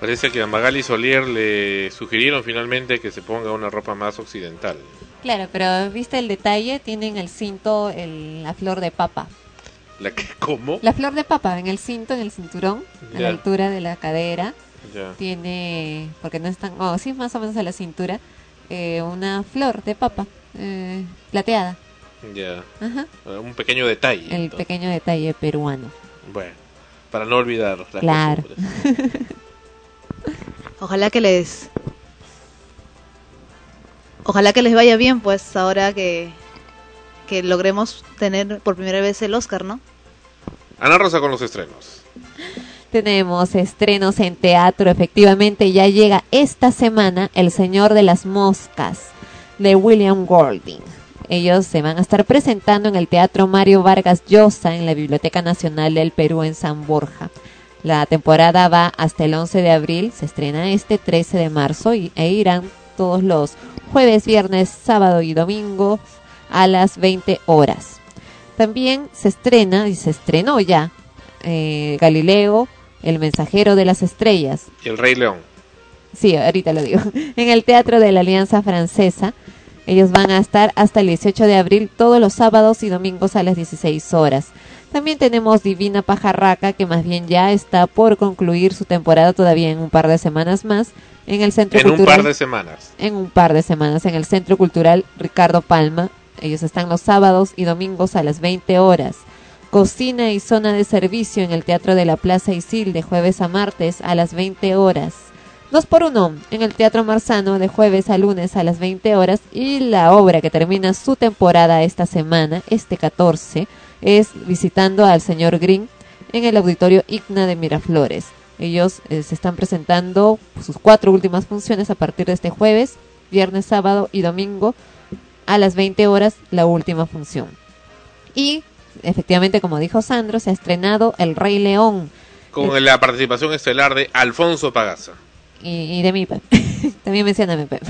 Parece que a Magali Solier le sugirieron finalmente que se ponga una ropa más occidental. Claro, pero ¿viste el detalle? Tienen el cinto, la flor de papa. ¿La qué? ¿Cómo? La flor de papa, en el cinto, en el cinturón, ya. A la altura de la cadera. Ya. Tiene, porque no es tan, sí, más o menos a la cintura, una flor de papa plateada. Ya. Ajá. Un pequeño detalle. El entonces. Pequeño detalle peruano. Bueno, para no olvidar las claro. Costumbres. Ojalá que les vaya bien, pues, ahora que logremos tener por primera vez el Oscar, ¿no? Ana Rosa con los estrenos. Tenemos estrenos en teatro, efectivamente, ya llega esta semana El Señor de las Moscas, de William Golding. Ellos se van a estar presentando en el Teatro Mario Vargas Llosa, en la Biblioteca Nacional del Perú, en San Borja. La temporada va hasta el 11 de abril, se estrena este 13 de marzo e irán todos los jueves, viernes, sábado y domingo a las 20 horas. También se estrenó ya Galileo, El Mensajero de las Estrellas. Y El Rey León. Sí, ahorita lo digo. En el Teatro de la Alianza Francesa. Ellos van a estar hasta el 18 de abril todos los sábados y domingos a las 16 horas. También tenemos Divina Pajarraca, que más bien ya está por concluir su temporada todavía en un par de semanas más en el Centro Cultural. En un par de semanas en el Centro Cultural Ricardo Palma. Ellos están los sábados y domingos a las 20 horas. Cocina y Zona de Servicio en el Teatro de la Plaza Isil de jueves a martes a las 20 horas. 2x1 en el Teatro Marzano de jueves a lunes a las 20 horas. Y la obra que termina su temporada esta semana, este 14, es Visitando al Señor Green en el Auditorio Igna de Miraflores. Ellos se están presentando sus 4 últimas funciones a partir de este jueves, viernes, sábado y domingo a las 20 horas la última función. Y efectivamente, como dijo Sandro, se ha estrenado El Rey León. Con la participación estelar de Alfonso Pagaza. Y de mi Pep. También menciona a mi Pep.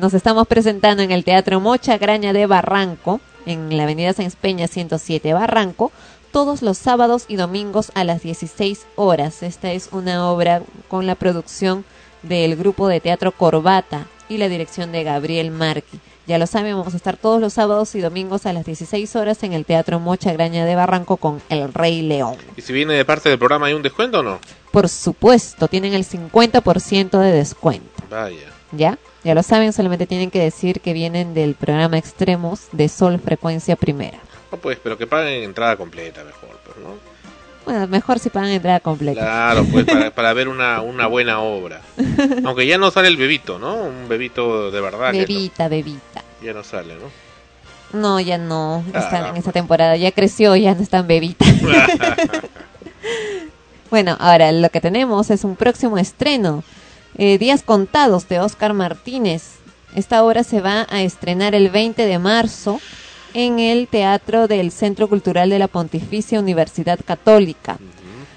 Nos estamos presentando en el Teatro Mocha Graña de Barranco, en la avenida Sáenz Peña 107 Barranco, todos los sábados y domingos a las 16 horas. Esta es una obra con la producción del grupo de teatro Corbata y la dirección de Gabriel Marqui. Ya lo saben, vamos a estar todos los sábados y domingos a las 16 horas en el Teatro Mocha Graña de Barranco con El Rey León. ¿Y si viene de parte del programa hay un descuento o no? Por supuesto, tienen el 50% de descuento. Vaya. Ya lo saben, solamente tienen que decir que vienen del programa Extremos de Sol Frecuencia Primera. No, pues, pero que paguen entrada completa mejor, pues, ¿no? Bueno, mejor si pagan entrada completa. Claro, pues, para ver una buena obra. Aunque ya no sale el bebito, ¿no? Un bebito de verdad. Bebita. Ya no sale, ¿no? No, ya no. Están en esta temporada. Ya creció, ya no están bebitas. Bueno, ahora lo que tenemos es un próximo estreno. Días Contados, de Oscar Martínez. Esta obra se va a estrenar el 20 de marzo en el Teatro del Centro Cultural de la Pontificia Universidad Católica.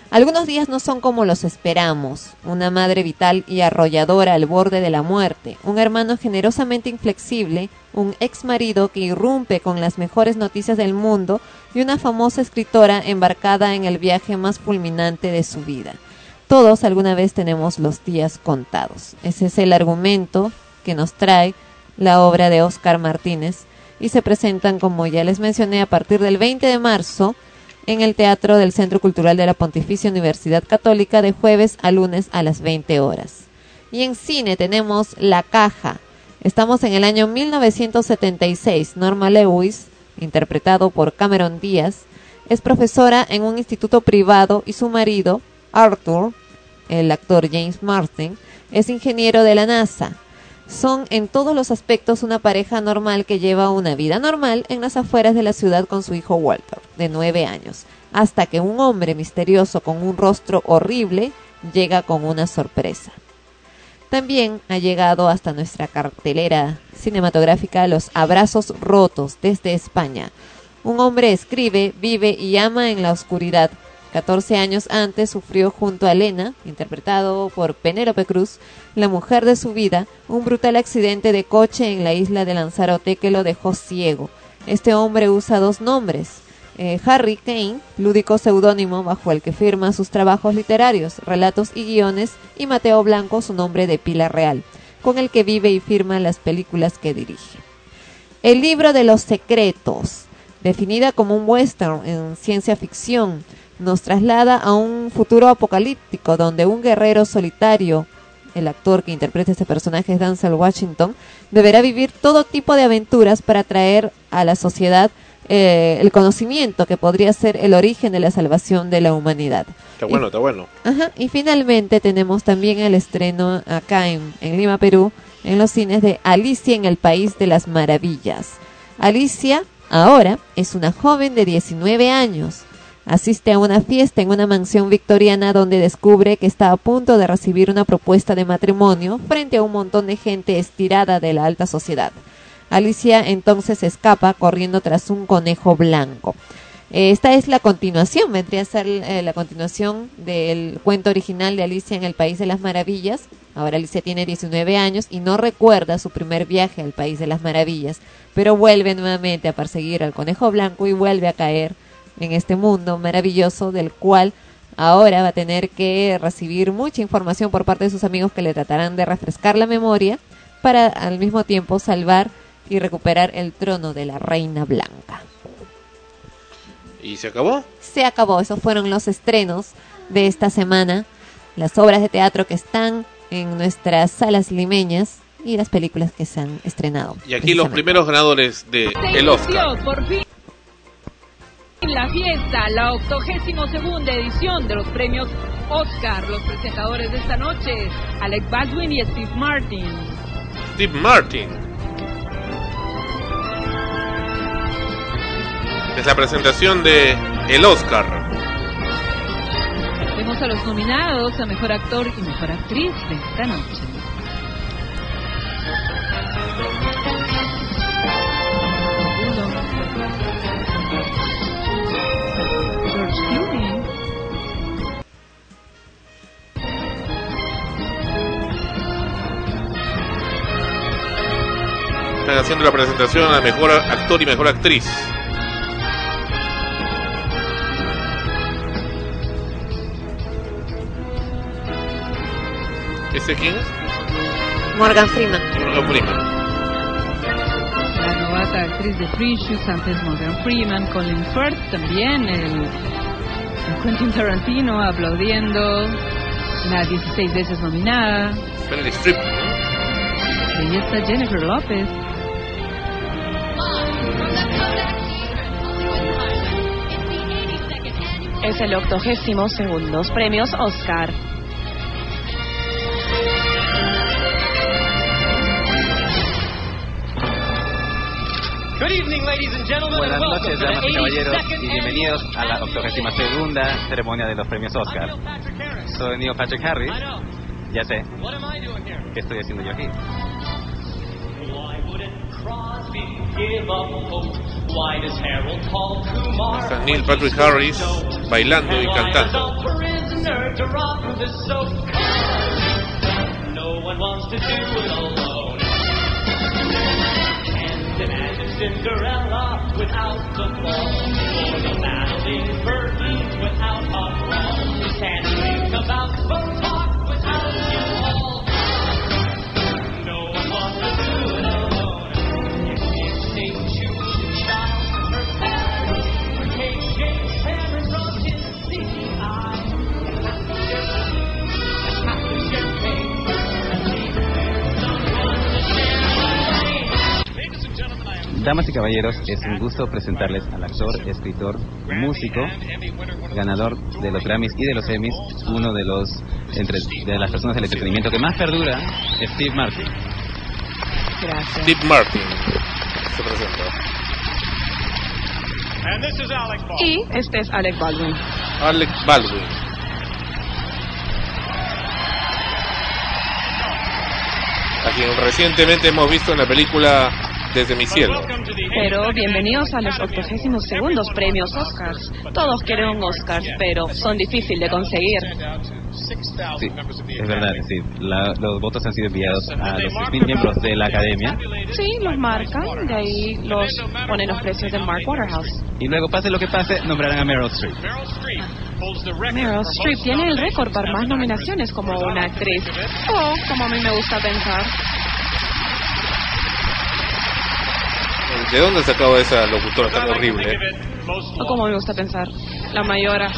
Algunos días no son como los esperamos. Una madre vital y arrolladora al borde de la muerte, un hermano generosamente inflexible, un ex marido que irrumpe con las mejores noticias del mundo y una famosa escritora embarcada en el viaje más fulminante de su vida. Todos alguna vez tenemos los días contados. Ese es el argumento que nos trae la obra de Óscar Martínez. Y se presentan, como ya les mencioné, a partir del 20 de marzo en el Teatro del Centro Cultural de la Pontificia Universidad Católica de jueves a lunes a las 20 horas. Y en cine tenemos La Caja, Estamos en el año 1976. Norma Lewis, interpretado por Cameron Díaz, es profesora en un instituto privado y su marido, Arthur, el actor James Marsden, es ingeniero de la NASA. Son en todos los aspectos una pareja normal que lleva una vida normal en las afueras de la ciudad con su hijo Walter, de 9 años, hasta que un hombre misterioso con un rostro horrible llega con una sorpresa. También ha llegado hasta nuestra cartelera cinematográfica Los Abrazos Rotos, desde España. Un hombre escribe, vive y ama en la oscuridad. 14 años antes sufrió junto a Elena, interpretado por Penélope Cruz, la mujer de su vida, un brutal accidente de coche en la isla de Lanzarote que lo dejó ciego. Este hombre usa 2 nombres. Harry Kane, lúdico seudónimo bajo el que firma sus trabajos literarios, relatos y guiones, y Mateo Blanco, su nombre de pila real, con el que vive y firma las películas que dirige. El libro de los secretos, definida como un western en ciencia ficción, nos traslada a un futuro apocalíptico donde un guerrero solitario, el actor que interpreta este personaje es Denzel Washington, deberá vivir todo tipo de aventuras para traer a la sociedad el conocimiento que podría ser el origen de la salvación de la humanidad. Está bueno, está bueno. Ajá, y finalmente tenemos también el estreno acá en Lima, Perú, en los cines, de Alicia en el País de las Maravillas. Alicia ahora es una joven de 19 años. Asiste a una fiesta en una mansión victoriana donde descubre que está a punto de recibir una propuesta de matrimonio frente a un montón de gente estirada de la alta sociedad. Alicia entonces escapa corriendo tras un conejo blanco. Esta es la continuación, vendría a ser la continuación del cuento original de Alicia en el País de las Maravillas. Ahora Alicia tiene 19 años y no recuerda su primer viaje al País de las Maravillas, pero vuelve nuevamente a perseguir al conejo blanco y vuelve a caer en este mundo maravilloso del cual ahora va a tener que recibir mucha información por parte de sus amigos que le tratarán de refrescar la memoria para al mismo tiempo salvar y recuperar el trono de la Reina Blanca. ¿Y se acabó? Se acabó. Esos fueron los estrenos de esta semana, las obras de teatro que están en nuestras salas limeñas y las películas que se han estrenado. Y aquí los primeros ganadores de el Oscar. La fiesta, la 82ª edición de los premios Oscar. Los presentadores de esta noche, Alec Baldwin y Steve Martin. Steve Martin. Es la presentación de el Oscar. Vemos a los nominados a Mejor Actor y Mejor Actriz de esta noche. Están haciendo la presentación a Mejor Actor y Mejor Actriz. ¿Ese quién es? Morgan Freeman. Morgan Freeman. La novata actriz de Free Shoes, antes Morgan Freeman. Colin Firth también, el Quentin Tarantino aplaudiendo. La 16 veces nominada. Meryl Streep. Y está Jennifer López. Es el 82º premios Oscar. Buenas noches, damas y caballeros, y bienvenidos a la 82ª ceremonia de los premios Oscar. Soy Neil Patrick Harris. Ya sé, ¿qué estoy haciendo yo aquí? Está Neil Patrick Harris bailando y cantando. Damas y caballeros, es un gusto presentarles al actor, escritor, músico, ganador de los Grammys y de los Emmys, uno de las personas del entretenimiento que más perdura, Steve Martin. Gracias. Steve Martin se presentó. Y este es Alec Baldwin. Alec Baldwin. A quien recientemente hemos visto en la película Desde mi cielo. Pero bienvenidos a los 82 premios Oscars. Todos quieren un Oscar, pero son difíciles de conseguir. Sí, es verdad, sí. Los votos han sido enviados a los 6.000 miembros de la Academia. Sí, los marcan, de ahí los ponen los precios de Mark Waterhouse. Y luego, pase lo que pase, nombrarán a Meryl Streep. Meryl Streep tiene el récord para más nominaciones como una actriz, o como a mí me gusta pensar. ¿De dónde sacó esa locutora tan horrible? O como me gusta pensar, las mayores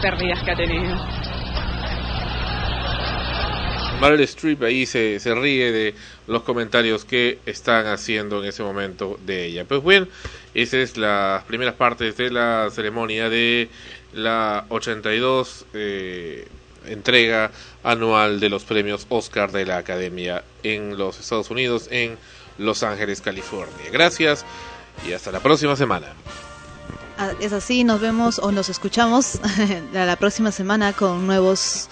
pérdidas que ha tenido. Meryl Streep ahí se ríe de los comentarios que están haciendo en ese momento de ella. Pues bien, esa es las primeras partes de la ceremonia de la 82 entrega anual de los premios Oscar de la Academia en los Estados Unidos, en Los Ángeles, California. Gracias y hasta la próxima semana. Es así, nos vemos o nos escuchamos a la próxima semana con nuevos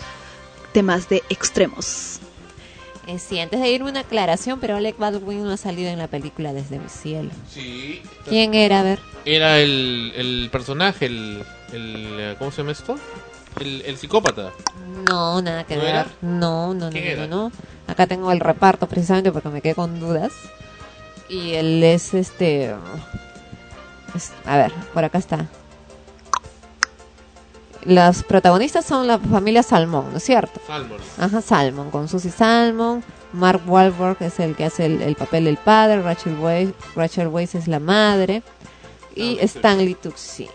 temas de extremos. Sí, antes de irme, una aclaración, pero Alec Baldwin no ha salido en la película Desde mi cielo. Sí. ¿Quién era? A ver. Era el personaje, el ¿cómo se llama esto? El psicópata. No, nada que ver. ¿Era? No. Acá tengo el reparto precisamente porque me quedé con dudas. Y él es a ver, por acá está. Las protagonistas son la familia Salmón, ¿no es cierto? Salmón. Ajá, Salmón, con Susie Salmón. Mark Wahlberg es el que hace el papel del padre. Rachel Weisz es la madre. Y Stanley Tucci.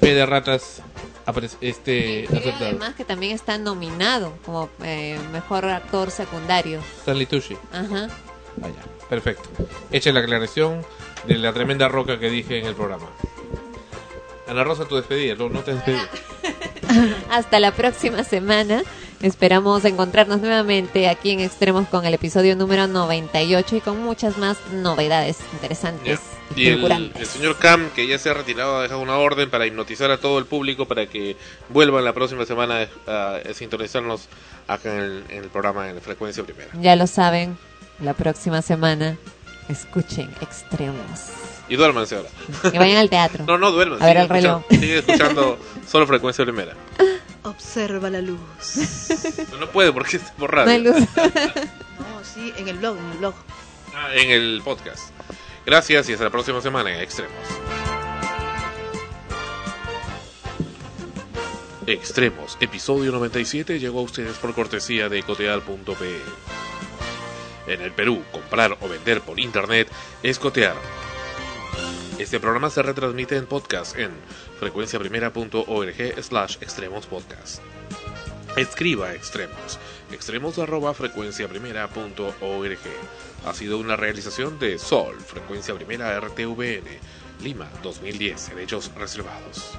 P de ratas. Además que también está nominado como mejor actor secundario. Stanley Tucci. Ajá. Allá. Perfecto. Hecha la aclaración de la tremenda roca que dije en el programa. Ana Rosa, tu despedida. No te despedí. Hasta la próxima semana. Esperamos encontrarnos nuevamente aquí en Extremos con el episodio número 98 y con muchas más novedades interesantes. Yeah. Y el señor Cam, que ya se ha retirado, ha dejado una orden para hipnotizar a todo el público para que vuelvan la próxima semana a sintonizarnos acá en el programa, en la Frecuencia Primera. Ya lo saben, la próxima semana escuchen Extremos. Y duérmanse ahora. Y vayan al teatro. No, duérmanse. A ver el reloj. Sigue escuchando solo Frecuencia Primera. Observa la luz. No puede porque es por radio. No hay luz. No, sí, en el blog. Ah, en el podcast. Gracias y hasta la próxima semana en Extremos. Extremos, episodio 97, llegó a ustedes por cortesía de Cotear.pe. En el Perú, comprar o vender por internet es cotear. Este programa se retransmite en podcast en frecuenciaprimera.org/extremospodcast. Escriba extremos@frecuenciaprimera.org. Ha sido una realización de Sol, Frecuencia Primera RTVN, Lima 2010, derechos reservados.